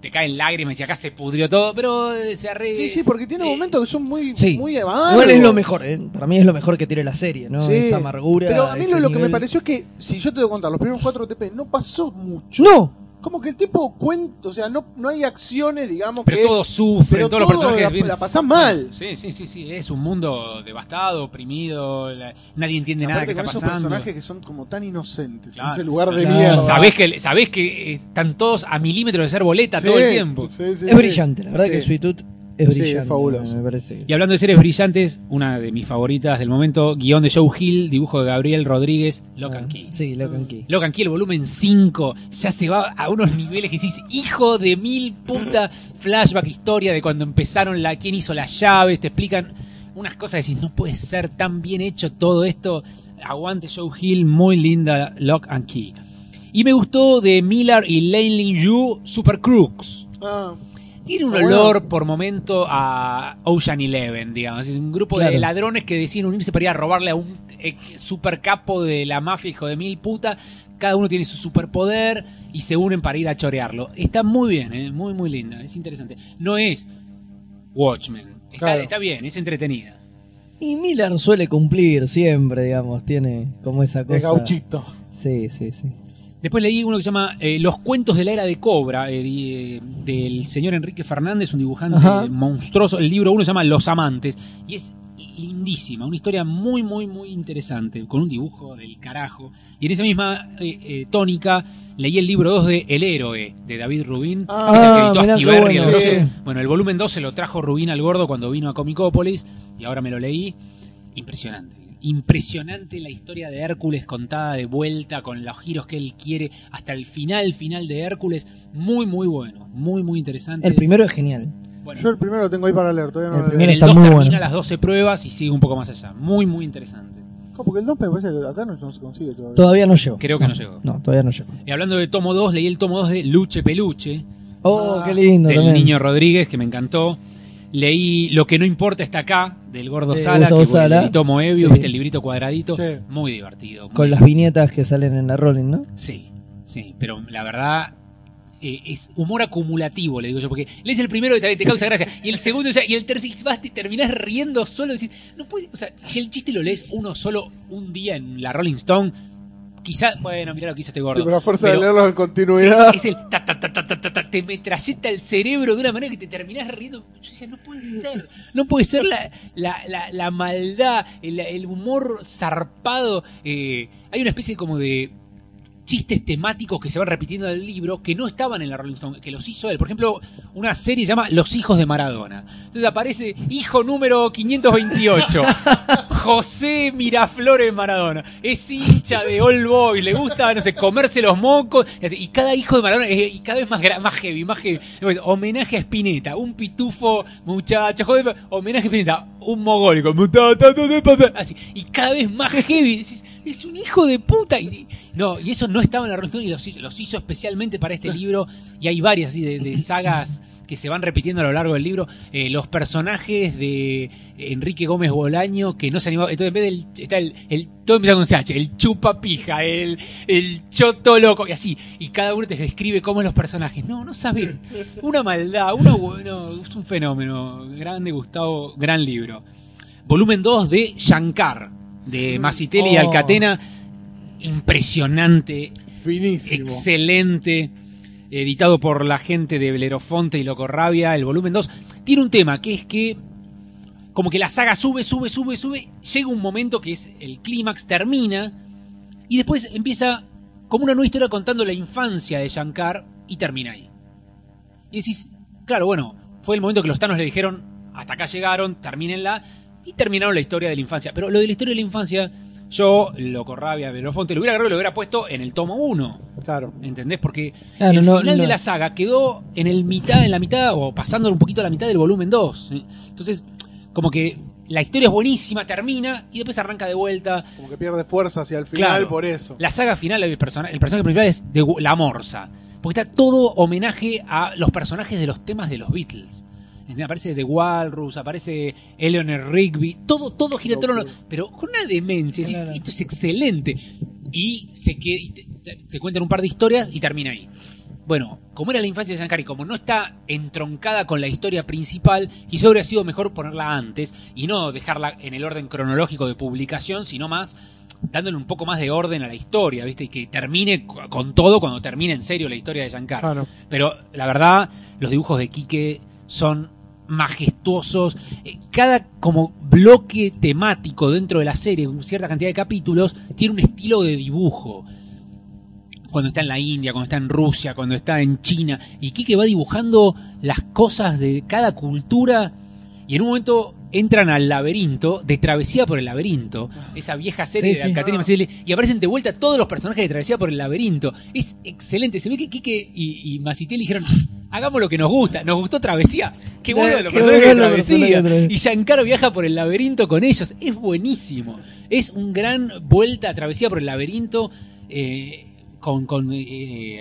te caen lágrimas y acá se pudrió todo, pero se arregla. Sí, sí, porque tiene momentos que son muy, sí, muy amargos. Igual es lo mejor, para mí es lo mejor que tiene la serie, ¿no? Sí, esa amargura. Pero a mí lo que me pareció es que, si yo te voy a contar, los primeros 4 TP no pasó mucho. No. Como que el tipo cuenta, o sea, no hay acciones, digamos, pero que... Pero todos sufren, todos los personajes... La pasan mal. Sí, sí, sí, sí, es un mundo devastado, oprimido, nadie entiende nada que está pasando. Aparte esos personajes que son como tan inocentes, claro, en ese lugar de mierda. Sabés que están todos a milímetros de ser boleta, sí, todo el tiempo. Sí, sí, es brillante, la verdad, sí, que Sweet Tooth es brillante. Sí, es fabuloso. Me parece. Y hablando de series brillantes, una de mis favoritas del momento, guión de Joe Hill, dibujo de Gabriel Rodríguez, Lock and Key. Sí, Lock and Key. Lock and Key, el volumen 5, ya se va a unos niveles que decís, hijo de mil puta, flashback, historia de cuando empezaron, quién hizo las llaves, te explican unas cosas, decís, no puede ser tan bien hecho todo esto, aguante Joe Hill, muy linda Lock and Key. Y me gustó de Miller y Leinlin Yu, Super Crooks. Ah. Tiene un olor, bueno, por momento a Ocean Eleven, digamos. Es un grupo, claro, de ladrones que deciden unirse para ir a robarle a un super capo de la mafia, hijo de mil puta. Cada uno tiene su superpoder y se unen para ir a chorearlo. Está muy bien, muy, muy linda. Es interesante. No es Watchmen. Está bien, es entretenida. Y Miller suele cumplir siempre, digamos. Tiene como esa cosa. El gauchito. Sí, sí, sí. Después leí uno que se llama Los cuentos de la era de Cobra, del señor Enrique Fernández, un dibujante, ajá, monstruoso. El libro 1 se llama Los Amantes y es lindísima, una historia muy, muy, muy interesante, con un dibujo del carajo. Y en esa misma tónica leí el libro 2 de El Héroe, de David Rubin, que editó Astiberri. Bueno, bueno, el volumen 2 se lo trajo Rubin al gordo cuando vino a Comicópolis y ahora me lo leí. Impresionante. Impresionante la historia de Hércules contada de vuelta con los giros que él quiere hasta el final de Hércules. Muy, muy bueno, muy, muy interesante. El primero es genial. Bueno, yo el primero lo tengo ahí para leer, todavía no lo leo. En el 2 termina las 12 pruebas y sigue un poco más allá. Muy, muy interesante. Porque el 2 me parece que acá no se consigue todavía. Todavía no llegó. Creo que no llegó. No, todavía no llegó. Y hablando de tomo 2, leí el tomo 2 de Luche Peluche. Oh, qué lindo. Del también. Niño Rodríguez, que me encantó. Leí Lo que no importa está acá, del Gordo Sala, que Sala, el librito Moebius, sí, viste, el librito cuadradito, sí, muy divertido. Muy con divertido. Las viñetas que salen en la Rolling, ¿no? Sí, sí, pero la verdad es humor acumulativo, le digo yo, porque lees el primero y te causa gracia, y el segundo, o sea, y el tercero, y vas, te terminás riendo solo, decís, no puede, o sea, si el chiste lo lees uno solo un día en la Rolling Stone, quizás, bueno, mirá lo que hizo este gordo. Sí, pero a fuerza de leerlo en continuidad. Es el ta, te metralleta el cerebro de una manera que te terminás riendo. Yo decía, no puede ser la maldad, el humor zarpado. Hay una especie como de chistes temáticos que se van repitiendo del libro que no estaban en la Rolling Stone, que los hizo él. Por ejemplo, una serie se llama Los hijos de Maradona. Entonces aparece hijo número 528, José Miraflores Maradona. Es hincha de All Boys, le gusta, no sé, comerse los mocos. Y cada hijo de Maradona es cada vez más heavy, más heavy. Después, homenaje a Spinetta, un pitufo muchacho, joder, homenaje a Spinetta, un mogólico. Así. Y cada vez más heavy. Decís, es un hijo de puta. Y eso no estaba en la Rolling Stone y los hizo especialmente para este libro. Y hay varias así de sagas que se van repitiendo a lo largo del libro. Los personajes de Enrique Gómez Bolaño que no se animaba. Entonces, en vez del. Está el todo empieza con CH, el chupapija, el choto loco, y así. Y cada uno te describe cómo es los personajes. No sabés. Una maldad, es un fenómeno. Grande, Gustavo, gran libro. Volumen 2 de Shankar, de Masitelli y Alcatena, impresionante, finísimo, excelente, editado por la gente de Belerofonte y Locorrabia. El volumen 2 tiene un tema que es que como que la saga sube, llega un momento que es el clímax, termina y después empieza como una nueva historia contando la infancia de Shankar y termina ahí. Y decís, claro, bueno, fue el momento que los Thanos le dijeron, hasta acá llegaron, termínenla. Y terminaron la historia de la infancia. Pero lo de la historia de la infancia, yo, Locorrabia, Belafonte, lo hubiera agarrado y lo hubiera puesto en el tomo 1. Claro. ¿Entendés? Porque claro, el final de la saga quedó en la mitad, o pasándole un poquito a la mitad del volumen 2. Entonces, como que la historia es buenísima, termina y después arranca de vuelta. Como que pierde fuerza hacia el final, claro, por eso. La saga final, el personaje principal es de La Morsa. Porque está todo homenaje a los personajes de los temas de los Beatles. Aparece The Walrus, aparece Eleanor Rigby, todo gira en torno, pero con una demencia. Claro. Esto es excelente. Y te cuentan un par de historias y termina ahí. Bueno, como era la infancia de Giancarlo, como no está entroncada con la historia principal, quizá hubiera sido mejor ponerla antes y no dejarla en el orden cronológico de publicación, sino más dándole un poco más de orden a la historia, ¿viste? Y que termine con todo cuando termine en serio la historia de Giancarlo. Claro. Pero la verdad, los dibujos de Quique son majestuosos. Cada como bloque temático dentro de la serie, cierta cantidad de capítulos, tiene un estilo de dibujo. Cuando está en la India, cuando está en Rusia, cuando está en China. Y Quique va dibujando las cosas de cada cultura. Y en un momento entran al laberinto, de Travesía por el Laberinto. Esa vieja serie de Alcatel y Maciel. Y aparecen de vuelta todos los personajes de Travesía por el Laberinto. Es excelente. Se ve que Quique y Maciel dijeron, hagamos lo que nos gusta. Nos gustó Travesía. Qué bueno de los personajes de Travesía. Y Giancarlo viaja por el laberinto con ellos. Es buenísimo. Es un gran vuelta a Travesía por el Laberinto. Con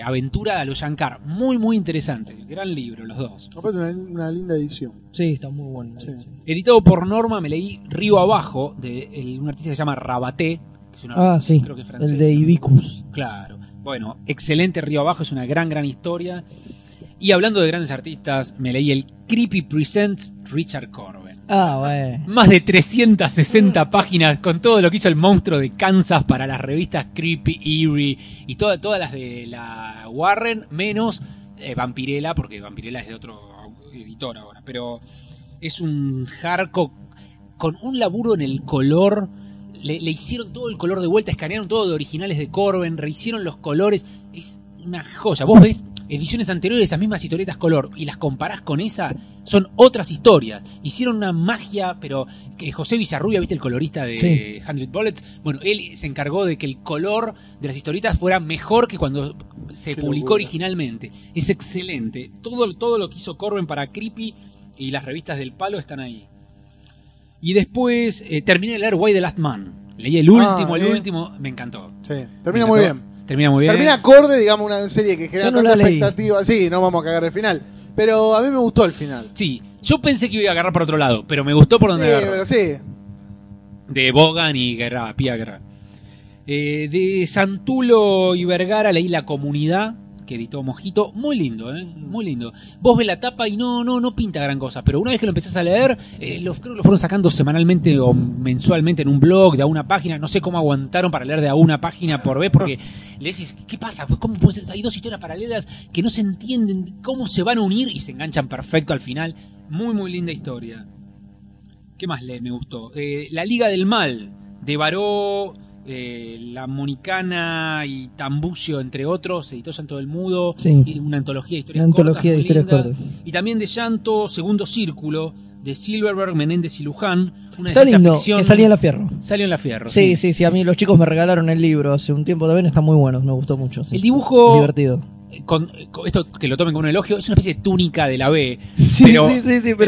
aventura a los Shankar. Muy, muy interesante. Gran libro, los dos. Aparte, una linda edición. Sí, está muy buena. Sí. Editado por Norma, me leí Río Abajo, de un artista que se llama Rabaté. Que es una, sí. Creo que es francés. El de Ibicus. Claro. Bueno, excelente Río Abajo, es una gran historia. Y hablando de grandes artistas, me leí el Creepy Presents Richard Corben. Bueno. Más de 360 páginas con todo lo que hizo el monstruo de Kansas para las revistas Creepy, Eerie y todas las de la Warren, menos Vampirella, porque Vampirella es de otro editor ahora. Pero es un hardcore con un laburo en el color. Le hicieron todo el color de vuelta, escanearon todo de originales de Corben, rehicieron los colores. Es una joya. Vos ves ediciones anteriores de esas mismas historietas color y las comparás con esa, son otras historias. Hicieron una magia, pero que José Villarrubia, ¿viste? El colorista de 100 Bullets. Bueno, él se encargó de que el color de las historietas fuera mejor que cuando se publicó originalmente. Es excelente. Todo lo que hizo Corben para Creepy y las revistas del palo están ahí. Y después terminé de leer Why the Last Man. Leí el último, me encantó. Sí, termina muy bien. Termina acorde, digamos, una serie que genera tanta expectativa. Sí, no vamos a cagar el final. Pero a mí me gustó el final. Sí, yo pensé que iba a agarrar por otro lado, pero me gustó por donde agarró. Sí. De Bogan y Guerra, Pía Guerra. De Santulo y Vergara leí La Comunidad, que editó Mojito. Muy lindo, muy lindo. Vos ves la tapa y no pinta gran cosa, pero una vez que lo empezás a leer, creo que lo fueron sacando semanalmente o mensualmente en un blog de a una página. No sé cómo aguantaron para leer de a una página por vez, porque le decís, ¿qué pasa? ¿Cómo puede ser? Hay dos historias paralelas que no se entienden cómo se van a unir y se enganchan perfecto al final. Muy, muy linda historia. ¿Qué más me gustó? La Liga del Mal, de Baró, La Monicana y Tambucio, entre otros. Editó Llanto del Mudo. Sí. Una antología de historias cortas. Y también de Llanto, Segundo Círculo, de Silverberg, Menéndez y Luján. Está lindo, que salía en La Fierro. Salió en La Fierro, sí. Sí, a mí los chicos me regalaron el libro hace un tiempo también. Está muy bueno, me gustó mucho. Sí. El dibujo... divertido. Con esto que lo tomen como un elogio, es una especie de túnica de la B. Pero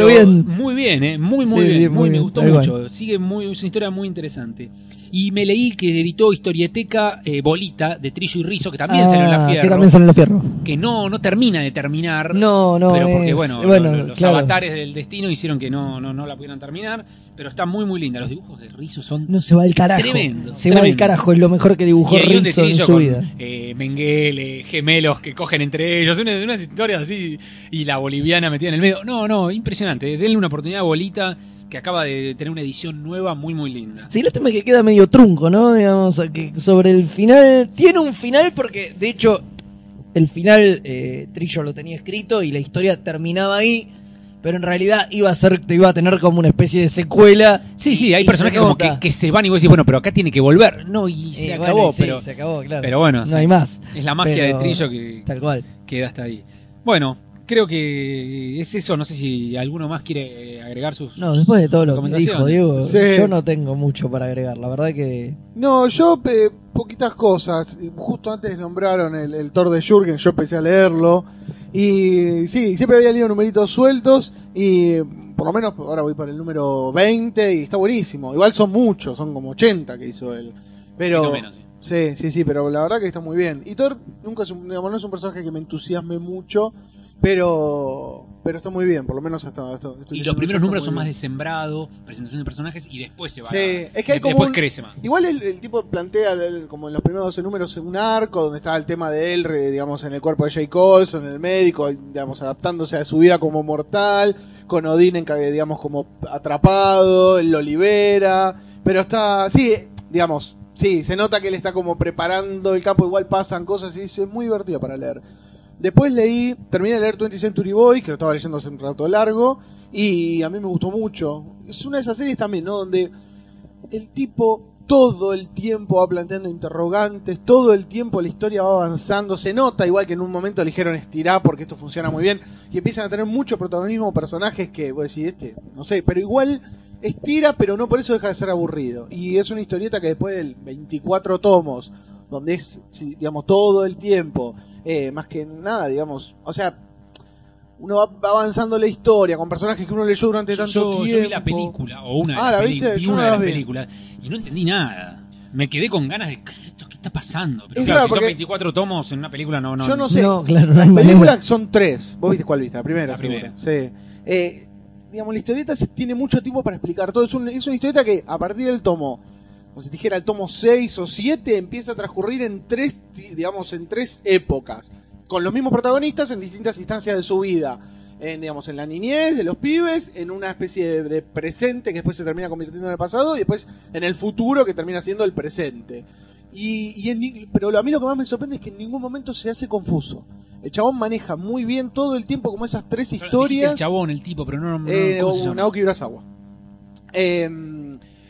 bien. Muy bien, muy bien. Me gustó mucho. Bueno. Es una historia muy interesante. Y me leí que editó Historieteca Bolita, de Trillo y Rizo, que también salió en La Fierro. Que también salió en La Fierro. Que no termina de terminar. No. Pero porque, los avatares del destino hicieron que no la pudieran terminar. Pero está muy, muy linda. Los dibujos de Rizo son... No, se va al carajo. Tremendo. Va al carajo. Es lo mejor que dibujó Rizo en su vida. Mengele, gemelos que cogen entre ellos. Unas historias así. Y la boliviana metida en el medio. No, impresionante. Denle una oportunidad a Bolita, que acaba de tener una edición nueva muy, muy linda. Sí, lástima que queda medio trunco, ¿no? Digamos, que sobre el final... Tiene un final porque, de hecho, el final Trillo lo tenía escrito y la historia terminaba ahí, pero en realidad iba a tener como una especie de secuela. Sí, hay personajes como que se van y vos decís, bueno, pero acá tiene que volver. No, y se acabó, sí, pero... se acabó, claro. Pero bueno, no hay más. Es la magia de Trillo que... Tal cual. Queda hasta ahí. Bueno... Creo que es eso, no sé si alguno más quiere agregar sus... No, después de todo lo que dijo Diego, yo no tengo mucho para agregar, la verdad que... No, yo poquitas cosas, justo antes nombraron el Thor de Jürgen, yo empecé a leerlo, y sí, siempre había leído numeritos sueltos, y por lo menos ahora voy para el número 20, y está buenísimo, igual son muchos, son como 80 que hizo él, pero... menos, sí, pero la verdad que está muy bien, y Thor nunca no es un personaje que me entusiasme mucho... Pero está muy bien, por lo menos hasta y los primeros números son más de sembrado, presentación de personajes, y después se va. Sí, es que hay como después crece más. Igual el tipo plantea, como en los primeros 12 números, un arco donde estaba el tema de él, digamos, en el cuerpo de Jay Coulson, el médico, digamos, adaptándose a su vida como mortal, con Odín, digamos, como atrapado, él lo libera, pero está, sí, digamos, sí, se nota que él está como preparando el campo, igual pasan cosas, y es muy divertido para leer. Después terminé de leer 20th Century Boy, que lo estaba leyendo hace un rato largo, y a mí me gustó mucho. Es una de esas series también, ¿no? Donde el tipo todo el tiempo va planteando interrogantes, todo el tiempo la historia va avanzando, se nota igual que en un momento eligieron estirar porque esto funciona muy bien, y empiezan a tener mucho protagonismo personajes que, vos decís, no sé, pero igual estira, pero no por eso deja de ser aburrido. Y es una historieta que después de 24 tomos, donde es, digamos, todo el tiempo, más que nada, digamos, o sea, uno va avanzando la historia con personajes que uno leyó durante tanto tiempo. Yo vi la película, o una de las películas, vi una de las películas, y no entendí nada. Me quedé con ganas de, ¿qué está pasando? Pero claro, si son 24 tomos en una película, no. Yo no sé, no, claro, las películas son 3, vos viste cuál viste, la primera. La primera. Sí. Digamos, la historieta tiene mucho tiempo para explicar todo, es una historieta que a partir del tomo, como si te dijera el tomo 6 o 7, empieza a transcurrir en tres épocas, con los mismos protagonistas en distintas instancias de su vida, en la niñez de los pibes, en una especie de presente que después se termina convirtiendo en el pasado, y después en el futuro que termina siendo el presente. Pero a mí lo que más me sorprende es que en ningún momento se hace confuso. El chabón maneja muy bien todo el tiempo como esas tres historias. El chabón, el tipo, pero no, Naoki Urasawa.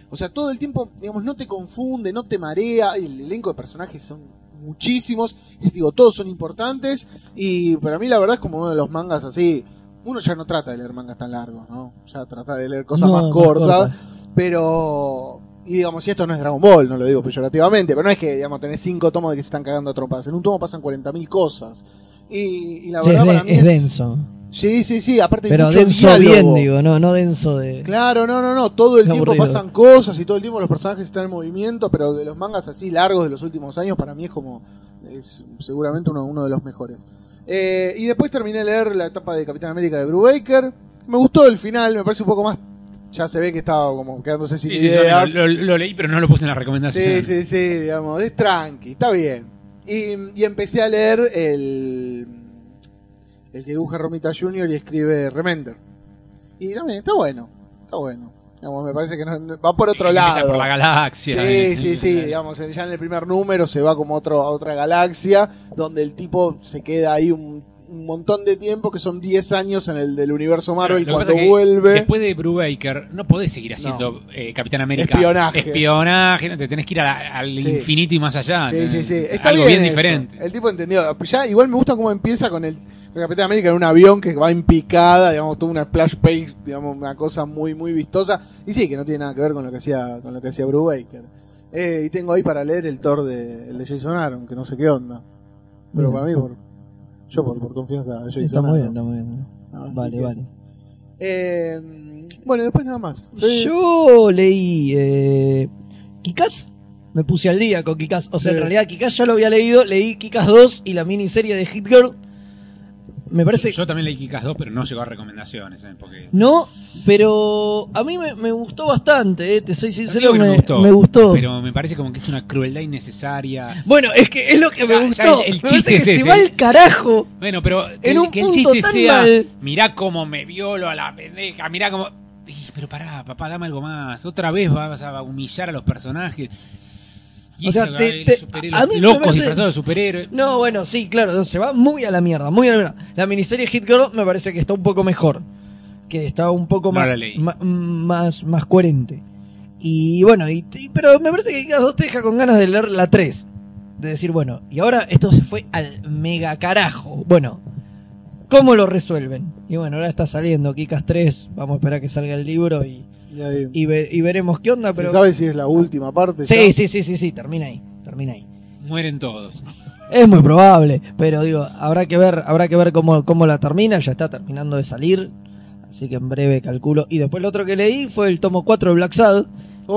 O sea, todo el tiempo, digamos, no te confunde, no te marea. El elenco de personajes son muchísimos. Les digo, todos son importantes. Y para mí, la verdad, es como uno de los mangas así. Uno ya no trata de leer mangas tan largos, ¿no? Ya trata de leer cosas más cortas. Pero, y digamos, si esto no es Dragon Ball, no lo digo peyorativamente, pero no es que, digamos, tenés 5 tomos de que se están cagando a tropas. En un tomo pasan 40.000 cosas. Y la verdad, para mí es denso. Sí, aparte pero mucho denso diálogo. Bien, digo, no denso de... Claro, no, todo el tiempo pasan cosas y todo el tiempo los personajes están en movimiento, pero de los mangas así largos de los últimos años, para mí es seguramente uno de los mejores. Y después terminé de leer la etapa de Capitán América de Brubaker, me gustó el final, me parece un poco más... Ya se ve que estaba como quedándose sin ideas. Sí, lo leí, pero no lo puse en la recomendación. Sí, digamos, es tranqui, está bien. Y empecé a leer el que dibuja Romita Jr. y escribe Remender. Y también está bueno. Digamos, me parece que no, va por otro lado. Por la galaxia. Sí, digamos, ya en el primer número se va como a otra galaxia, donde el tipo se queda ahí un montón de tiempo, que son 10 años en el del universo Marvel, cuando vuelve. Después de Brubaker, no podés seguir haciendo Capitán América. Espionaje, no te tenés que ir al infinito y más allá. Sí. Está algo bien diferente. El tipo entendió. Ya, igual me gusta cómo empieza con el Capitán América en un avión que va en picada, digamos, tuvo una splash page, digamos, una cosa muy, muy vistosa. Y sí, que no tiene nada que ver con lo que hacía Brubaker. Y tengo ahí para leer el Thor de Jason Aaron, que no sé qué onda. Pero para mí, por confianza, Jason está muy bien, está muy bien. Vale. Bueno, después nada más. Yo leí Kikaz. Me puse al día con Kikaz. O sea, en realidad Kikaz ya lo había leído. Leí Kikaz 2 y la miniserie de Hit Girl. Me parece... Yo también leí Kikaz 2, pero no llegó a recomendaciones. Porque... No, pero a mí me gustó bastante, te soy sincero, me gustó. Pero me parece como que es una crueldad innecesaria. Bueno, es que es lo que me gustó. El chiste es que se va al carajo. Bueno, pero que el chiste sea... Mal. Mirá cómo me violo a la pendeja, mirá cómo... Pero pará, papá, dame algo más. Otra vez vas a humillar a los personajes... Y o sea, locos disfrazados de superhéroes. No, bueno, sí, claro, se va muy a la mierda. La miniserie Hit Girl me parece que está un poco mejor, que está un poco más coherente. Y bueno, pero me parece que Kikaz 2 te deja con ganas de leer la 3, de decir, bueno, y ahora esto se fue al mega carajo. Bueno, ¿cómo lo resuelven? Y bueno, ahora está saliendo Kikaz 3, vamos a esperar que salga el libro y veremos qué onda, pero... ¿Se sabe si es la última parte? Sí, termina ahí. Mueren todos. Es muy probable, pero digo, habrá que ver cómo la termina, ya está terminando de salir, así que en breve calculo. Y después lo otro que leí fue el tomo 4 de Black Sad,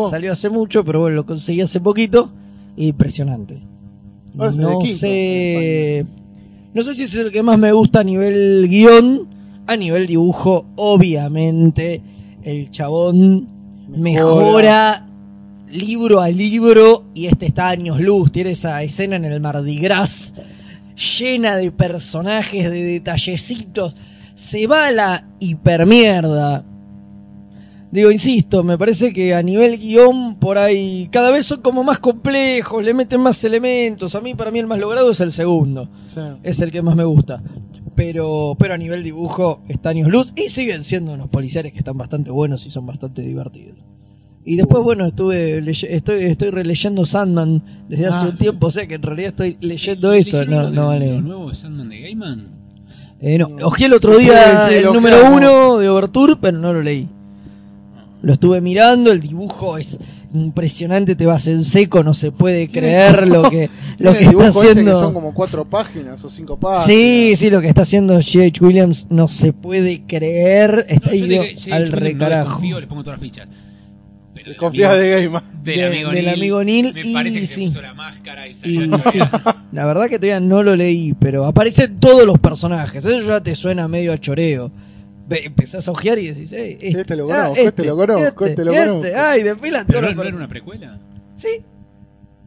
salió hace mucho, pero bueno, lo conseguí hace poquito, impresionante. Ahora no sé... No sé si es el que más me gusta a nivel guión, a nivel dibujo, obviamente. El chabón mejora libro a libro y este está a años luz. Tiene esa escena en el Mardi Gras llena de personajes, de detallecitos. Se va a la hipermierda. Digo, insisto, me parece que a nivel guión por ahí cada vez son como más complejos, le meten más elementos. A mí, para mí el más logrado es el segundo. Sí. Es el que más me gusta. Pero a nivel dibujo está años luz y siguen siendo unos policiales que están bastante buenos y son bastante divertidos. Y después, bueno, estoy releyendo Sandman desde hace un tiempo, o sea que en realidad estoy leyendo eso. No vale. ¿Lo nuevo de Sandman de Gaiman? No, ojeé el otro día el número 1 de Overture, pero no lo leí. Lo estuve mirando, el dibujo es impresionante, te vas en seco, no se puede creer lo que está haciendo. Que son como 4 páginas o 5 páginas. Sí, lo que está haciendo G.H. Williams no se puede creer, está ido al recarajo. Le pongo todas las fichas. Confías de Gaiman. Del amigo Neil. Me parece que se puso la máscara y salió. Sí. La verdad que todavía no lo leí, pero aparecen todos los personajes. Eso ya te suena medio a choreo. Empezás a ojear y decís, este lo conozco. Ay, desfilan todos los personajes. ¿Era una precuela? Sí,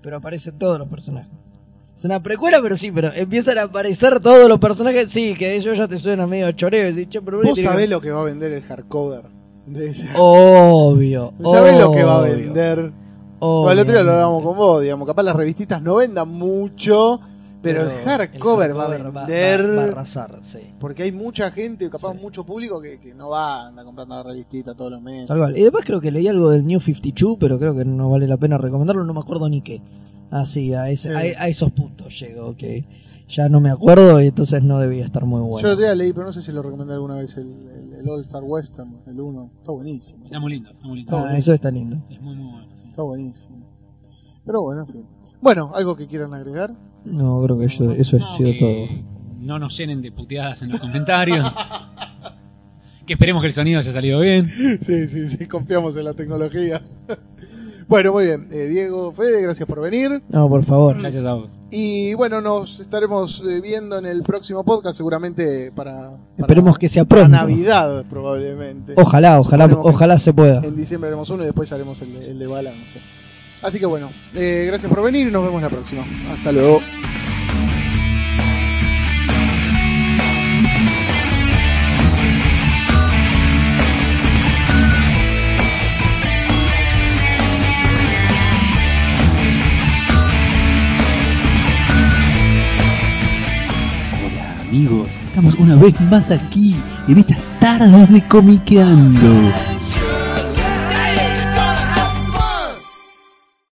pero aparecen todos los personajes. Es una precuela, pero empiezan a aparecer todos los personajes. Sí, que ellos ya te suena medio choreo. Y decís, che, pero vos sabés lo que va a vender el hardcover de esa. Obvio. ¿Sabés lo que va a vender? Obvio. El otro día lo hablamos con vos, digamos. Capaz las revistitas no vendan mucho. Pero el hardcover va a vender, va a arrasar, sí. Porque hay mucha gente, capaz mucho público que no va a andar comprando la revistita todos los meses. Y además creo que leí algo del New 52, pero creo que no vale la pena recomendarlo, no me acuerdo ni qué. Así, a esos puntos llego, que ya no me acuerdo y entonces no debía estar muy bueno. Yo lo tenía leí, pero no sé si lo recomendé alguna vez, el All Star Western, el 1. Está buenísimo. Está muy lindo, está muy lindo. Eso está lindo. Es muy, muy bueno. Sí. Está buenísimo. Pero bueno, en fin. Bueno, ¿algo que quieran agregar? No, creo que eso ha sido todo. No nos llenen de puteadas en los comentarios. Que esperemos que el sonido haya salido bien. Sí, confiamos en la tecnología. Bueno, muy bien. Diego, Fede, gracias por venir. No, por favor. Gracias a vos. Y bueno, nos estaremos viendo en el próximo podcast, seguramente esperemos que sea pronto. Navidad, probablemente. Ojalá se pueda. En diciembre haremos uno y después haremos el de balance. Así que bueno, gracias por venir y nos vemos la próxima. Hasta luego. Hola amigos, estamos una vez más aquí en estas tardes de Comiqueando.